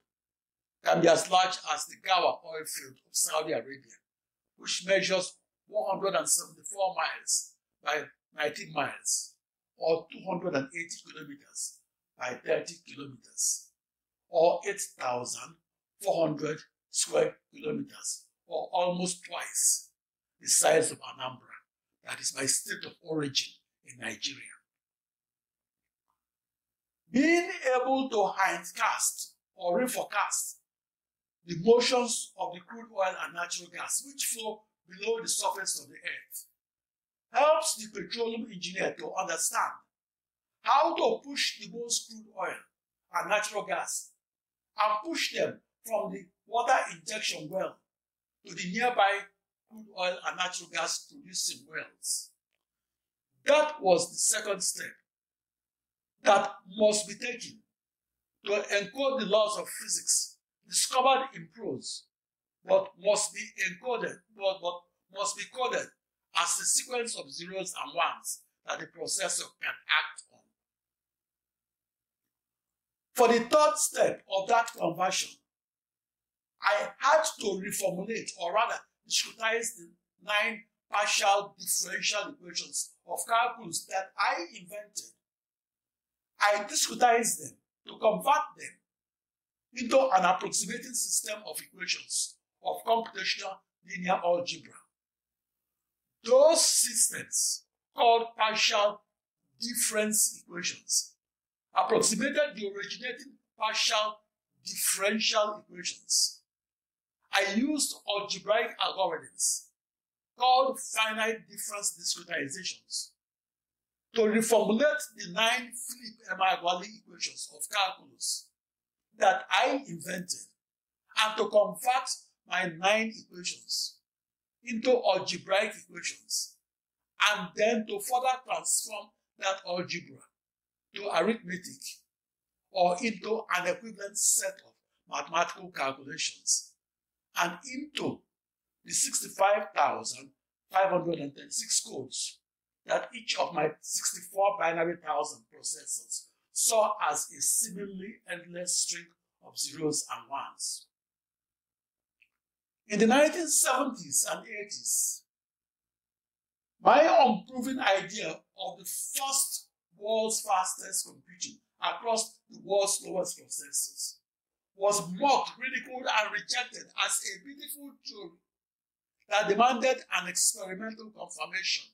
can be as large as the Ghawar oil field of Saudi Arabia, which measures 174 miles by 19 miles, or 280 kilometers by 30 kilometers, or 8,400 square kilometers, or almost twice the size of Anambra, that is my state of origin in Nigeria. Being able to hindcast or reforecast the motions of the crude oil and natural gas which flow below the surface of the earth helps the petroleum engineer to understand how to push the most crude oil and natural gas and push them from the water injection well to the nearby crude oil and natural gas producing wells. That was the second step that must be taken to encode the laws of physics discovered in prose, but must be coded as the sequence of zeros and ones that the processor can act on. For the third step of that conversion, I had to reformulate, or rather discretize, the 9 partial differential equations of calculus that I invented. I discretized them to convert them into an approximating system of equations of computational linear algebra. Those systems, called partial difference equations, approximated the originating partial differential equations. I used algebraic algorithms called finite difference discretizations to reformulate the 9 Philip Emeagwali equations of calculus that I invented and to convert my 9 equations into algebraic equations, and then to further transform that algebra to arithmetic or into an equivalent set of mathematical calculations and into the 65,536 codes that each of my 64 binary thousand processors saw as a seemingly endless string of zeros and ones. In the 1970s and 80s, my unproven idea of the first world's fastest computing across the world's lowest processors was mocked, ridiculed, and rejected as a beautiful theory that demanded an experimental confirmation,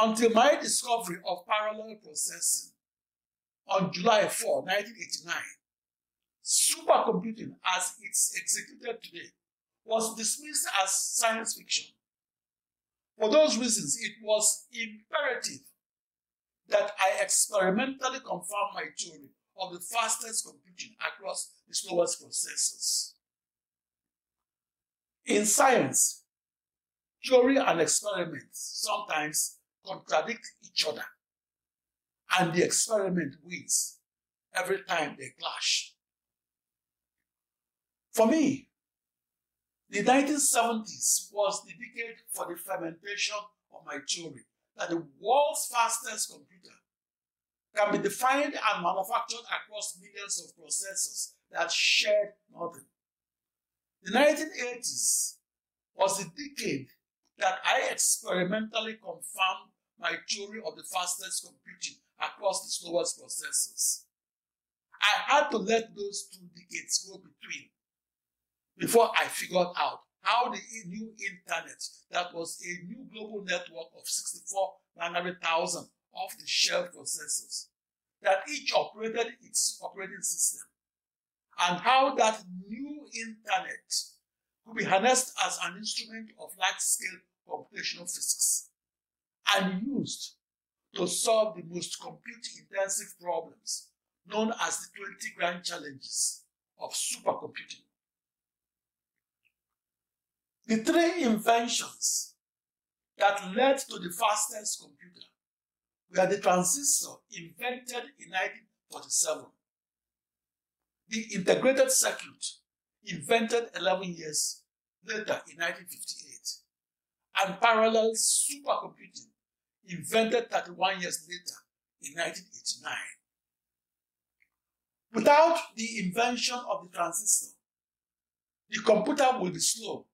until my discovery of parallel processing on July 4, 1989. Supercomputing, as it's executed today, was dismissed as science fiction. For those reasons, it was imperative that I experimentally confirm my theory of the fastest computing across the slowest processors. In science, theory and experiment sometimes contradict each other, and the experiment wins every time they clash. For me, the 1970s was the decade for the fermentation of my theory that the world's fastest computer can be defined and manufactured across millions of processors that shared nothing. The 1980s was the decade that I experimentally confirmed my theory of the fastest computing across the slowest processors. I had to let those two decades go between before I figured out how the new internet, that was a new global network of 64,900,000 off-the-shelf processors that each operated its operating system, and how that new internet could be harnessed as an instrument of large-scale computational physics and used to solve the most compute-intensive problems known as the 20 grand challenges of supercomputing. The three inventions that led to the fastest computer were the transistor, invented in 1947, the integrated circuit, invented 11 years later in 1958, and parallel supercomputing, invented 31 years later in 1989. Without the invention of the transistor, the computer will be slow,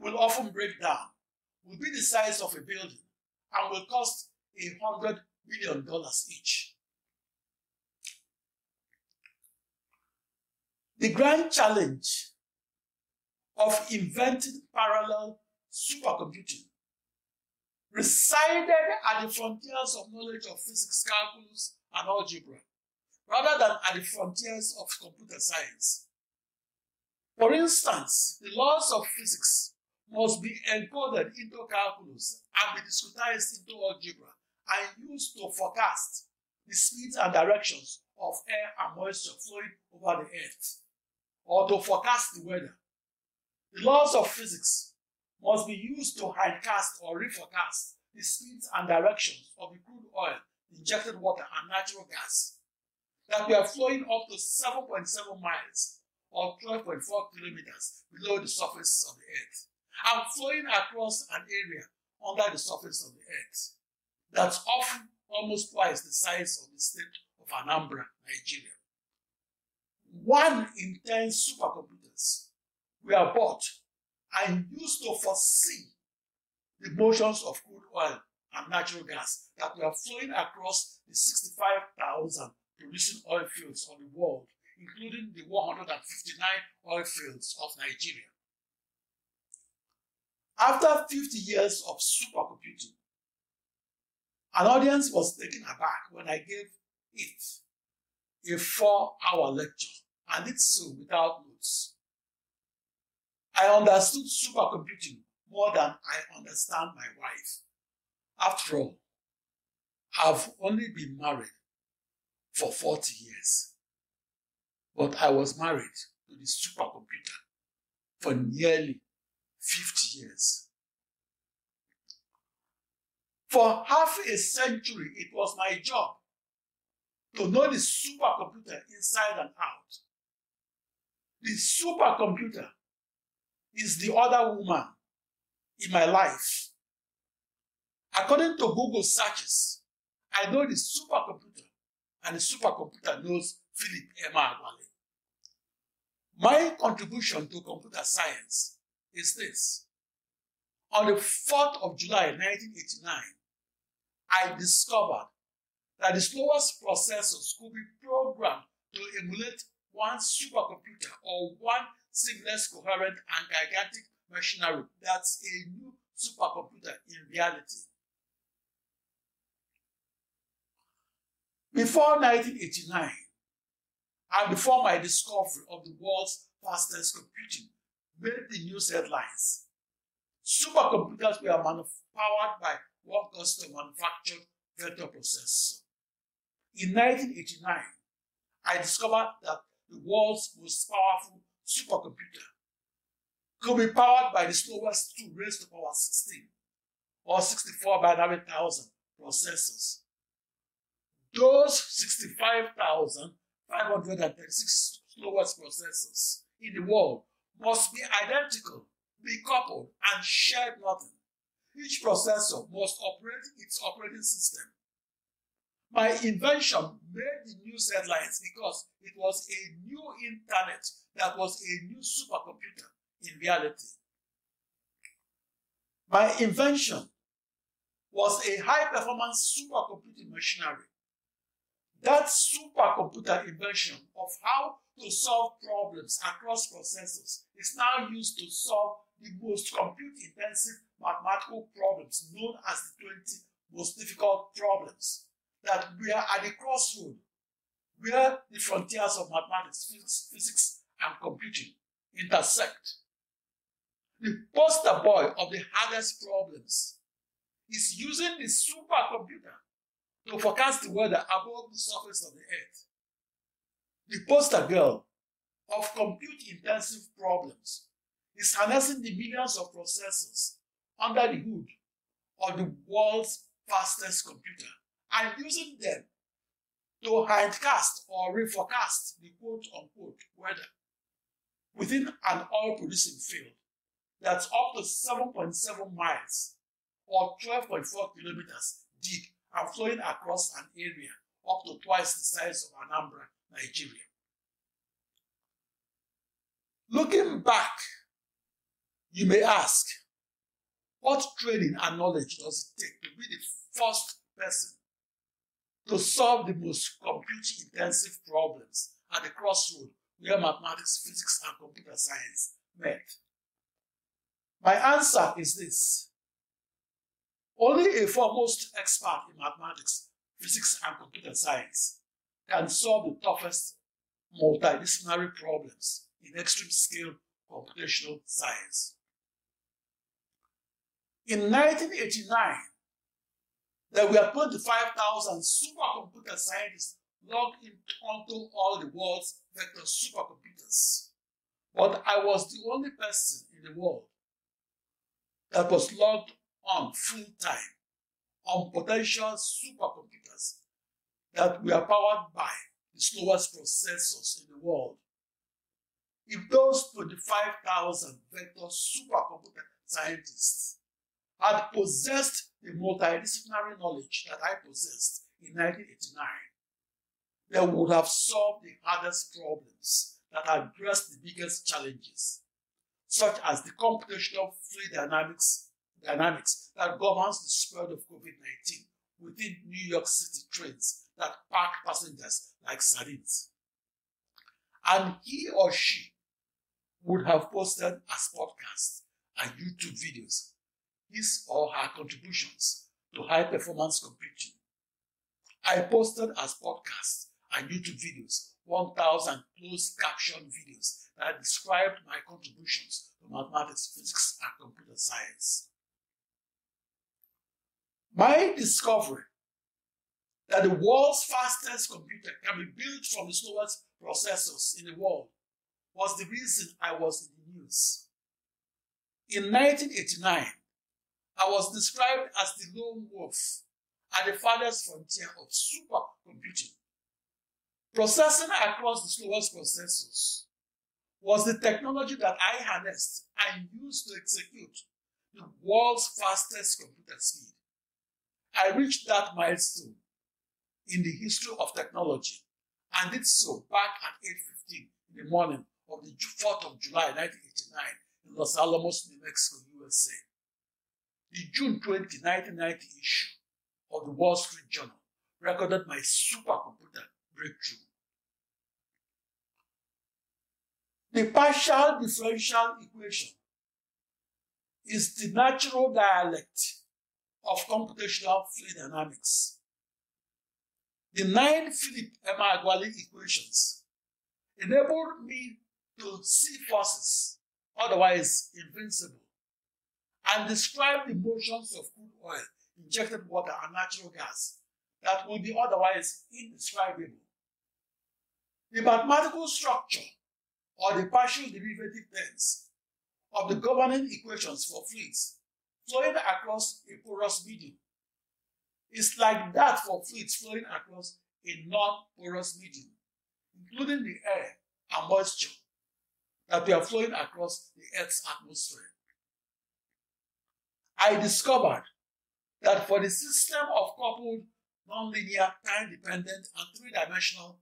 will often break down, will be the size of a building, and will cost $100 million each. The grand challenge of inventing parallel supercomputing resided at the frontiers of knowledge of physics, calculus, and algebra, rather than at the frontiers of computer science. For instance, the laws of physics must be encoded into calculus and be discretized into algebra and used to forecast the speeds and directions of air and moisture flowing over the earth, or to forecast the weather. The laws of physics must be used to hindcast or reforecast the speeds and directions of the crude oil, injected water, and natural gas that were flowing up to 7.7 miles or 12.4 kilometers below the surface of the earth, and flowing across an area under the surface of the earth that's often almost twice the size of the state of Anambra, Nigeria. 1 in 10 supercomputers were bought and used to foresee the motions of crude oil and natural gas that were flowing across the 65,000 producing oil fields on the world, including the 159 oil fields of Nigeria. After 50 years of supercomputing, an audience was taken aback when I gave it a 4-hour lecture, and did so without notes. I understood supercomputing more than I understand my wife. After all, I've only been married for 40 years, but I was married to the supercomputer for nearly 50 years. For half a century, it was my job to know the supercomputer inside and out. The supercomputer is the other woman in my life. According to Google searches, I know the supercomputer, and the supercomputer knows Philip Emeagwali. My contribution to computer science is this. On the 4th of July, 1989, I discovered that the slowest processors could be programmed to emulate one supercomputer or one seamless, coherent, and gigantic machinery. That's a new supercomputer in reality. Before 1989, and before my discovery of the world's fastest computing, made the news headlines. Supercomputers were powered by what custom manufactured vector processors. In 1989, I discovered that the world's most powerful supercomputer could be powered by the slowest 2^16 or 64 binary thousand processors. Those 65,536 slowest processors in the world must be identical, be coupled, and share nothing. Each processor must operate its operating system. My invention made the news headlines because it was a new internet that was a new supercomputer in reality. My invention was a high-performance supercomputing machinery. That supercomputer invention of how to solve problems across processors is now used to solve the most compute-intensive mathematical problems, known as the 20 most difficult problems, that we are at the crossroad where the frontiers of mathematics, physics, and computing intersect. The poster boy of the hardest problems is using the supercomputer to forecast the weather above the surface of the earth. The poster girl of compute-intensive problems is harnessing the millions of processors under the hood of the world's fastest computer and using them to hindcast or reforecast the quote-unquote weather within an oil-producing field that's up to 7.7 miles or 12.4 kilometers deep and flowing across an area up to twice the size of Anambra, Nigeria. Looking back, you may ask, what training and knowledge does it take to be the first person to solve the most compute-intensive problems at the crossroad where mathematics, physics, and computer science met? My answer is this. Only a foremost expert in mathematics, physics, and computer science can solve the toughest multidisciplinary problems in extreme-scale computational science. In 1989, there were 25,000 supercomputer scientists logged in onto all the world's vector supercomputers, but I was the only person in the world that was logged on full-time on potential supercomputers that were powered by the slowest processors in the world. If those 25,000 vector supercomputer scientists had possessed the multidisciplinary knowledge that I possessed in 1989, they would have solved the hardest problems that addressed the biggest challenges, such as the computational fluid dynamics that governs the spread of COVID-19 within New York City trains that pack passengers like sardines. And he or she would have posted as podcasts and YouTube videos his or her contributions to high-performance computing. I posted as podcasts and YouTube videos 1,000 closed-caption videos that described my contributions to mathematics, physics, and computer science. My discovery that the world's fastest computer can be built from the slowest processors in the world was the reason I was in the news. In 1989, I was described as the lone wolf at the farthest frontier of supercomputing. Processing across the slowest processors was the technology that I harnessed and used to execute the world's fastest computer speed. I reached that milestone in the history of technology and did so back at 8:15 in the morning of the 4th of July 1989 in Los Alamos, New Mexico, USA. The June 20, 1990 issue of the Wall Street Journal recorded my supercomputer breakthrough. The partial differential equation is the natural dialect of computational fluid dynamics. The 9 Philip Emeagwali equations enabled me to see forces otherwise invincible and describe the motions of crude oil, injected water, and natural gas that would be otherwise indescribable. The mathematical structure or the partial derivative terms of the governing equations for fluids flowing across a porous medium is like that for fluids flowing across a non-porous medium, including the air and moisture that we are flowing across the Earth's atmosphere. I discovered that for the system of coupled, nonlinear, time-dependent, and three-dimensional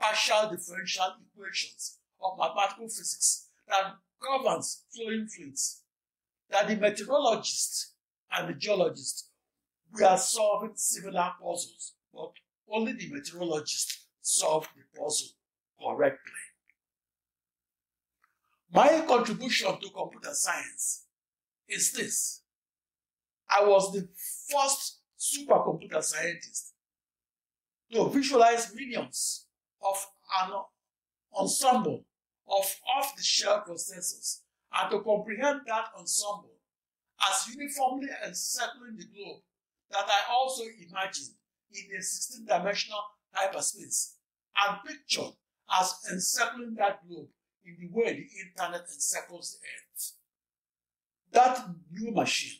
partial differential equations of mathematical physics that governs flowing fluids, that the meteorologists and the geologists were solving similar puzzles, but only the meteorologists solved the puzzle correctly. My contribution to computer science is this: I was the first supercomputer scientist to visualize millions of an ensemble of off-the-shelf processors and to comprehend that ensemble as uniformly encircling the globe that I also imagined in a 16-dimensional hyperspace and pictured as encircling that globe in the way the internet encircles the Earth. That new machine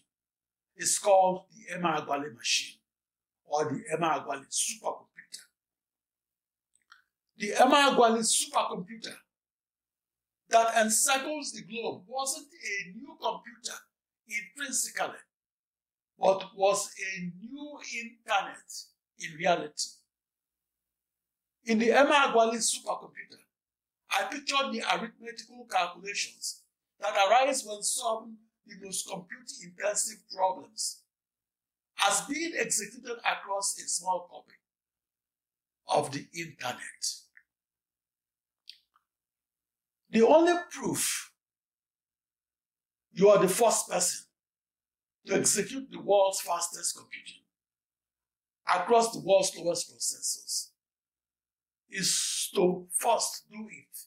is called the Emeagwali machine or the Emeagwali supercomputer. The Emeagwali supercomputer that encircles the globe wasn't a new computer intrinsically, but was a new internet in reality. In the Emeagwali supercomputer, I pictured the arithmetical calculations that arise when solving the most compute-intensive problems as being executed across a small copy of the internet. The only proof you are the first person to execute the world's fastest computing across the world's slowest processors is to first do it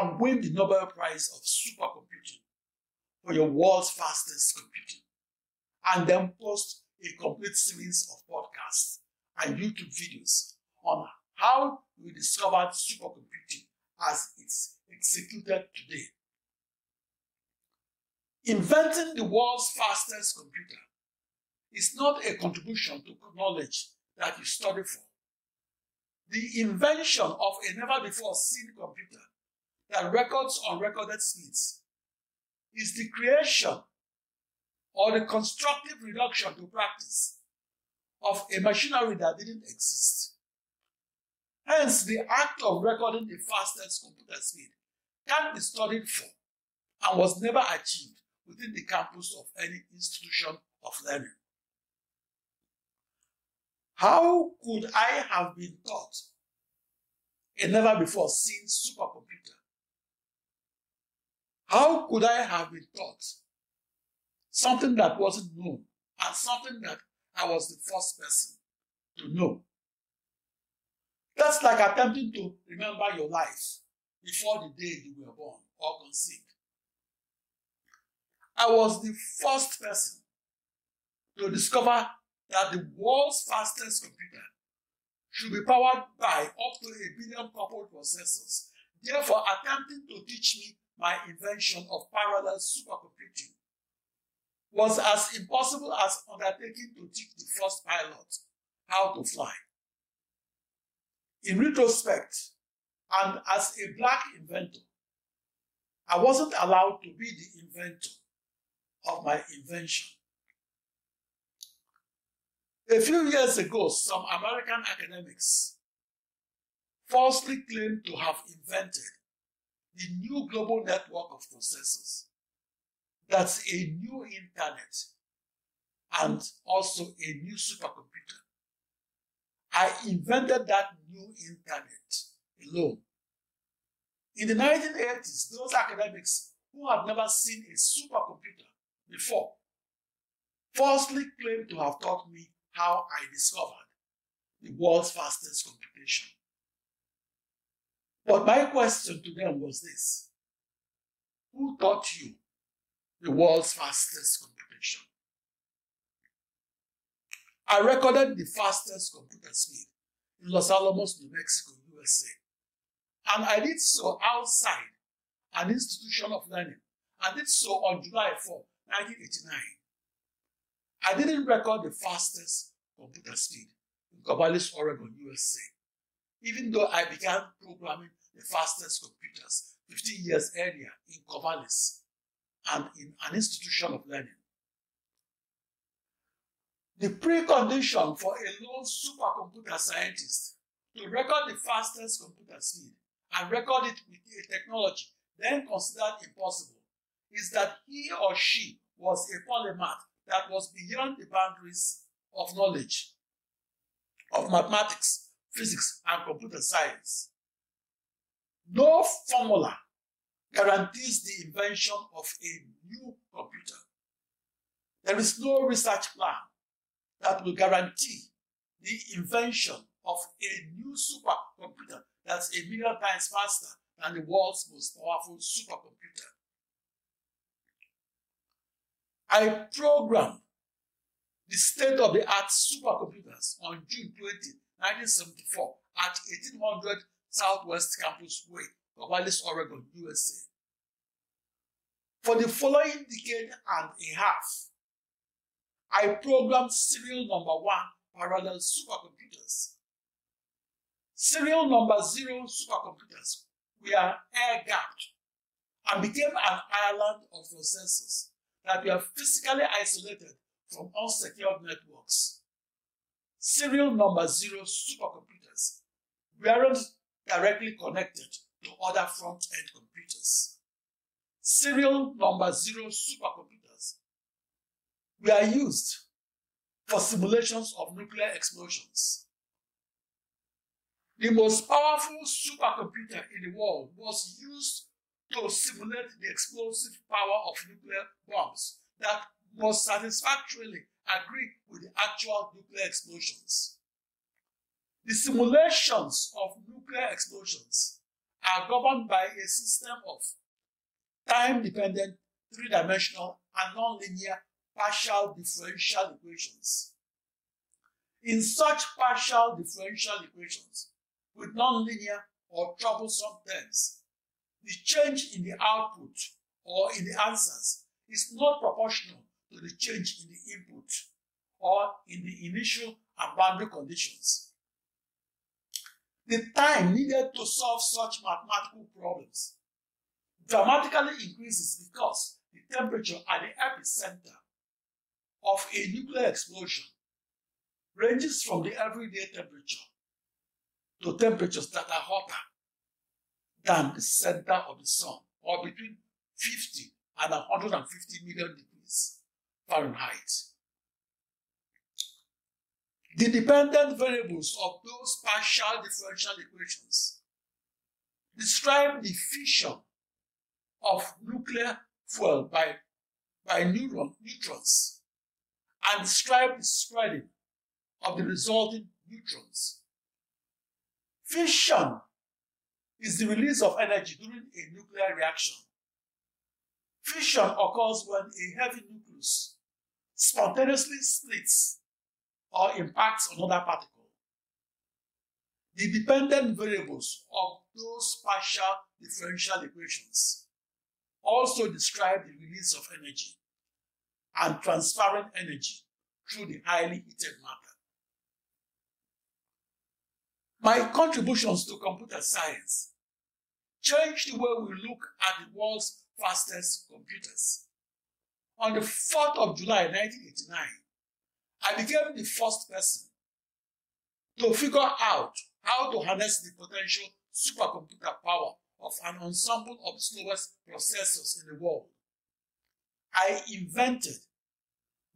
and win the Nobel Prize of supercomputing for your world's fastest computing, and then post a complete series of podcasts and YouTube videos on how you discovered supercomputing as it's executed today. Inventing the world's fastest computer is not a contribution to knowledge that you study for. The invention of a never-before-seen computer that records unrecorded speeds is the creation or the constructive reduction to practice of a machinery that didn't exist. Hence, the act of recording the fastest computer speed can be studied for and was never achieved within the campus of any institution of learning. How could I have been taught a never-before-seen supercomputer? How could I have been taught something that wasn't known and something that I was the first person to know? That's like attempting to remember your life before the day you were born or conceived. I was the first person to discover that the world's fastest computer should be powered by up to a billion coupled processors, therefore attempting to teach me my invention of parallel supercomputing was as impossible as undertaking to teach the first pilot how to fly. In retrospect, and as a black inventor, I wasn't allowed to be the inventor of my invention. A few years ago, some American academics falsely claimed to have invented a new global network of processors. That's a new internet and also a new supercomputer. I invented that new internet alone. In the 1980s, those academics who had never seen a supercomputer before falsely claimed to have taught me how I discovered the world's fastest computation. But my question to them was this: who taught you the world's fastest computation? I recorded the fastest computer speed in Los Alamos, New Mexico, USA. And I did so outside an institution of learning. I did so on July 4, 1989. I didn't record the fastest computer speed in Corvallis, Oregon, USA, even though I began programming the fastest computers 15 years earlier in Corvallis and in an institution of learning. The precondition for a lone supercomputer scientist to record the fastest computer speed and record it with a technology then considered impossible is that he or she was a polymath that was beyond the boundaries of knowledge of mathematics, physics, and computer science. No formula guarantees the invention of a new computer. There is no research plan that will guarantee the invention of a new supercomputer that's a million times faster than the world's most powerful supercomputer. I programmed the state-of-the-art supercomputers on June 20, 1974 at 1800 Southwest Campus Way, Corvallis, Oregon, USA. For the following decade and a half, I programmed serial number 1 parallel supercomputers. Serial number 0 supercomputers were air-gapped and became an island of processors that were physically isolated from unsecured networks. Serial number 0 supercomputers weren't directly connected to other front-end computers. Serial number 0 supercomputers were used for simulations of nuclear explosions. The most powerful supercomputer in the world was used to simulate the explosive power of nuclear bombs that most satisfactorily agree with the actual nuclear explosions. The simulations of nuclear explosions are governed by a system of time-dependent, three-dimensional, and nonlinear partial differential equations. In such partial differential equations, with nonlinear or troublesome terms, the change in the output or in the answers is not proportional to the change in the input or in the initial and boundary conditions. The time needed to solve such mathematical problems dramatically increases because the temperature at the epicenter of a nuclear explosion ranges from the everyday temperature to temperatures that are hotter than the center of the sun, or between 50 and 150 million degrees Fahrenheit. The dependent variables of those partial differential equations describe the fission of nuclear fuel by neutrons and describe the spreading of the resulting neutrons. Fission is the release of energy during a nuclear reaction. Fission occurs when a heavy nucleus spontaneously splits or impacts another particle. The dependent variables of those partial differential equations also describe the release of energy and transferring energy through the highly heated matter. My contributions to computer science changed the way we look at the world's fastest computers. On the 4th of July, 1989, I became the first person to figure out how to harness the potential supercomputer power of an ensemble of slowest processors in the world, I invented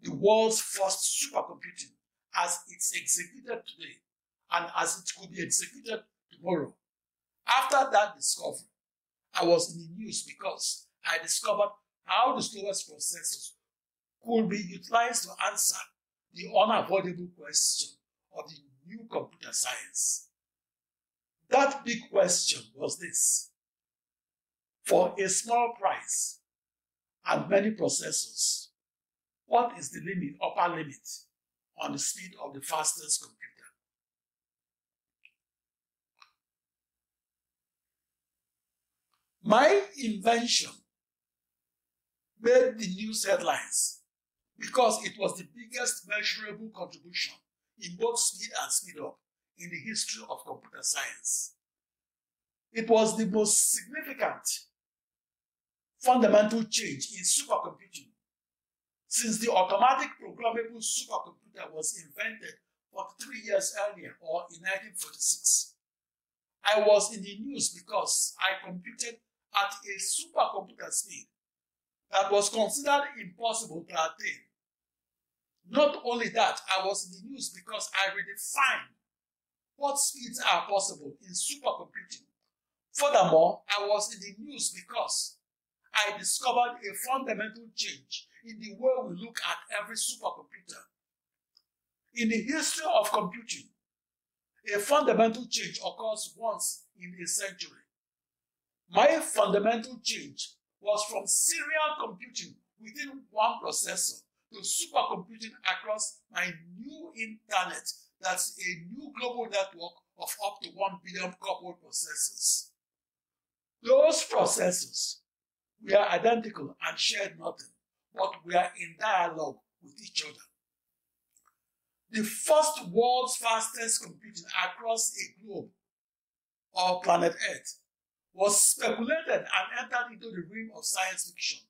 the world's first supercomputing as it's executed today and as it could be executed tomorrow. After that discovery, I was in the news because I discovered how the slowest processors could be utilized to answer the unavoidable question of the new computer science. That big question was this: for a small price and many processors, what is the limit, upper limit, on the speed of the fastest computer? My invention made the news headlines because it was the biggest measurable contribution in both speed and speed up in the history of computer science. It was the most significant fundamental change in supercomputing since the automatic programmable supercomputer was invented 43 years earlier, or in 1946. I was in the news because I computed at a supercomputer speed that was considered impossible to attain. Not only that, I was in the news because I redefined what speeds are possible in supercomputing. Furthermore, I was in the news because I discovered a fundamental change in the way we look at every supercomputer. In the history of computing, a fundamental change occurs once in a century. My fundamental change was from serial computing within one processor to supercomputing across my new internet, that's a new global network of up to 1 billion coupled processors. Those processors were identical and shared nothing, but were in dialogue with each other. The first world's fastest computing across a globe, or planet Earth, was speculated and entered into the realm of science fiction,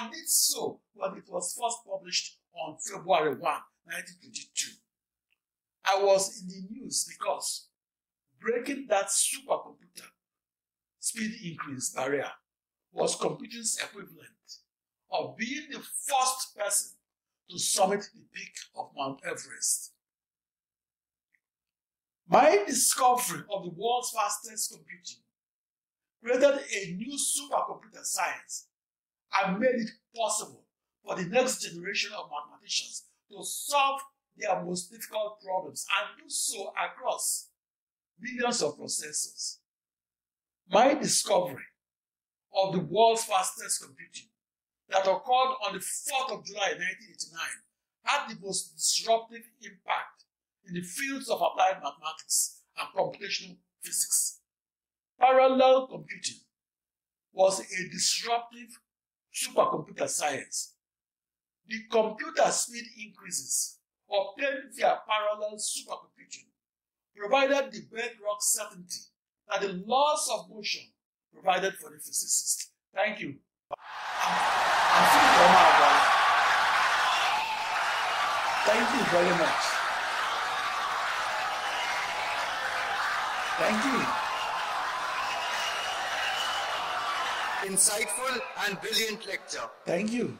and did so when it was first published on February 1, 1922. I was in the news because breaking that supercomputer speed increase barrier was computing's equivalent of being the first person to summit the peak of Mount Everest. My discovery of the world's fastest computing created a new supercomputer science and made it possible for the next generation of mathematicians to solve their most difficult problems and do so across millions of processors. My discovery of the world's fastest computing that occurred on the 4th of July 1989 had the most disruptive impact in the fields of applied mathematics and computational physics. Parallel computing was a disruptive supercomputer science. The computer speed increases obtained via parallel supercomputing provided the bedrock certainty that the laws of motion provided for the physicist. Thank you. Thank you very much. Thank you. Insightful and brilliant lecture. Thank you.